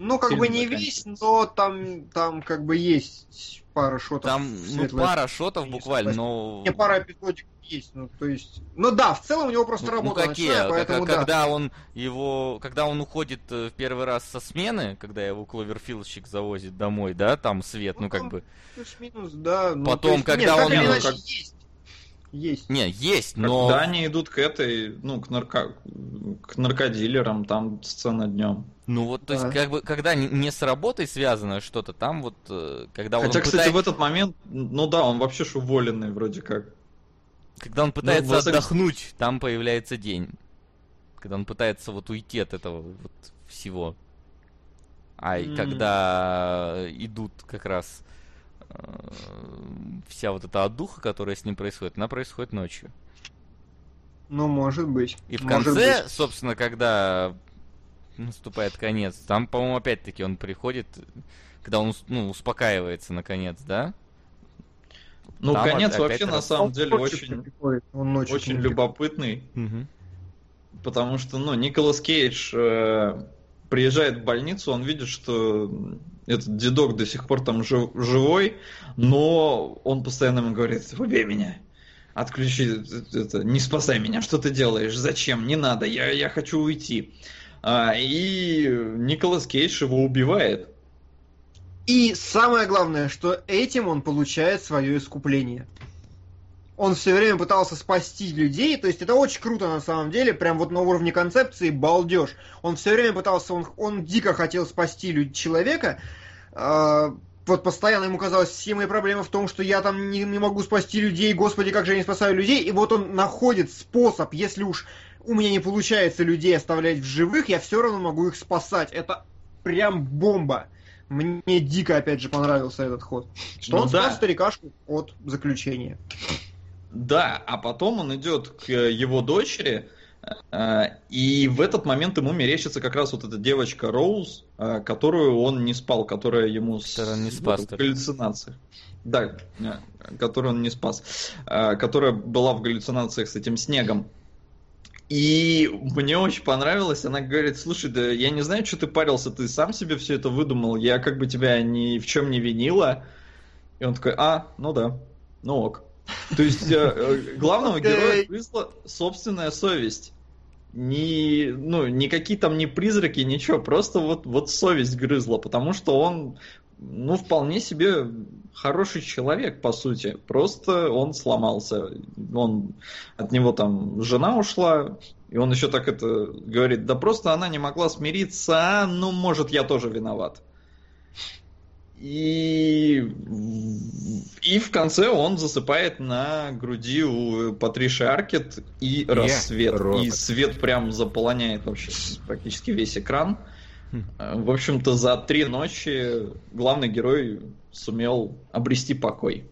Ну, как фильм бы не весь, но там, там как бы есть пара шотов. Там ну, пара шотов буквально, но... Не, пара эпизодик есть, ну, то есть... Ну да, в целом у него просто ну, работа ну, какие? Начала, поэтому когда да. Он его... Когда он уходит в первый раз со смены, когда его Кловерфилдщик завозит домой, да, там свет, ну, ну как бы... Плюс-минус, да. Ну, потом, есть, когда нет, он... Как иначе, как... есть. Есть. Не, есть, но... Когда они идут к этой, ну, к, нарко... к наркодилерам, там сцена днем. Ну вот, то да, есть, как бы, когда не с работой связано что-то, там вот, когда он хотя, он кстати, пытается... в этот момент, ну да, он вообще ж уволенный вроде как. Когда он пытается ну, отдохнуть, там появляется день. Когда он пытается вот уйти от этого вот всего. А mm-hmm. когда идут как раз вся вот эта отдуха, которая с ним происходит, она происходит ночью. Ну, может быть. И в может конце, быть. собственно, когда... наступает конец. Там, по-моему, опять-таки он приходит, когда он ну, успокаивается наконец, да? Ну, там конец вообще раз... на самом деле он очень, он очень любопытный. Угу. Потому что, ну, Николас Кейдж э, приезжает в больницу, он видит, что этот дедок до сих пор там жив, живой, но он постоянно ему говорит: «Убей меня! Отключи это! Не спасай меня! Что ты делаешь? Зачем? Не надо! Я, я хочу уйти!» А, и Николас Кейдж его убивает. И самое главное, что этим он получает свое искупление. Он все время пытался спасти людей, то есть это очень круто на самом деле, прям вот на уровне концепции балдеж. Он все время пытался, он, он дико хотел спасти люд, человека, э, вот постоянно ему казалось, все мои проблемы в том, что я там не, не могу спасти людей, господи, как же я не спасаю людей, и вот он находит способ, если уж... у меня не получается людей оставлять в живых, я все равно могу их спасать. Это прям бомба. Мне дико, опять же, понравился этот ход. Что ну он да. спас старикашку от заключения. Да, а потом он идет к его дочери, и в этот момент ему мерещится как раз вот эта девочка Роуз, которую он не спал, которая ему с... не спас, в галлюцинациях. Да, которую он не спас. Которая была в галлюцинациях с этим снегом. И мне очень понравилось, она говорит: слушай, да я не знаю, что ты парился, ты сам себе все это выдумал, я как бы тебя ни в чем не винила. И он такой: а, ну да, ну ок. То есть главного героя вызвала собственная совесть. Ни, ну, никакие там не призраки, ничего, просто вот, вот совесть грызла, потому что он, ну, вполне себе хороший человек, по сути, просто он сломался, он, от него там жена ушла, и он еще так это говорит: да просто она не могла смириться, а, ну, может, я тоже виноват. И... и в конце он засыпает на груди у Патриши Аркет, и yeah, рассвет. Робот. И свет прям заполоняет вообще практически весь экран. В общем-то, за три ночи главный герой сумел обрести покой.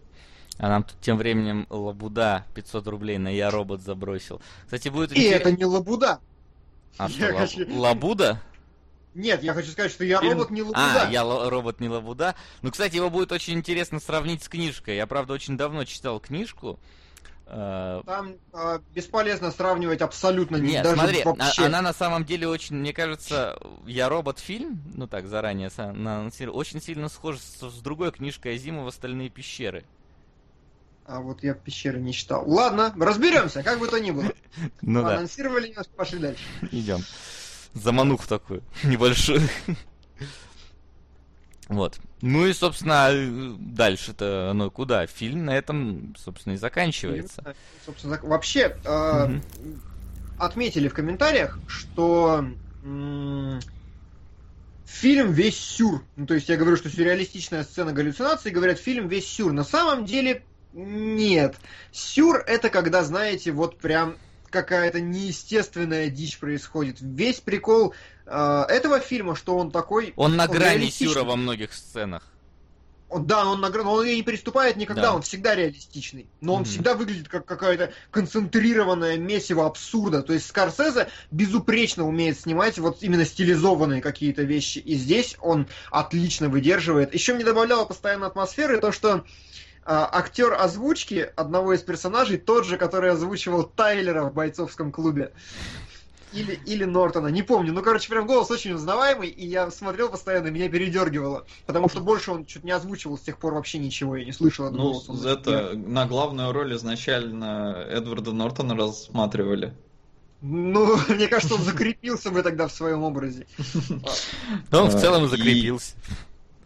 А нам тут тем временем лабуда пятьсот рублей на «Я робот» забросил. Кстати, будет... И это не лабуда! А что, хочу... лабуда? Нет, я хочу сказать, что «Я робот» не лабуда. А, «Я робот» не лабуда. Ну, кстати, его будет очень интересно сравнить с книжкой. Я, правда, очень давно читал книжку. Там э, бесполезно сравнивать абсолютно. Нет, даже смотри, вообще. Она на самом деле очень, мне кажется, «Я робот» фильм, ну так, заранее, очень сильно схожа с, с другой книжкой Азимова «Стальные пещеры». А вот я пещеры не читал. Ладно, разберемся, как бы то ни было. Ну да. Анонсировали нас, пошли дальше. Идем. Замануху такую небольшую. Вот. Ну и, собственно, дальше-то оно куда? Фильм на этом, собственно, и заканчивается. Собственно, вообще, э, отметили в комментариях, что м- фильм весь сюр. Ну, то есть я говорю, что сюрреалистичная сцена галлюцинации, говорят, фильм весь сюр. На самом деле нет. Сюр – это когда, знаете, вот прям... какая-то неестественная дичь происходит. Весь прикол э, этого фильма, что он такой... Он на он грани сюра во многих сценах. Он, да, он на грани, но он и не переступает никогда, да. Он всегда реалистичный. Но mm-hmm. он всегда выглядит как какая-то концентрированная месиво абсурда. То есть Скорсезе безупречно умеет снимать вот именно стилизованные какие-то вещи. И здесь он отлично выдерживает. Еще мне добавляло постоянно атмосферы то, что... актер озвучки одного из персонажей тот же, который озвучивал Тайлера в «Бойцовском клубе». Или, или Нортона, не помню. Ну, короче, прям голос очень узнаваемый, и я смотрел постоянно, меня передергивало. Потому что больше он чуть не озвучивал с тех пор вообще ничего, я не слышал от ну, голоса. Ну, это на главную роль изначально Эдварда Нортона рассматривали. Ну, мне кажется, он закрепился бы тогда в своем образе. Но он в целом закрепился.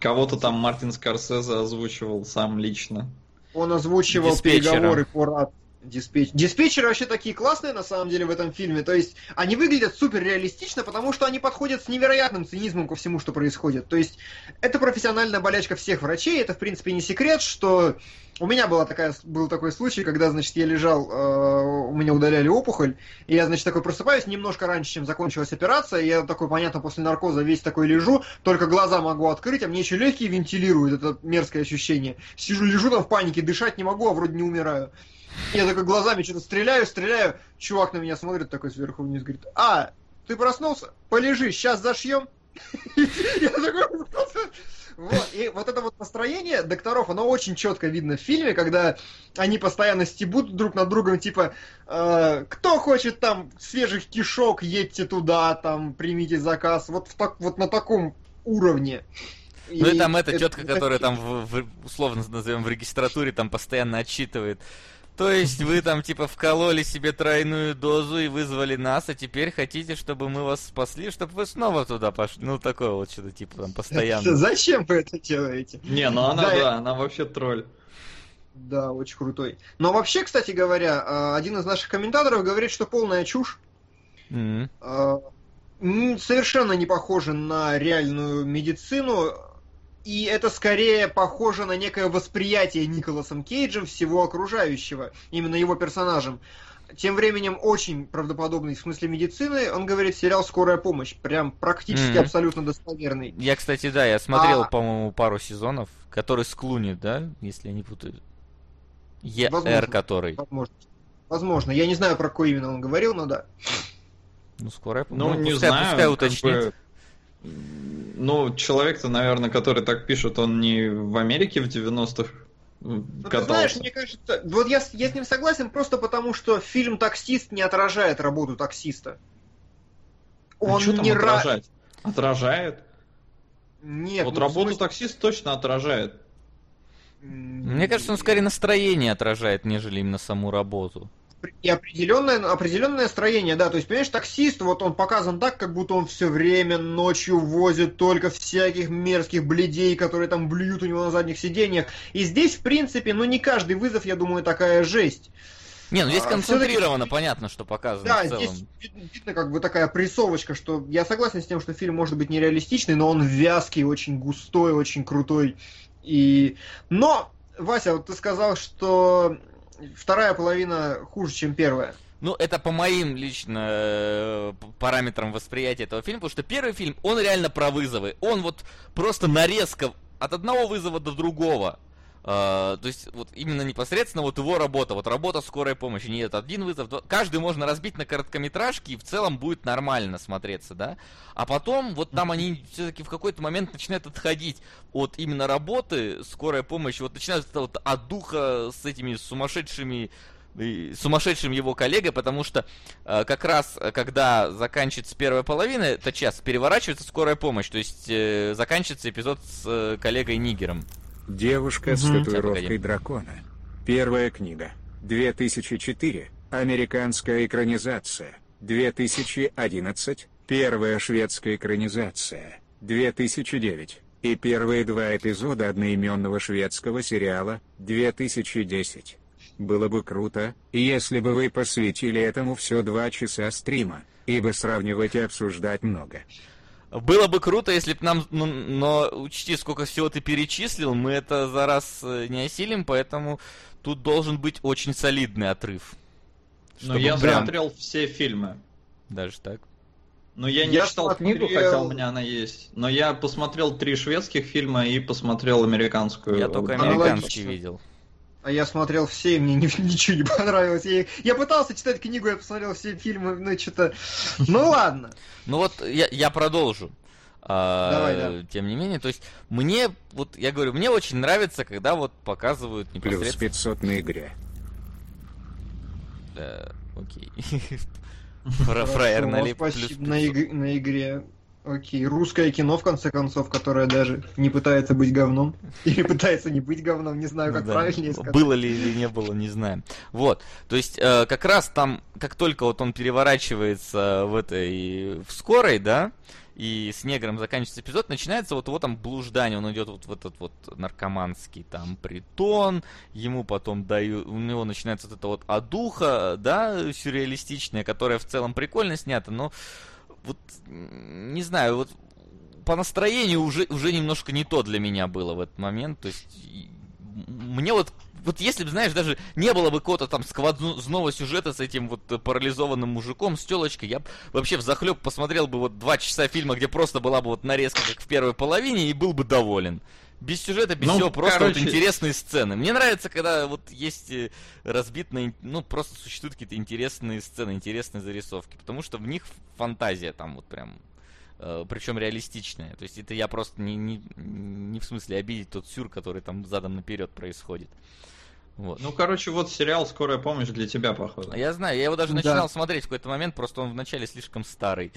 Кого-то там Мартин Скорсезе озвучивал сам лично. Он озвучивал диспетчера. Переговоры по РАД. Диспетч... Диспетчеры вообще такие классные, на самом деле, в этом фильме. То есть, они выглядят суперреалистично, потому что они подходят с невероятным цинизмом ко всему, что происходит. То есть, это профессиональная болячка всех врачей. Это, в принципе, не секрет, что... У меня была такая, был такой случай, когда, значит, я лежал, э, у меня удаляли опухоль, и я, значит, такой просыпаюсь немножко раньше, чем закончилась операция, и я такой, понятно, после наркоза весь такой лежу, только глаза могу открыть, а мне еще легкие вентилируют, это мерзкое ощущение. Сижу, лежу там в панике, дышать не могу, а вроде не умираю. Я такой глазами что-то стреляю, стреляю, чувак на меня смотрит такой сверху вниз, говорит: а, ты проснулся? Полежи, сейчас зашьем. Я такой... Вот. И вот это вот настроение докторов, оно очень четко видно в фильме, когда они постоянно стебут друг над другом, типа, э, кто хочет там свежих кишок, едьте туда, там, примите заказ, вот, в так, вот на таком уровне. Ну и, и там эта это, тетка, это... которая там, в, в, условно назовем, в регистратуре там постоянно отчитывает. То есть вы там типа вкололи себе тройную дозу и вызвали нас, а теперь хотите, чтобы мы вас спасли, чтобы вы снова туда пошли. Ну, такое вот что-то типа там постоянно. Зачем вы это делаете? Не, ну она, да, да, она вообще тролль. Да, очень крутой. Но вообще, кстати говоря, один из наших комментаторов говорит, что полная чушь. Mm-hmm. Совершенно не похоже на реальную медицину. И это скорее похоже на некое восприятие Николасом Кейджем всего окружающего, именно его персонажем. Тем временем очень правдоподобный в смысле медицины, он говорит, сериал «Скорая помощь», прям практически mm-hmm. абсолютно достоверный. Я, кстати, да, я смотрел, а... по-моему, пару сезонов, который с Клуни, да, если я не путаю. Е- возможно, Р который. Возможно. Возможно, я не знаю, про какой именно он говорил, но да. Ну, «Скорая помощь». Ну, ну не пускай, знаю, пускай уточнит. Ну, человек-то, наверное, который так пишет, он не в Америке в девяностых Ну, ты знаешь, мне кажется, вот я, я с ним согласен просто потому, что фильм «Таксист» не отражает работу таксиста. Он а что там не отражает? Ра... Отражает? Нет. Вот ну, работу смысле... таксиста точно отражает. Мне кажется, он скорее настроение отражает, нежели именно саму работу. И определенное, определенное строение, да. То есть, понимаешь, таксист, вот он показан так, как будто он все время ночью возит только всяких мерзких блядей, которые там блюют у него на задних сиденьях. И здесь, в принципе, ну не каждый вызов, я думаю, такая жесть. Не, ну здесь концентрировано, а, понятно, что показано. Да, в целом. Здесь видно как бы такая прессовочка, что я согласен с тем, что фильм может быть нереалистичный, но он вязкий, очень густой, очень крутой. И... Но, Вася, вот ты сказал, что... Вторая половина хуже, чем первая. Ну, это по моим лично параметрам восприятия этого фильма, потому что первый фильм, он реально про вызовы. Он вот просто нарезка от одного вызова до другого. Uh, то есть вот именно непосредственно вот его работа, вот работа скорой помощи, нет, один вызов, два... каждый можно разбить на короткометражки и в целом будет нормально смотреться, да, а потом вот там они все-таки в какой-то момент начинают отходить от именно работы скорой помощи, вот начинают вот, от духа с этими сумасшедшими, сумасшедшим его коллегой, потому что uh, как раз когда заканчивается первая половина, это час, переворачивается скорая помощь, то есть uh, заканчивается эпизод с uh, коллегой Нигером. Девушка угу. с татуировкой дракона. Первая книга. две тысячи четыре. Американская экранизация. две тысячи одиннадцать. Первая шведская экранизация. две тысячи девять. И первые два эпизода одноименного шведского сериала. две тысячи десять. Было бы круто, если бы вы посвятили этому все два часа стрима, ибо сравнивать и обсуждать много. Было бы круто, если бы нам... Но, но учти, сколько всего ты перечислил, мы это за раз не осилим, поэтому тут должен быть очень солидный отрыв. Но я прям... смотрел все фильмы. Даже так? Ну, я не я читал смотрел... книгу, хотя у меня она есть. Но я посмотрел три шведских фильма и посмотрел американскую. Я только американский видел. А я смотрел все, и мне ничего не понравилось. Я, я пытался читать книгу, я посмотрел все фильмы, ну что-то... Ну ладно. Ну вот я, я продолжу. Давай, а, да. Тем не менее, то есть мне, вот я говорю, мне очень нравится, когда вот показывают непосредственно... Плюс пятьсот на игре. Да, окей. Фраер налип плюс на игре. Окей, русское кино, в конце концов, которое даже не пытается быть говном. Или пытается не быть говном, не знаю, как ну, да. правильнее сказать. Было ли или не было, не знаем. Вот, то есть э, как раз там, как только вот он переворачивается в этой, в скорой, да, и с негром заканчивается эпизод, начинается вот его там блуждание, он идет вот в этот вот наркоманский там притон, ему потом дают, у него начинается вот это вот одуха, да, сюрреалистичная, которая в целом прикольно снята, но... Вот, не знаю, вот по настроению уже, уже немножко не то для меня было в этот момент. То есть, мне вот, вот если бы, знаешь, даже не было бы какого-то там сквозного сюжета с этим вот парализованным мужиком, с телочкой, я вообще взахлеб посмотрел бы вот два часа фильма, где просто была бы вот нарезка, как в первой половине, и был бы доволен. Без сюжета, без ну, всего, просто короче... вот интересные сцены. Мне нравится, когда вот есть разбитные, ну, просто существуют какие-то интересные сцены, интересные зарисовки, потому что в них фантазия там вот прям, э, причем реалистичная. То есть это я просто не, не, не в смысле обидеть тот сюр, который там задом наперед происходит. Вот. Ну, короче, вот сериал «Скорая помощь» для тебя, походу. Я знаю, я его даже начинал да. смотреть в какой-то момент, просто он вначале слишком старый.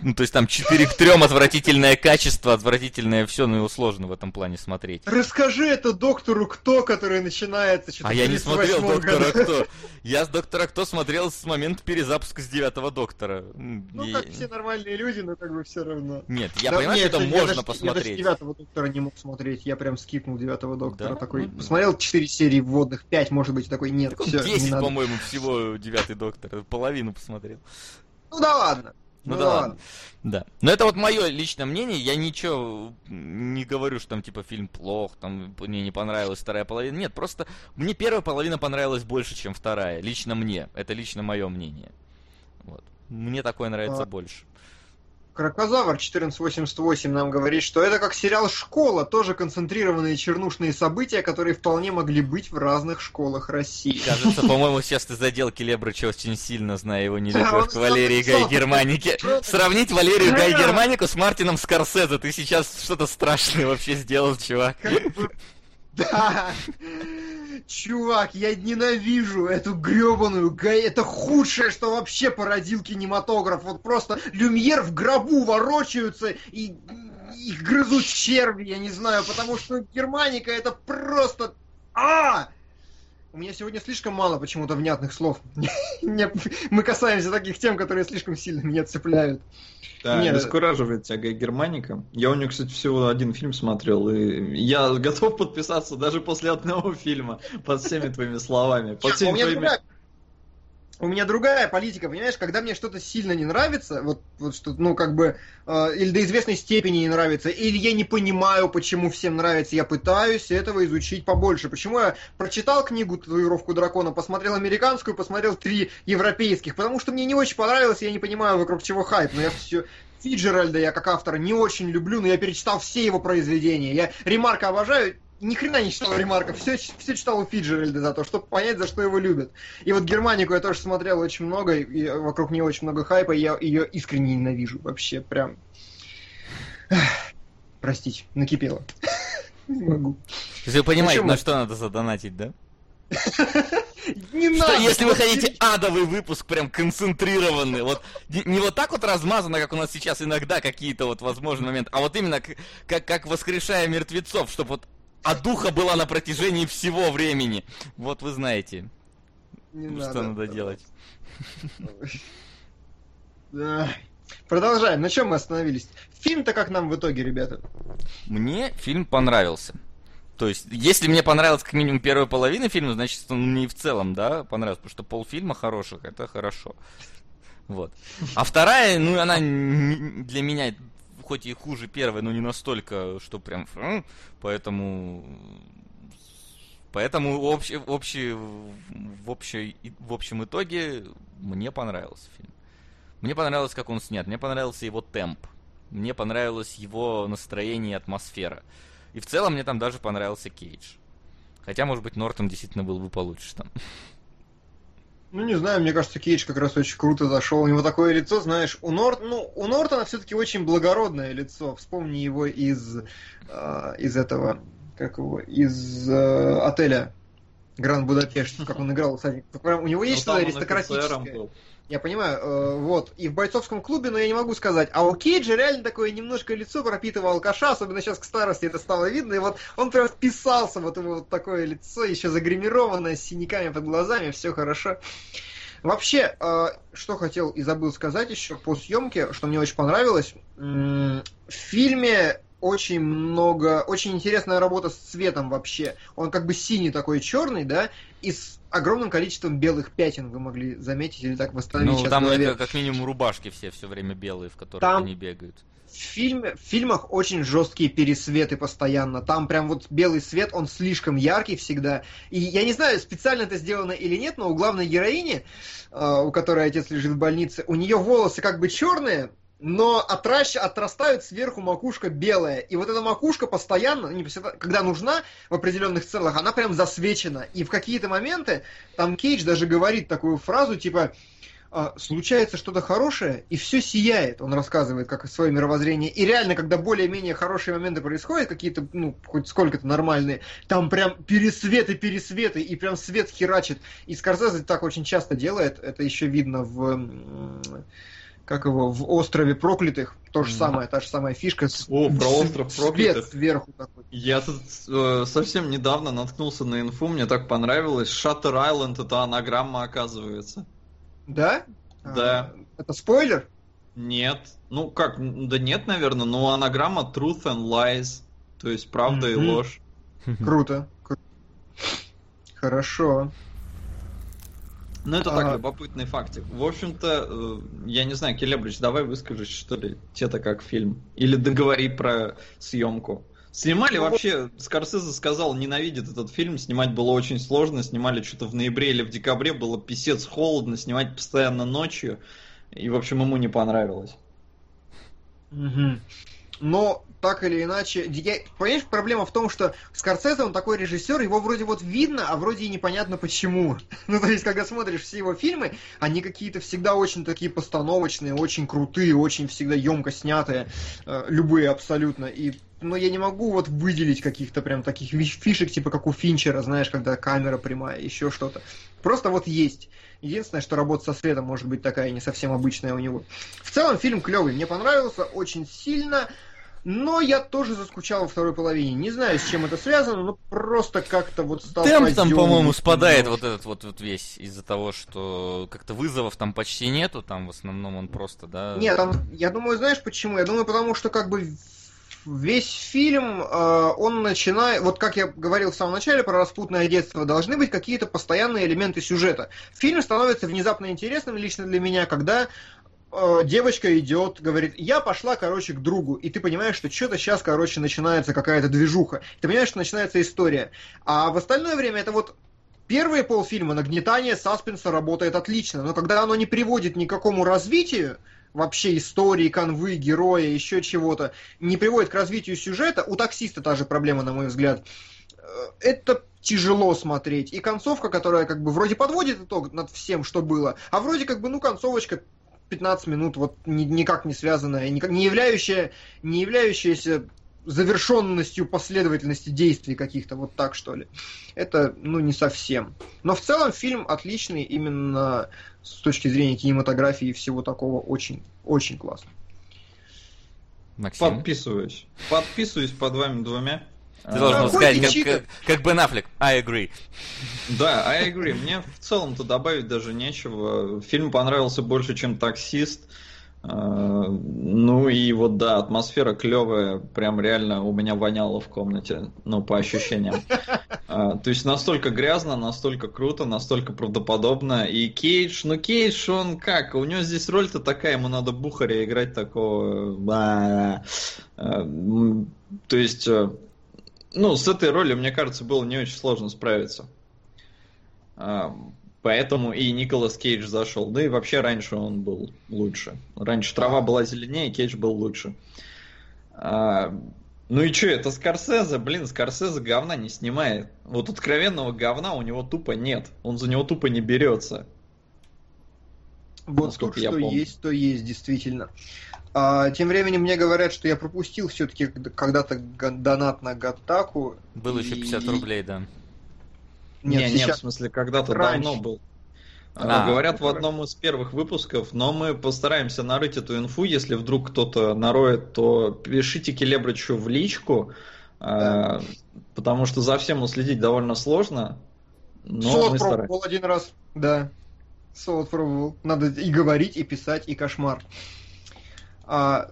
Ну, то есть там четыре к трём, отвратительное качество, отвратительное все, но его сложно в этом плане смотреть. Расскажи это доктору Кто, который начинается что-то. А я не смотрел доктора Кто. Я с доктора Кто смотрел с момента перезапуска с девятого доктора. Ну, как все нормальные люди, но как бы все равно. Нет, я понимаю, что это можно посмотреть. Я даже девятого доктора не мог смотреть, я прям скипнул девятого доктора. Такой посмотрел четыре серии вводных. пять, может быть, такой, нет, так все, десять, не надо. По-моему, всего девятый доктор, половину посмотрел. Ну да ладно. Ну, ну да ладно. ладно. Да. Но это вот мое личное мнение, я ничего не говорю, что там типа фильм плох, там мне не понравилась вторая половина. Нет, просто мне первая половина понравилась больше, чем вторая. Лично мне. Это лично мое мнение. Вот. Мне такое нравится а... больше. Кракозавр четырнадцать восемьдесят восемь нам говорит, что это как сериал «Школа», тоже концентрированные чернушные события, которые вполне могли быть в разных школах России. Кажется, по-моему, сейчас ты задел Келебрыча очень сильно, зная его нелюбовь к Валерии Гай Германике. Сравнить Валерию Гай Германику с Мартином Скорсезе, ты сейчас что-то страшное вообще сделал, чувак. Да! Чувак, я ненавижу эту гребаную... Это худшее, что вообще породил кинематограф. Вот просто люмьер в гробу ворочаются и их грызут черви, я не знаю, потому что германика это просто... А! У меня сегодня слишком мало почему-то внятных слов. Мы касаемся таких тем, которые слишком сильно меня цепляют. Да, Нет, обескураживает тяга германика. Я у нее, кстати, всего один фильм смотрел, и я готов подписаться даже после одного фильма под всеми твоими словами. Под всеми твоими... У меня другая политика, понимаешь, когда мне что-то сильно не нравится, вот, вот что, ну, как бы, э, или до известной степени не нравится, или я не понимаю, почему всем нравится, я пытаюсь этого изучить побольше. Почему я прочитал книгу «Татуировку дракона», посмотрел американскую, посмотрел три европейских, потому что мне не очень понравилось, я не понимаю, вокруг чего хайп, но я все... Фиджеральда я как автора не очень люблю, но я перечитал все его произведения, я Ремарка обожаю... Ни хрена не читал Ремарка, все, все читал у Фиджеральда за то, чтобы понять, за что его любят. И вот Германику я тоже смотрел очень много, и вокруг нее очень много хайпа, и я ее искренне ненавижу вообще, прям... Простите, накипело. Не могу. Вы понимаете, Почему? на что надо задонатить, да? Не надо, что, если вы хотите адовый выпуск, прям концентрированный, вот не вот так вот размазано, как у нас сейчас иногда какие-то вот возможные моменты, а вот именно как, как «Воскрешая мертвецов», чтобы вот а духа была на протяжении всего времени. Вот вы знаете, не что надо, надо делать. Да. Продолжаем. На чем мы остановились? Фильм-то как нам в итоге, ребята? Мне фильм понравился. То есть, если мне понравилась как минимум первая половина фильма, значит, он мне и в целом, да, понравился. Потому что полфильма хороших — это хорошо. Вот. А вторая, ну, она для меня... хоть и хуже первой, но не настолько, что прям... Поэтому... Поэтому общ... Общ... В, общ... в общем итоге мне понравился фильм. Мне понравилось, как он снят. Мне понравился его темп. Мне понравилось его настроение и атмосфера. И в целом мне там даже понравился Кейдж. Хотя, может быть, Нортон действительно был бы получше там. Ну, не знаю, мне кажется, Кейдж как раз очень круто зашел. У него такое лицо, знаешь, у, Норт... ну, у Нортона все-таки очень благородное лицо. Вспомни его из, э, из этого, как его, из э, отеля Гранд Будапешт, как он играл. Прям, у него есть что-то аристократическое. Я понимаю, э, вот, и в «Бойцовском клубе», но я не могу сказать. А у Кейджа реально такое немножко лицо пропитого алкаша, особенно сейчас к старости это стало видно. И вот он прям вписался, вот его вот такое лицо, еще загримированное, с синяками под глазами, все хорошо. Вообще, э, что хотел и забыл сказать еще по съемке, что мне очень понравилось. М-м, в фильме очень много, очень интересная работа с цветом вообще. Он как бы синий такой, черный, да, и с огромным количеством белых пятен вы могли заметить или так восстановить. Ну, сейчас там это, как минимум, рубашки все все время белые, в которых там... они бегают. В, фильме, в фильмах очень жесткие пересветы постоянно. Там прям вот белый свет, он слишком яркий всегда. И я не знаю, специально это сделано или нет, но у главной героини, э, у которой отец лежит в больнице, у нее волосы как бы черные, но отращ, отрастают сверху макушка белая. И вот эта макушка постоянно, когда нужна в определенных целях, она прям засвечена. И в какие-то моменты там Кейдж даже говорит такую фразу, типа... случается что-то хорошее, и все сияет, он рассказывает, как свое мировоззрение. И реально, когда более-менее хорошие моменты происходят, какие-то, ну, хоть сколько-то нормальные, там прям пересветы-пересветы, и прям свет херачит. И Скорсезе так очень часто делает, это еще видно в... как его, в «Острове проклятых», то же mm. самое, та же самая фишка. О, про «Остров проклятых» сверху такой. Я тут э, совсем недавно наткнулся на инфу, мне так понравилось. Shutter Island — это анаграмма, оказывается. Да? Да. А, это спойлер? Нет. Ну как, да нет, наверное, но анаграмма Truth and Lies, то есть правда mm-hmm. и ложь. Круто. Кру... Хорошо. Ну это а... так, любопытный фактик. В общем-то, я не знаю, Келебрич, давай выскажись, что ли, тебе-то как фильм. Или договори про съемку. Снимали вообще, Скорсезе сказал, ненавидит этот фильм, снимать было очень сложно, снимали что-то в ноябре или в декабре, было писец холодно, снимать постоянно ночью, и, в общем, ему не понравилось. Угу. Но, так или иначе, я, понимаешь, проблема в том, что Скорсезе, он такой режиссер, его вроде вот видно, а вроде и непонятно почему. Ну, то есть, когда смотришь все его фильмы, они какие-то всегда очень такие постановочные, очень крутые, очень всегда емко снятые, любые абсолютно, и... но я не могу вот выделить каких-то прям таких фишек, типа как у Финчера, знаешь, когда камера прямая, еще что-то. Просто вот есть. Единственное, что работа со светом может быть такая не совсем обычная у него. В целом фильм клевый, мне понравился очень сильно, но я тоже заскучал во второй половине. Не знаю, с чем это связано, но просто как-то вот стал... Темп там, по-моему, спадает вот этот вот, вот весь из-за того, что как-то вызовов там почти нету, там в основном он просто, да... Нет, там, я думаю, знаешь почему? Я думаю, потому что как бы... Весь фильм, э, он начинает... Вот как я говорил в самом начале про «Распутное детство», должны быть какие-то постоянные элементы сюжета. Фильм становится внезапно интересным лично для меня, когда э, девочка идет, говорит, я пошла, короче, к другу. И ты понимаешь, что что-то сейчас, короче, начинается какая-то движуха. Ты понимаешь, что начинается история. А в остальное время это вот... Первые полфильма нагнетание саспенса работает отлично, но когда оно не приводит ни к какому развитию, вообще истории, канвы, героя, еще чего-то, не приводит к развитию сюжета, у «Таксиста» та же проблема, на мой взгляд, это тяжело смотреть. И концовка, которая как бы вроде подводит итог над всем, что было, а вроде как бы, ну, концовочка пятнадцать минут, вот никак не связанная, не являющая, не являющаяся завершенностью последовательности действий каких-то, вот так, что ли. Это, ну, не совсем. Но в целом фильм отличный именно с точки зрения кинематографии и всего такого. Очень, очень классно. Максим? Подписываюсь. Подписываюсь под вами двумя. Ты а, должен сказать, как, как Бен Аффлек. I agree. Да, I agree. Мне в целом-то добавить даже нечего. Фильм понравился больше, чем «Таксист». Ну и вот, да, атмосфера клевая, прям реально у меня воняло в комнате, ну, по ощущениям. То есть настолько грязно, настолько круто, настолько правдоподобно. И Кейдж, ну Кейдж, он как, у него здесь роль-то такая, ему надо бухаря играть такого. То есть, ну, с этой ролью, мне кажется, было не очень сложно справиться. Поэтому и Николас Кейдж зашел. Да и вообще раньше он был лучше. Раньше трава была зеленее, Кейдж был лучше. А, ну и че, это Скорсезе? Блин, Скорсезе говна не снимает. Вот откровенного говна у него тупо нет. Он за него тупо не берется. Вот то, что есть, то есть, действительно. А, тем временем мне говорят, что я пропустил все-таки когда-то донат на Гаттаку. Был и... еще пятьдесят рублей, да. Нет, нет, сейчас... нет, в смысле, когда-то раньше. Давно был. А, говорят, в одном из первых выпусков, но мы постараемся нарыть эту инфу. Если вдруг кто-то нароет, то пишите Келебричу в личку, да. Потому что за всем уследить довольно сложно. Но Солод мы стараемся. Пробовал один раз, да. Солод пробовал. Надо и говорить, и писать, и кошмар. А,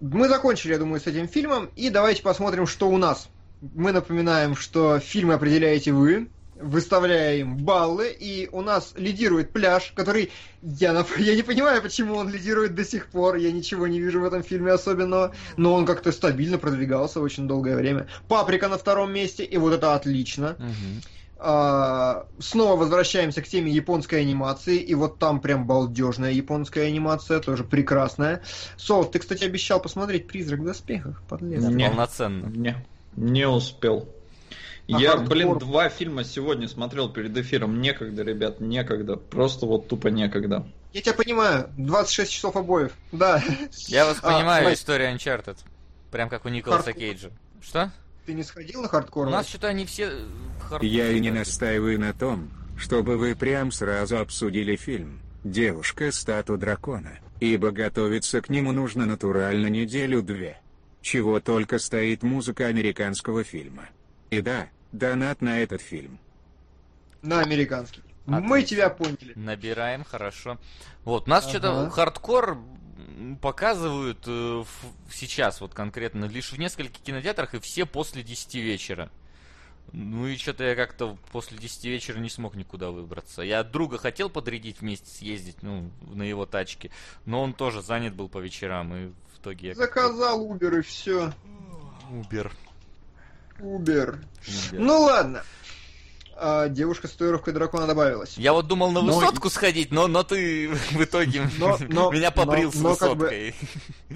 мы закончили, я думаю, с этим фильмом, и давайте посмотрим, что у нас. Мы напоминаем, что фильмы определяете вы, выставляя им баллы, и у нас лидирует «Пляж», который... Я, я не понимаю, почему он лидирует до сих пор, я ничего не вижу в этом фильме особенного, но он как-то стабильно продвигался очень долгое время. «Паприка» на втором месте, и вот это отлично. Угу. А, снова возвращаемся к теме японской анимации, и вот там прям балдежная японская анимация, тоже прекрасная. Сол, ты, кстати, обещал посмотреть «Призрак в доспехах», подлец. Не, полноценно. Не, не успел. А я, хардкор. Блин, два фильма сегодня смотрел перед эфиром. Некогда, ребят, некогда. Просто вот тупо некогда. Я тебя понимаю. двадцать шесть часов обоев. Да. Я вас а, понимаю, давай. История Uncharted. Прям как у Николаса хардкор. Кейджа. Что? Ты не сходил на хардкор? У нас что-то они все... Хардкор. Я и не настаиваю на том, чтобы вы прям сразу обсудили фильм «Девушка стату дракона», ибо готовиться к нему нужно натурально неделю-две. Чего только стоит музыка американского фильма. И да, донат на этот фильм. На американский. Отлично. Мы тебя поняли. Набираем, хорошо. Вот, нас ага. что-то хардкор показывают э, в, сейчас, вот конкретно, лишь в нескольких кинотеатрах, и все после десяти вечера. Ну и что-то я как-то после десяти вечера не смог никуда выбраться. Я от друга хотел подрядить вместе съездить, ну, на его тачке, но он тоже занят был по вечерам, и в итоге... Я заказал Uber и все. Uber. Убер. Ну ладно. А, девушка с татуировкой дракона добавилась. Я вот думал на высотку но... сходить, но, но ты в итоге но, но, меня побрил но, с высоткой. Как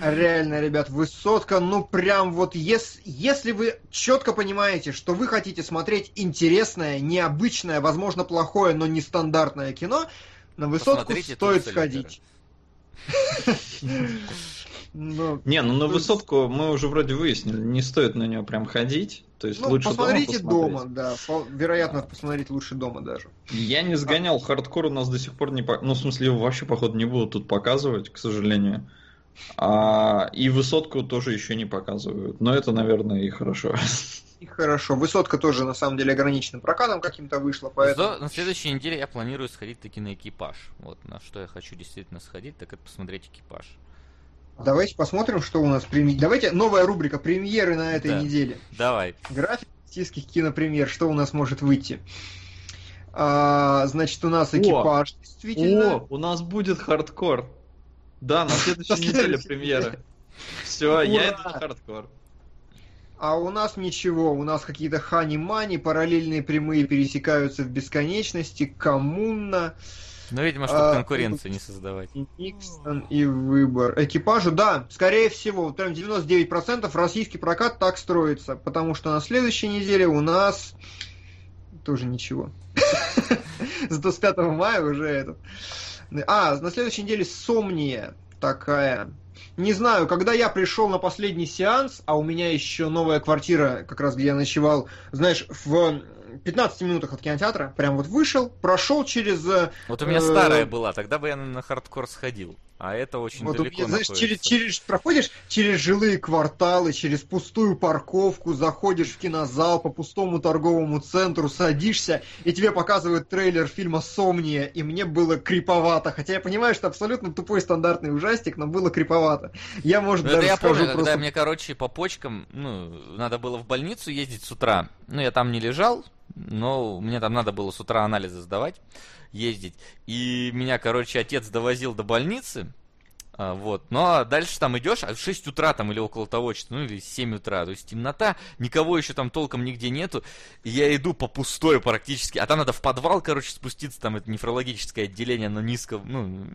бы, реально, ребят, высотка, ну прям вот ес, если вы четко понимаете, что вы хотите смотреть интересное, необычное, возможно плохое, но нестандартное кино, на высотку посмотрите, стоит сходить. Но... Не, ну на высотку мы уже вроде выяснили, не стоит на нее прям ходить. То есть ну, лучше посмотрите дома, дома, да. Вероятно, посмотреть лучше дома даже. Я не сгонял, а... хардкор у нас до сих пор не показывают. Ну, в смысле, его вообще, походу, не будут тут показывать, к сожалению. А... И высотку тоже еще не показывают. Но это, наверное, и хорошо. И хорошо. Высотка тоже, на самом деле, ограниченным прокатом каким-то вышла, поэтому... На следующей неделе я планирую сходить таки на экипаж. Вот на что я хочу действительно сходить, так это посмотреть экипаж. Давайте посмотрим, что у нас премьер. Давайте новая рубрика премьеры на этой да. неделе. Давай. График российских кинопремьер. Что у нас может выйти? А, значит, у нас экипаж. О, действительно. О, у нас будет хардкор. Да, на следующей неделе премьера. Все, я иду на хардкор. А у нас ничего. У нас какие-то хани-мани, параллельные прямые пересекаются в бесконечности, коммуна. Ну, видимо, чтобы а, конкуренцию не создавать. Никсон и выбор. Экипажу, да, скорее всего, прям девяносто девять процентов российский прокат так строится, потому что на следующей неделе у нас тоже ничего. Зато с пятого мая уже этот. А, на следующей неделе «Сомния» такая. Не знаю, когда я пришел на последний сеанс, а у меня еще новая квартира, как раз где я ночевал, знаешь, в... пятнадцати минутах от кинотеатра, прям вот вышел, прошел через... Вот у меня э... старая была, тогда бы я на хардкор сходил, а это очень вот далеко меня, знаешь, через, через проходишь через жилые кварталы, через пустую парковку, заходишь в кинозал по пустому торговому центру, садишься, и тебе показывают трейлер фильма «Сомния», и мне было криповато, хотя я понимаю, что абсолютно тупой стандартный ужастик, но было криповато. Я, может, но даже я скажу помню, просто... когда мне, короче, по почкам, ну, надо было в больницу ездить с утра, ну, я там не лежал, но мне там надо было с утра анализы сдавать, ездить. И меня, короче, отец довозил до больницы. Вот. Но дальше там идешь, а в шесть утра там или около того, ну или семь утра, то есть темнота, никого еще там толком нигде нету, и я иду по пустой практически, а там надо в подвал, короче, спуститься, там это нефрологическое отделение, но низко, ну,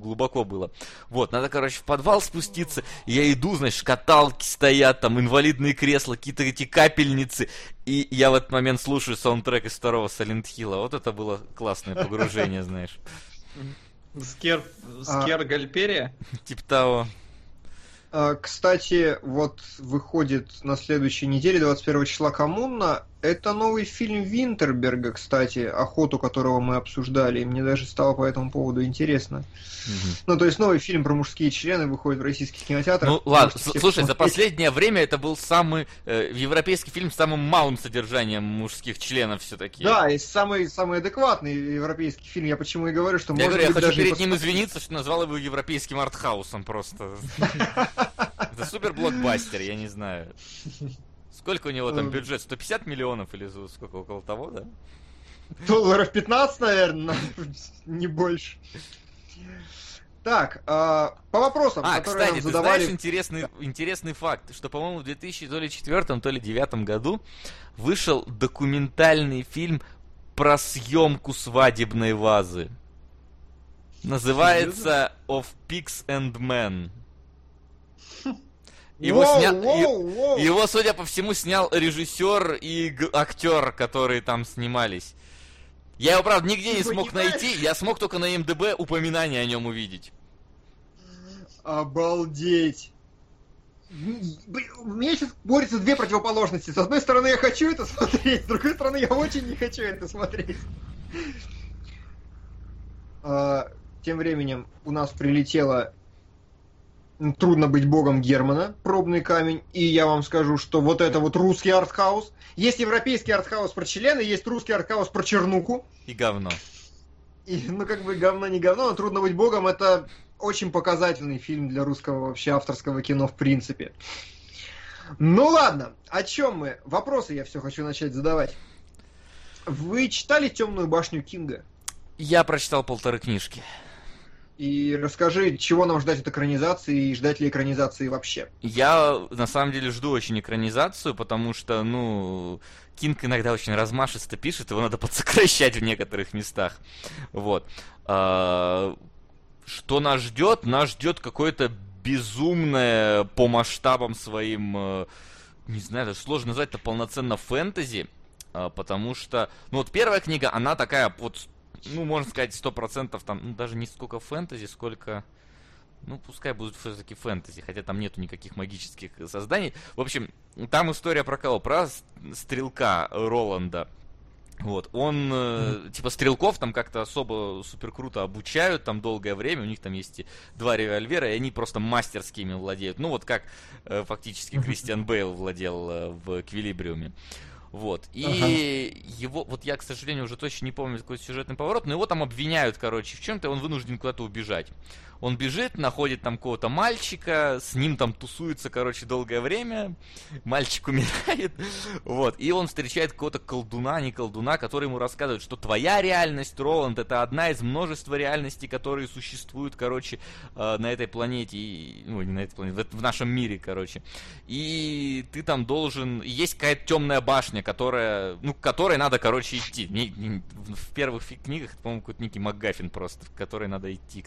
глубоко было. Вот, надо, короче, в подвал спуститься, и я иду, значит, каталки стоят, там инвалидные кресла, какие-то эти капельницы, и я в этот момент слушаю саундтрек из второго Silent Hill, вот это было классное погружение, знаешь. Скер... Скер а... Гальперия? Типа того. А, кстати, вот выходит на следующей неделе, двадцать первого числа, «Коммуна». Это новый фильм Винтерберга, кстати, «Охоту», которого мы обсуждали. И мне даже стало по этому поводу интересно. Угу. Ну, то есть новый фильм про мужские члены выходит в российских кинотеатрах. Ну, ладно, с- слушай, за последнее время это был самый э, европейский фильм с самым малым содержанием мужских членов все-таки. Да, и самый, самый адекватный европейский фильм. Я почему и говорю, что... Я говорю, я хочу даже перед ним извиниться, что назвал его европейским артхаусом просто. Это супер-блокбастер, я не знаю. Сколько у него там бюджет? сто пятьдесят миллионов или сколько, около того, да? Долларов пятнадцать, наверное, не больше. Так, по вопросам, а, которые кстати, нам задавали... А, кстати, ты знаешь интересный, да. интересный факт, что, по-моему, в две тысячи четвёртом, две тысячи девятом году вышел документальный фильм про съемку свадебной вазы. Называется «Of Pigs and Men». Его, воу, сня... воу, воу. Его, судя по всему, снял режиссер и г- актер, которые там снимались. Я его, правда, нигде не смог найти, я смог только на ай эм ди би упоминание о нем увидеть. Обалдеть. У меня сейчас борются две противоположности. С одной стороны, я хочу это смотреть, с другой стороны, я очень не хочу это смотреть. Тем временем у нас прилетело... «Трудно быть богом» Германа, пробный камень, и я вам скажу, что вот это вот русский артхаус. Есть европейский артхаус про члены, есть русский артхаус про чернуху. И говно. И, ну, как бы говно не говно, но «Трудно быть богом» — это очень показательный фильм для русского вообще авторского кино в принципе. Ну ладно, о чем мы? Вопросы я все хочу начать задавать. Вы читали «Темную башню» Кинга? Я прочитал полторы книжки. И расскажи, чего нам ждать от экранизации и ждать ли экранизации вообще? Я, на самом деле, жду очень экранизацию, потому что, ну, Кинг иногда очень размашисто пишет, его надо подсокращать в некоторых местах. Вот. А, что нас ждет? Нас ждет какое-то безумное по масштабам своим, не знаю, даже сложно назвать-то полноценно фэнтези, потому что, ну, вот первая книга, она такая вот... Ну, можно сказать, сто процентов там, ну, даже не сколько фэнтези, сколько Ну, пускай будут все-таки фэнтези, хотя там нету никаких магических созданий. В общем, там история про кого? Про стрелка Роланда. Вот, он, э, типа, стрелков там как-то особо супер круто обучают, там долгое время, у них там есть два револьвера, и они просто мастерски ими владеют. Ну, вот как э, фактически Кристиан Бейл владел э, в «Эквилибриуме». Вот, и ага. его, вот я, к сожалению, уже точно не помню какой сюжетный поворот, но его там обвиняют, короче, в чем-то, и он вынужден куда-то убежать. Он бежит, находит там какого-то мальчика, с ним там тусуется, короче, долгое время, мальчик умирает, вот, и он встречает какого-то колдуна, не колдуна, который ему рассказывает, что твоя реальность, Роланд, это одна из множества реальностей, которые существуют, короче, на этой планете, и, ну, не на этой планете, в нашем мире, короче, и ты там должен, есть какая-то темная башня, которая, ну, к которой надо, короче, идти, в первых книгах, это, по-моему, какой-то некий МакГаффин просто, к которой надо идти,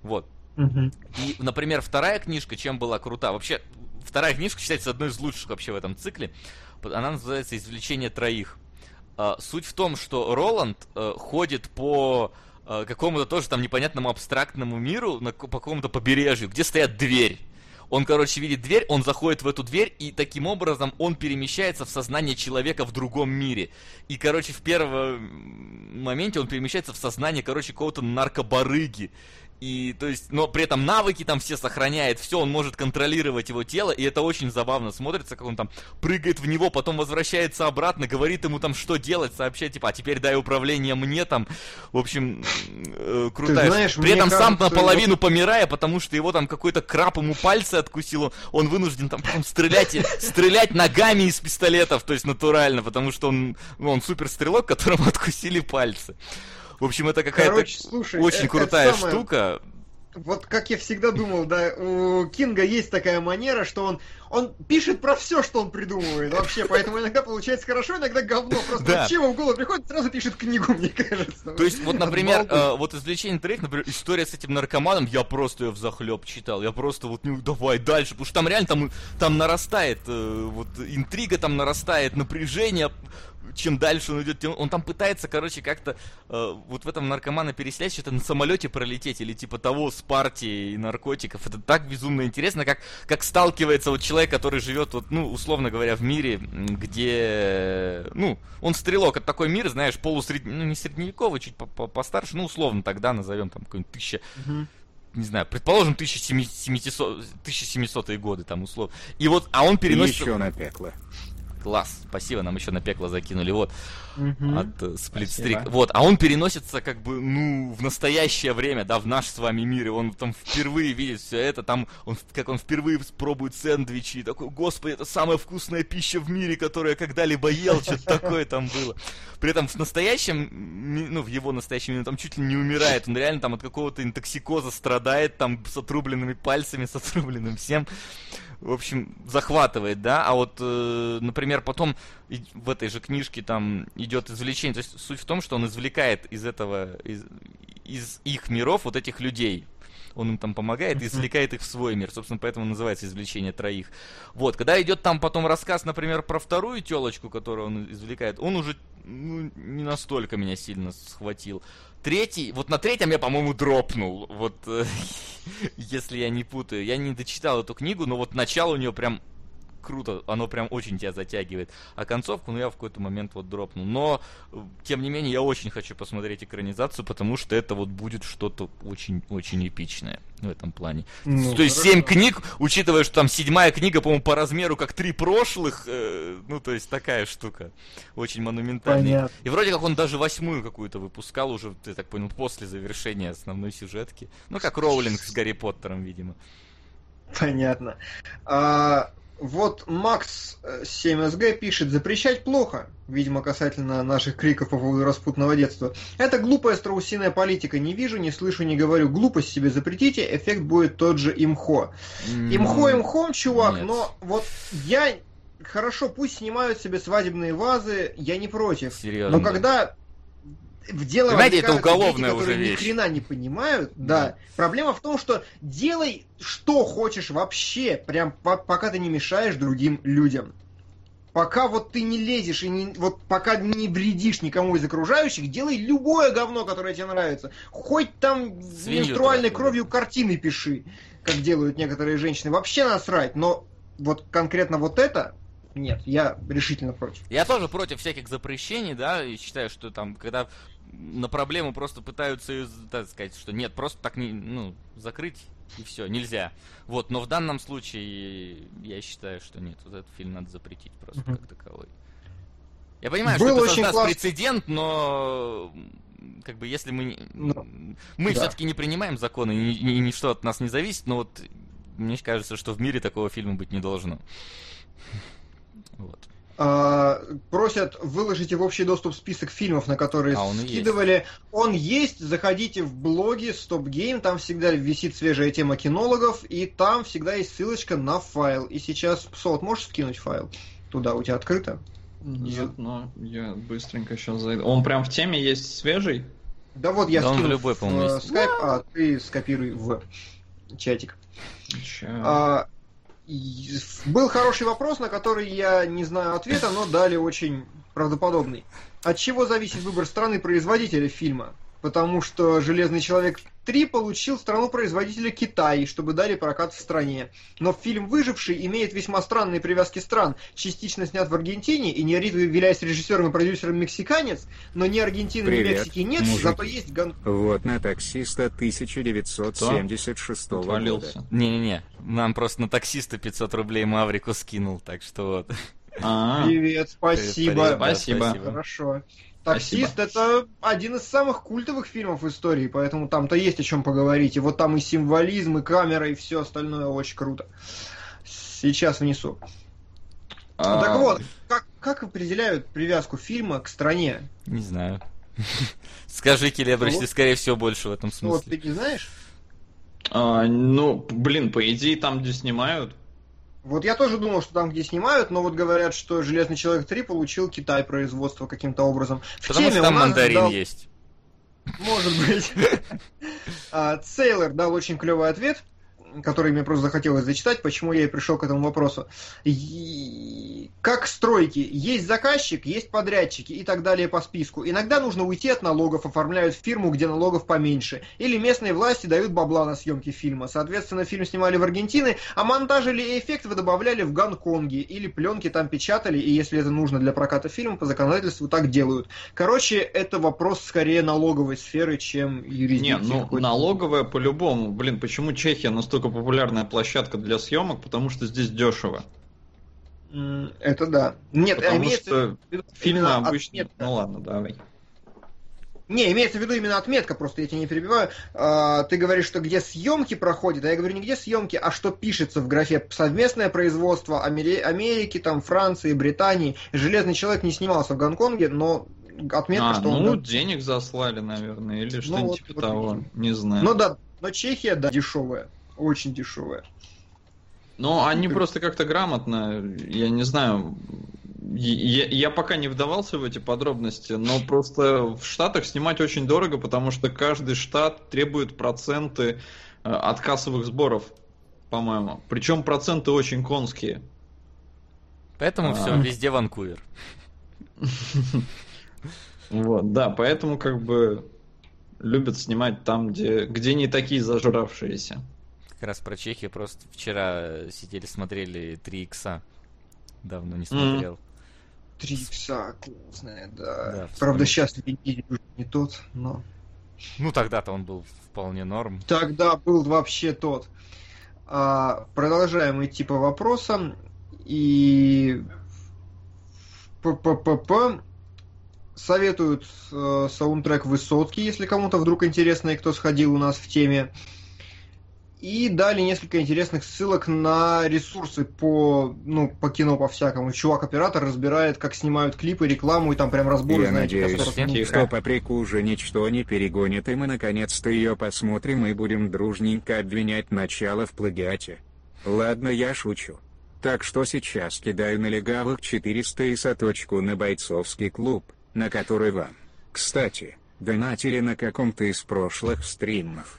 вот. Вот. Uh-huh. И, например, вторая книжка, чем была крута, вообще, вторая книжка считается одной из лучших вообще в этом цикле, она называется «Извлечение троих». Суть в том, что Роланд ходит по какому-то тоже там непонятному абстрактному миру, по какому-то побережью, где стоят дверь. Он, короче, видит дверь, он заходит в эту дверь, и таким образом он перемещается в сознание человека в другом мире. И, короче, в первом моменте он перемещается в сознание, короче, какого-то наркобарыги. И, то есть, но при этом навыки там все сохраняет, все, он может контролировать его тело, и это очень забавно смотрится, как он там прыгает в него, потом возвращается обратно, говорит ему там, что делать, сообщает, типа, а теперь дай управление мне там, в общем, э, крутая. Знаешь, при этом кажется, сам наполовину его... помирая, потому что его там какой-то краб ему пальцы откусил, он, он вынужден там прям стрелять, стрелять ногами из пистолетов, то есть натурально, потому что он, ну, он суперстрелок, которому откусили пальцы. В общем, это какая-то Короче, слушай, очень крутая самое... штука. Вот как я всегда думал, да, у Кинга есть такая манера, что он, он пишет про все, что он придумывает вообще, поэтому иногда получается хорошо, иногда говно. Просто да. Чем ему в голову приходит, сразу пишет книгу, мне кажется. То есть, вот, например, э, вот «Извлечение троих», например, история с этим наркоманом, я просто ее взахлеб читал, я просто вот, ну, давай дальше, потому что там реально, там, там нарастает, э, вот, интрига там нарастает, напряжение, чем дальше он идет, тем... он там пытается, короче, как-то э, вот в этом наркомана переселять, что-то на самолете пролететь или типа того с партией наркотиков. Это так безумно интересно, как, как сталкивается вот человек, который живет, вот, ну, условно говоря, в мире, где, ну, он стрелок, это такой мир, знаешь, полусред... ну, не средневековый, чуть постарше, ну, условно тогда назовем там какой-нибудь тысяча... Mm-hmm. не знаю, предположим, тысяча семисотые годы, там, условно. И вот, а он переносит... еще на пекло. Класс, спасибо, нам еще на пекло закинули, вот, угу. от э, Сплитстрик. Вот, а он переносится, как бы, ну, в настоящее время, да, в наш с вами мир, и он там впервые видит все это, там, он, как он впервые пробует сэндвичи, и такой, господи, это самая вкусная пища в мире, которую я когда-либо ел, что-то такое там было. При этом в настоящем, ну, в его настоящем мире, там чуть ли не умирает, он реально там от какого-то интоксикоза страдает, там, с отрубленными пальцами, с отрубленным всем. В общем, захватывает, да, а вот, э, например, потом в этой же книжке там идет извлечение, то есть суть в том, что он извлекает из этого, из, из их миров вот этих людей, он им там помогает и извлекает их в свой мир, собственно, поэтому называется «Извлечение троих». Вот, когда идет там потом рассказ, например, про вторую телочку, которую он извлекает, он уже, ну, не настолько меня сильно схватил. Третий, вот на третьем я, по-моему, дропнул, вот, э, если я не путаю. Я не дочитал эту книгу, но вот начало у нее прям круто, оно прям очень тебя затягивает. А концовку, ну, я в какой-то момент вот дропнул. Но, тем не менее, я очень хочу посмотреть экранизацию, потому что это вот будет что-то очень-очень эпичное в этом плане. Ну, то есть семь книг, учитывая, что там седьмая книга, по-моему, по размеру как три прошлых, э, ну, то есть такая штука, очень монументальная. Понятно. И вроде как он даже восьмую какую-то выпускал уже, ты так понял, после завершения основной сюжетки. Ну, как Роулинг с Гарри Поттером, видимо. Понятно. А... Вот Макс семь эс джи пишет: запрещать плохо, видимо, касательно наших криков по поводу распутного детства. Это глупая страусиная политика. Не вижу, не слышу, не говорю. Глупость себе запретите, эффект будет тот же имхо. Имхо имхом, чувак, нет. Но вот я... Хорошо, пусть снимают себе «Свадебные вазы», я не против. Серьезно? Но когда... В дело Понимаете, это уголовная дети, уже вещь. Ни хрена не понимают, да. да. Проблема в том, что делай что хочешь вообще, прям по- пока ты не мешаешь другим людям. Пока вот ты не лезешь и не, вот пока не вредишь никому из окружающих, делай любое говно, которое тебе нравится. Хоть там свинью менструальной тратили. Кровью картины пиши, как делают некоторые женщины. Вообще насрать, но вот конкретно вот это... Нет, я решительно против. Я тоже против всяких запрещений, да, и считаю, что там, когда на проблему просто пытаются, так сказать, что нет, просто так, не, ну, закрыть, и все, нельзя. Вот, но в данном случае я считаю, что нет, вот этот фильм надо запретить просто mm-hmm. как таковой. Я понимаю, Был что это создаст класс... прецедент, но... Как бы, если мы... Но... Мы да. все-таки не принимаем законы, и ничто от нас не зависит, но вот мне кажется, что в мире такого фильма быть не должно. Вот. А, просят выложить в общий доступ список фильмов, на которые а, скидывали. Он есть. он есть, заходите в блоги Stop Game, там всегда висит свежая тема кинологов, и там всегда есть ссылочка на файл. И сейчас, Солод, можешь скинуть файл? Туда у тебя открыто? Нет, я... но я быстренько сейчас зайду. Он прям в теме есть свежий? Да вот я да скину любой, в скайп, а ты скопируй в чатик. Ча... А, был хороший вопрос, на который я не знаю ответа, но дали очень правдоподобный. От чего зависит выбор страны-производителя фильма? Потому что «Железный человек три» получил страну-производителя Китай, чтобы дали прокат в стране. Но фильм «Выживший» имеет весьма странные привязки стран. Частично снят в Аргентине, и не являясь режиссером и продюсером мексиканец, но ни Аргентины, Привет, ни Мексики нет, мужики. Зато есть Гонконг. Вот на «Таксиста» тысяча девятьсот семьдесят шестого года. Не-не-не, нам просто на «Таксиста» пятьсот рублей Маврику скинул, так что вот. А-а-а. Привет, спасибо. Привет, спасибо. спасибо. Хорошо. «Таксист» Спасибо. Это один из самых культовых фильмов в истории, поэтому там-то есть о чем поговорить. И вот там и символизм, и камера, и все остальное очень круто. Сейчас внесу. А... Так вот, как, как определяют привязку фильма к стране? Не знаю. Скажи, Келебрич, ну, ты, скорее всего, больше в этом смысле. Вот ты не знаешь? А, ну, блин, по идее, там, где снимают. Вот я тоже думал, что там, где снимают, но вот говорят, что «Железный человек три» получил Китай производство каким-то образом. В Потому теме что там мандарин дал... есть. Может быть. Сейлор дал очень клевый ответ, который мне просто захотелось зачитать, почему я и пришел к этому вопросу. Как стройки. Есть заказчик, есть подрядчики и так далее по списку. Иногда нужно уйти от налогов, оформляют фирму, где налогов поменьше. Или местные власти дают бабла на съемки фильма. Соответственно, фильм снимали в Аргентине, а монтажили и эффектов добавляли в Гонконге. Или пленки там печатали, и если это нужно для проката фильма, по законодательству так делают. Короче, это вопрос скорее налоговой сферы, чем юридической. Не, ну какой-то. Налоговая по-любому. Блин, почему Чехия настолько популярная площадка для съемок? Потому что здесь дешево. Это да. Нет, Потому имеется что в виду фильмы обычно... Отметка. Ну ладно, давай. Не, имеется в виду именно отметка, просто я тебя не перебиваю. А, ты говоришь, что где съемки проходят, а я говорю не где съемки, а что пишется в графе совместное производство Амери... Америки, там, Франции, Британии. «Железный человек» не снимался в Гонконге, но отметка, а, что ну, он... ну, денег заслали, наверное, или что-нибудь ну, вот, типа вот, того, не знаю. Ну да, но Чехия, да, дешевая, очень дешевая. Ну, они просто как-то грамотно, я не знаю, я, я пока не вдавался в эти подробности, но просто в Штатах снимать очень дорого, потому что каждый штат требует проценты от кассовых сборов, по-моему. Причем проценты очень конские. Поэтому а... все, везде Ванкувер. Вот, да, поэтому как бы любят снимать там, где не такие зажравшиеся. Как раз про Чехию просто вчера сидели, смотрели «Три икса». Давно не смотрел. «Три икса», классная, да. да Правда, сейчас Вендель уже не тот, но... Ну, тогда-то он был вполне норм. Тогда был вообще тот. А, продолжаем идти по вопросам. И... П-п-п-п... Советуют э, саундтрек «Высотки», если кому-то вдруг интересно, и кто сходил у нас в теме. И дали несколько интересных ссылок на ресурсы по, ну, по кино, по-всякому. Чувак-оператор разбирает, как снимают клипы, рекламу, и там прям разборы, Я знаете, надеюсь, что «Паприку» уже ничто не перегонит, и мы наконец-то ее посмотрим и будем дружненько обвинять начало в плагиате. Ладно, я шучу. Так что сейчас кидаю на легавых четыреста и соточку на «Бойцовский клуб», на который вам, кстати, донатили на каком-то из прошлых стримов.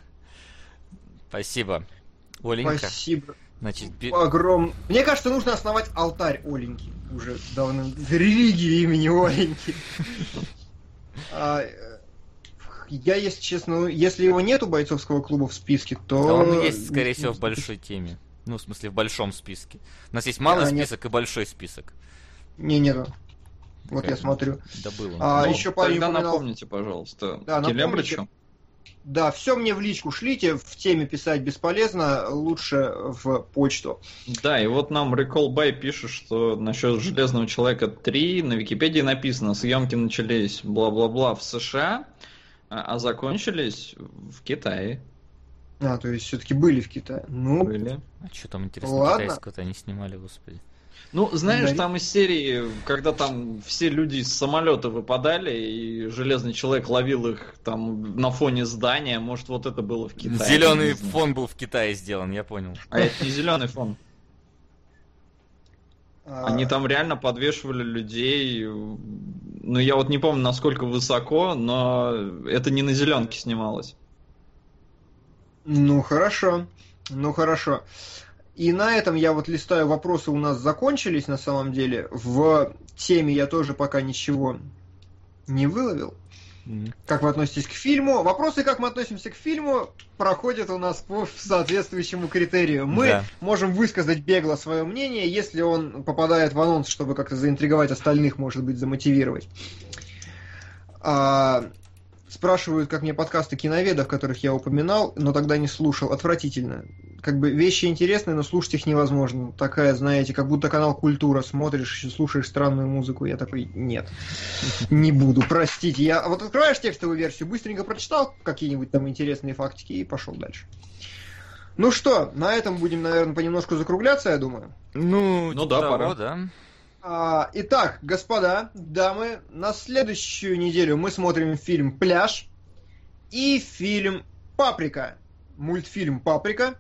Спасибо, Оленька. Спасибо. Значит, бе... огром... Мне кажется, нужно основать алтарь Оленьки. Уже давно. Религии имени Оленьки. Я, если честно, если его нет у бойцовского клуба в списке, то... Он есть, скорее всего, в большой теме. Ну, в смысле, в большом списке. У нас есть малый список и большой список. Не, нету. Вот я смотрю. Да было. Тогда напомните, пожалуйста, Келебричу. Да, все мне в личку шлите, в теме писать бесполезно, лучше в почту. Да, и вот нам Recall By пишет, что насчет Железного человека три на Википедии написано: съемки начались бла-бла-бла в США, а закончились в Китае. А, то есть все-таки были в Китае. Ну, были. А что там интересно китайского-то они снимали, господи? Ну, знаешь, там из серии, когда там все люди из самолета выпадали, и Железный человек ловил их там на фоне здания, может, вот это было в Китае. Зеленый фон был в Китае сделан, я понял. А это не зеленый фон. Они там реально подвешивали людей. Ну, я вот не помню, насколько высоко, но это не на зеленке снималось. Ну, хорошо. Ну, хорошо. И на этом я вот листаю, вопросы у нас закончились на самом деле. В теме я тоже пока ничего не выловил. Mm. Как вы относитесь к фильму? Вопросы, как мы относимся к фильму, проходят у нас по соответствующему критерию. Мы yeah. можем высказать бегло свое мнение, если он попадает в анонс, чтобы как-то заинтриговать остальных, может быть, замотивировать. А... Спрашивают, как мне подкасты киноведов, которых я упоминал, но тогда не слушал. Отвратительно. Как бы вещи интересные, но слушать их невозможно. Такая, знаете, как будто канал «Культура». Смотришь и слушаешь странную музыку. Я такой, нет, не буду, простите. Я вот открываешь текстовую версию, быстренько прочитал какие-нибудь там интересные фактики и пошел дальше. Ну что, на этом будем, наверное, понемножку закругляться, я думаю. Ну, ну да, того, пора. Да. Итак, господа, дамы, на следующую неделю мы смотрим фильм «Пляж» и фильм «Паприка», мультфильм «Паприка».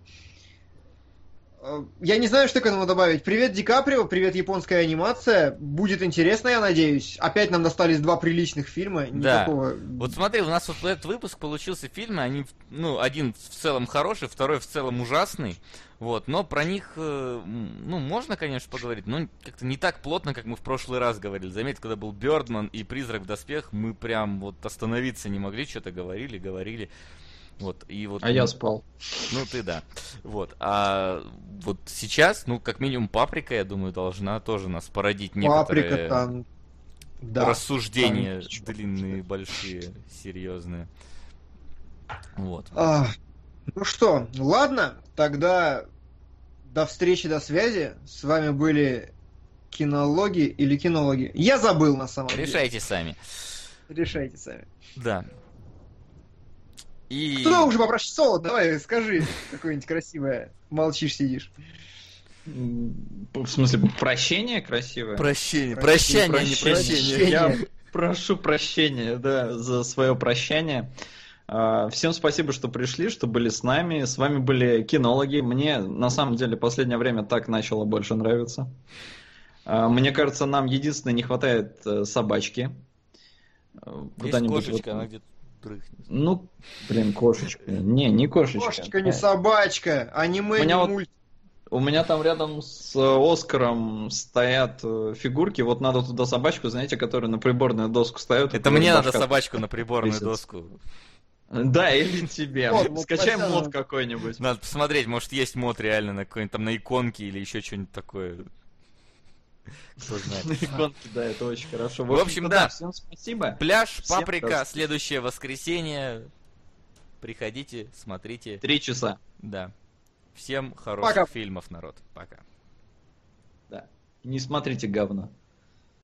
Я не знаю, что к этому добавить. Привет, Ди Каприо, привет, японская анимация. Будет интересно, я надеюсь. Опять нам достались два приличных фильма. Никакого... Да. Вот смотри, у нас вот этот выпуск получился фильмы, они, ну, один в целом хороший, второй в целом ужасный. Вот, но про них, ну, можно, конечно, поговорить, но как-то не так плотно, как мы в прошлый раз говорили. Заметь, когда был Бёрдман и Призрак в доспехах, мы прям вот остановиться не могли, что-то говорили, говорили. Вот, и вот, а ну, я спал. Ну, ты да. Вот. А вот сейчас, ну, как минимум, «Паприка», я думаю, должна тоже нас породить некоторые Паприка, там... да, рассуждения там... длинные, большие, серьезные. Вот. А... Ну что, ладно, тогда до встречи, до связи. С вами были кинологи или кинологи. Я забыл на самом деле. Решайте сами. Решайте сами. Да. И... Кто уже попросит соло? Давай, скажи какое-нибудь красивое. Молчишь, сидишь. В смысле, прощение красивое? Прощение. Прощание, прощание, прощание. не прощение. Я прошу прощения, да, за свое прощание. Всем спасибо, что пришли, что были с нами. С вами были кинологи. Мне, на самом деле, в последнее время так начало больше нравиться. Мне кажется, нам единственное не хватает собачки. Есть кошечка, она где-то прыгнет. Ну, блин, кошечка. Не, не кошечка. Кошечка, не собачка. Аниме, не мульт. У меня там рядом с Оскаром стоят фигурки. Вот надо туда собачку, знаете, которую на приборную доску ставят. Это мне надо собачку на приборную доску. Да, или тебе. Вот, скачай вот, мод какой-нибудь. Надо посмотреть, может, есть мод реально на какой-нибудь там на иконке или еще что-нибудь такое. Кто знает. На иконке, да, это очень хорошо. В общем, да. Всем спасибо. Пляж, «Паприка», следующее воскресенье. Приходите, смотрите. Три часа. Да. Всем хороших фильмов, народ. Пока. Да. Не смотрите говно.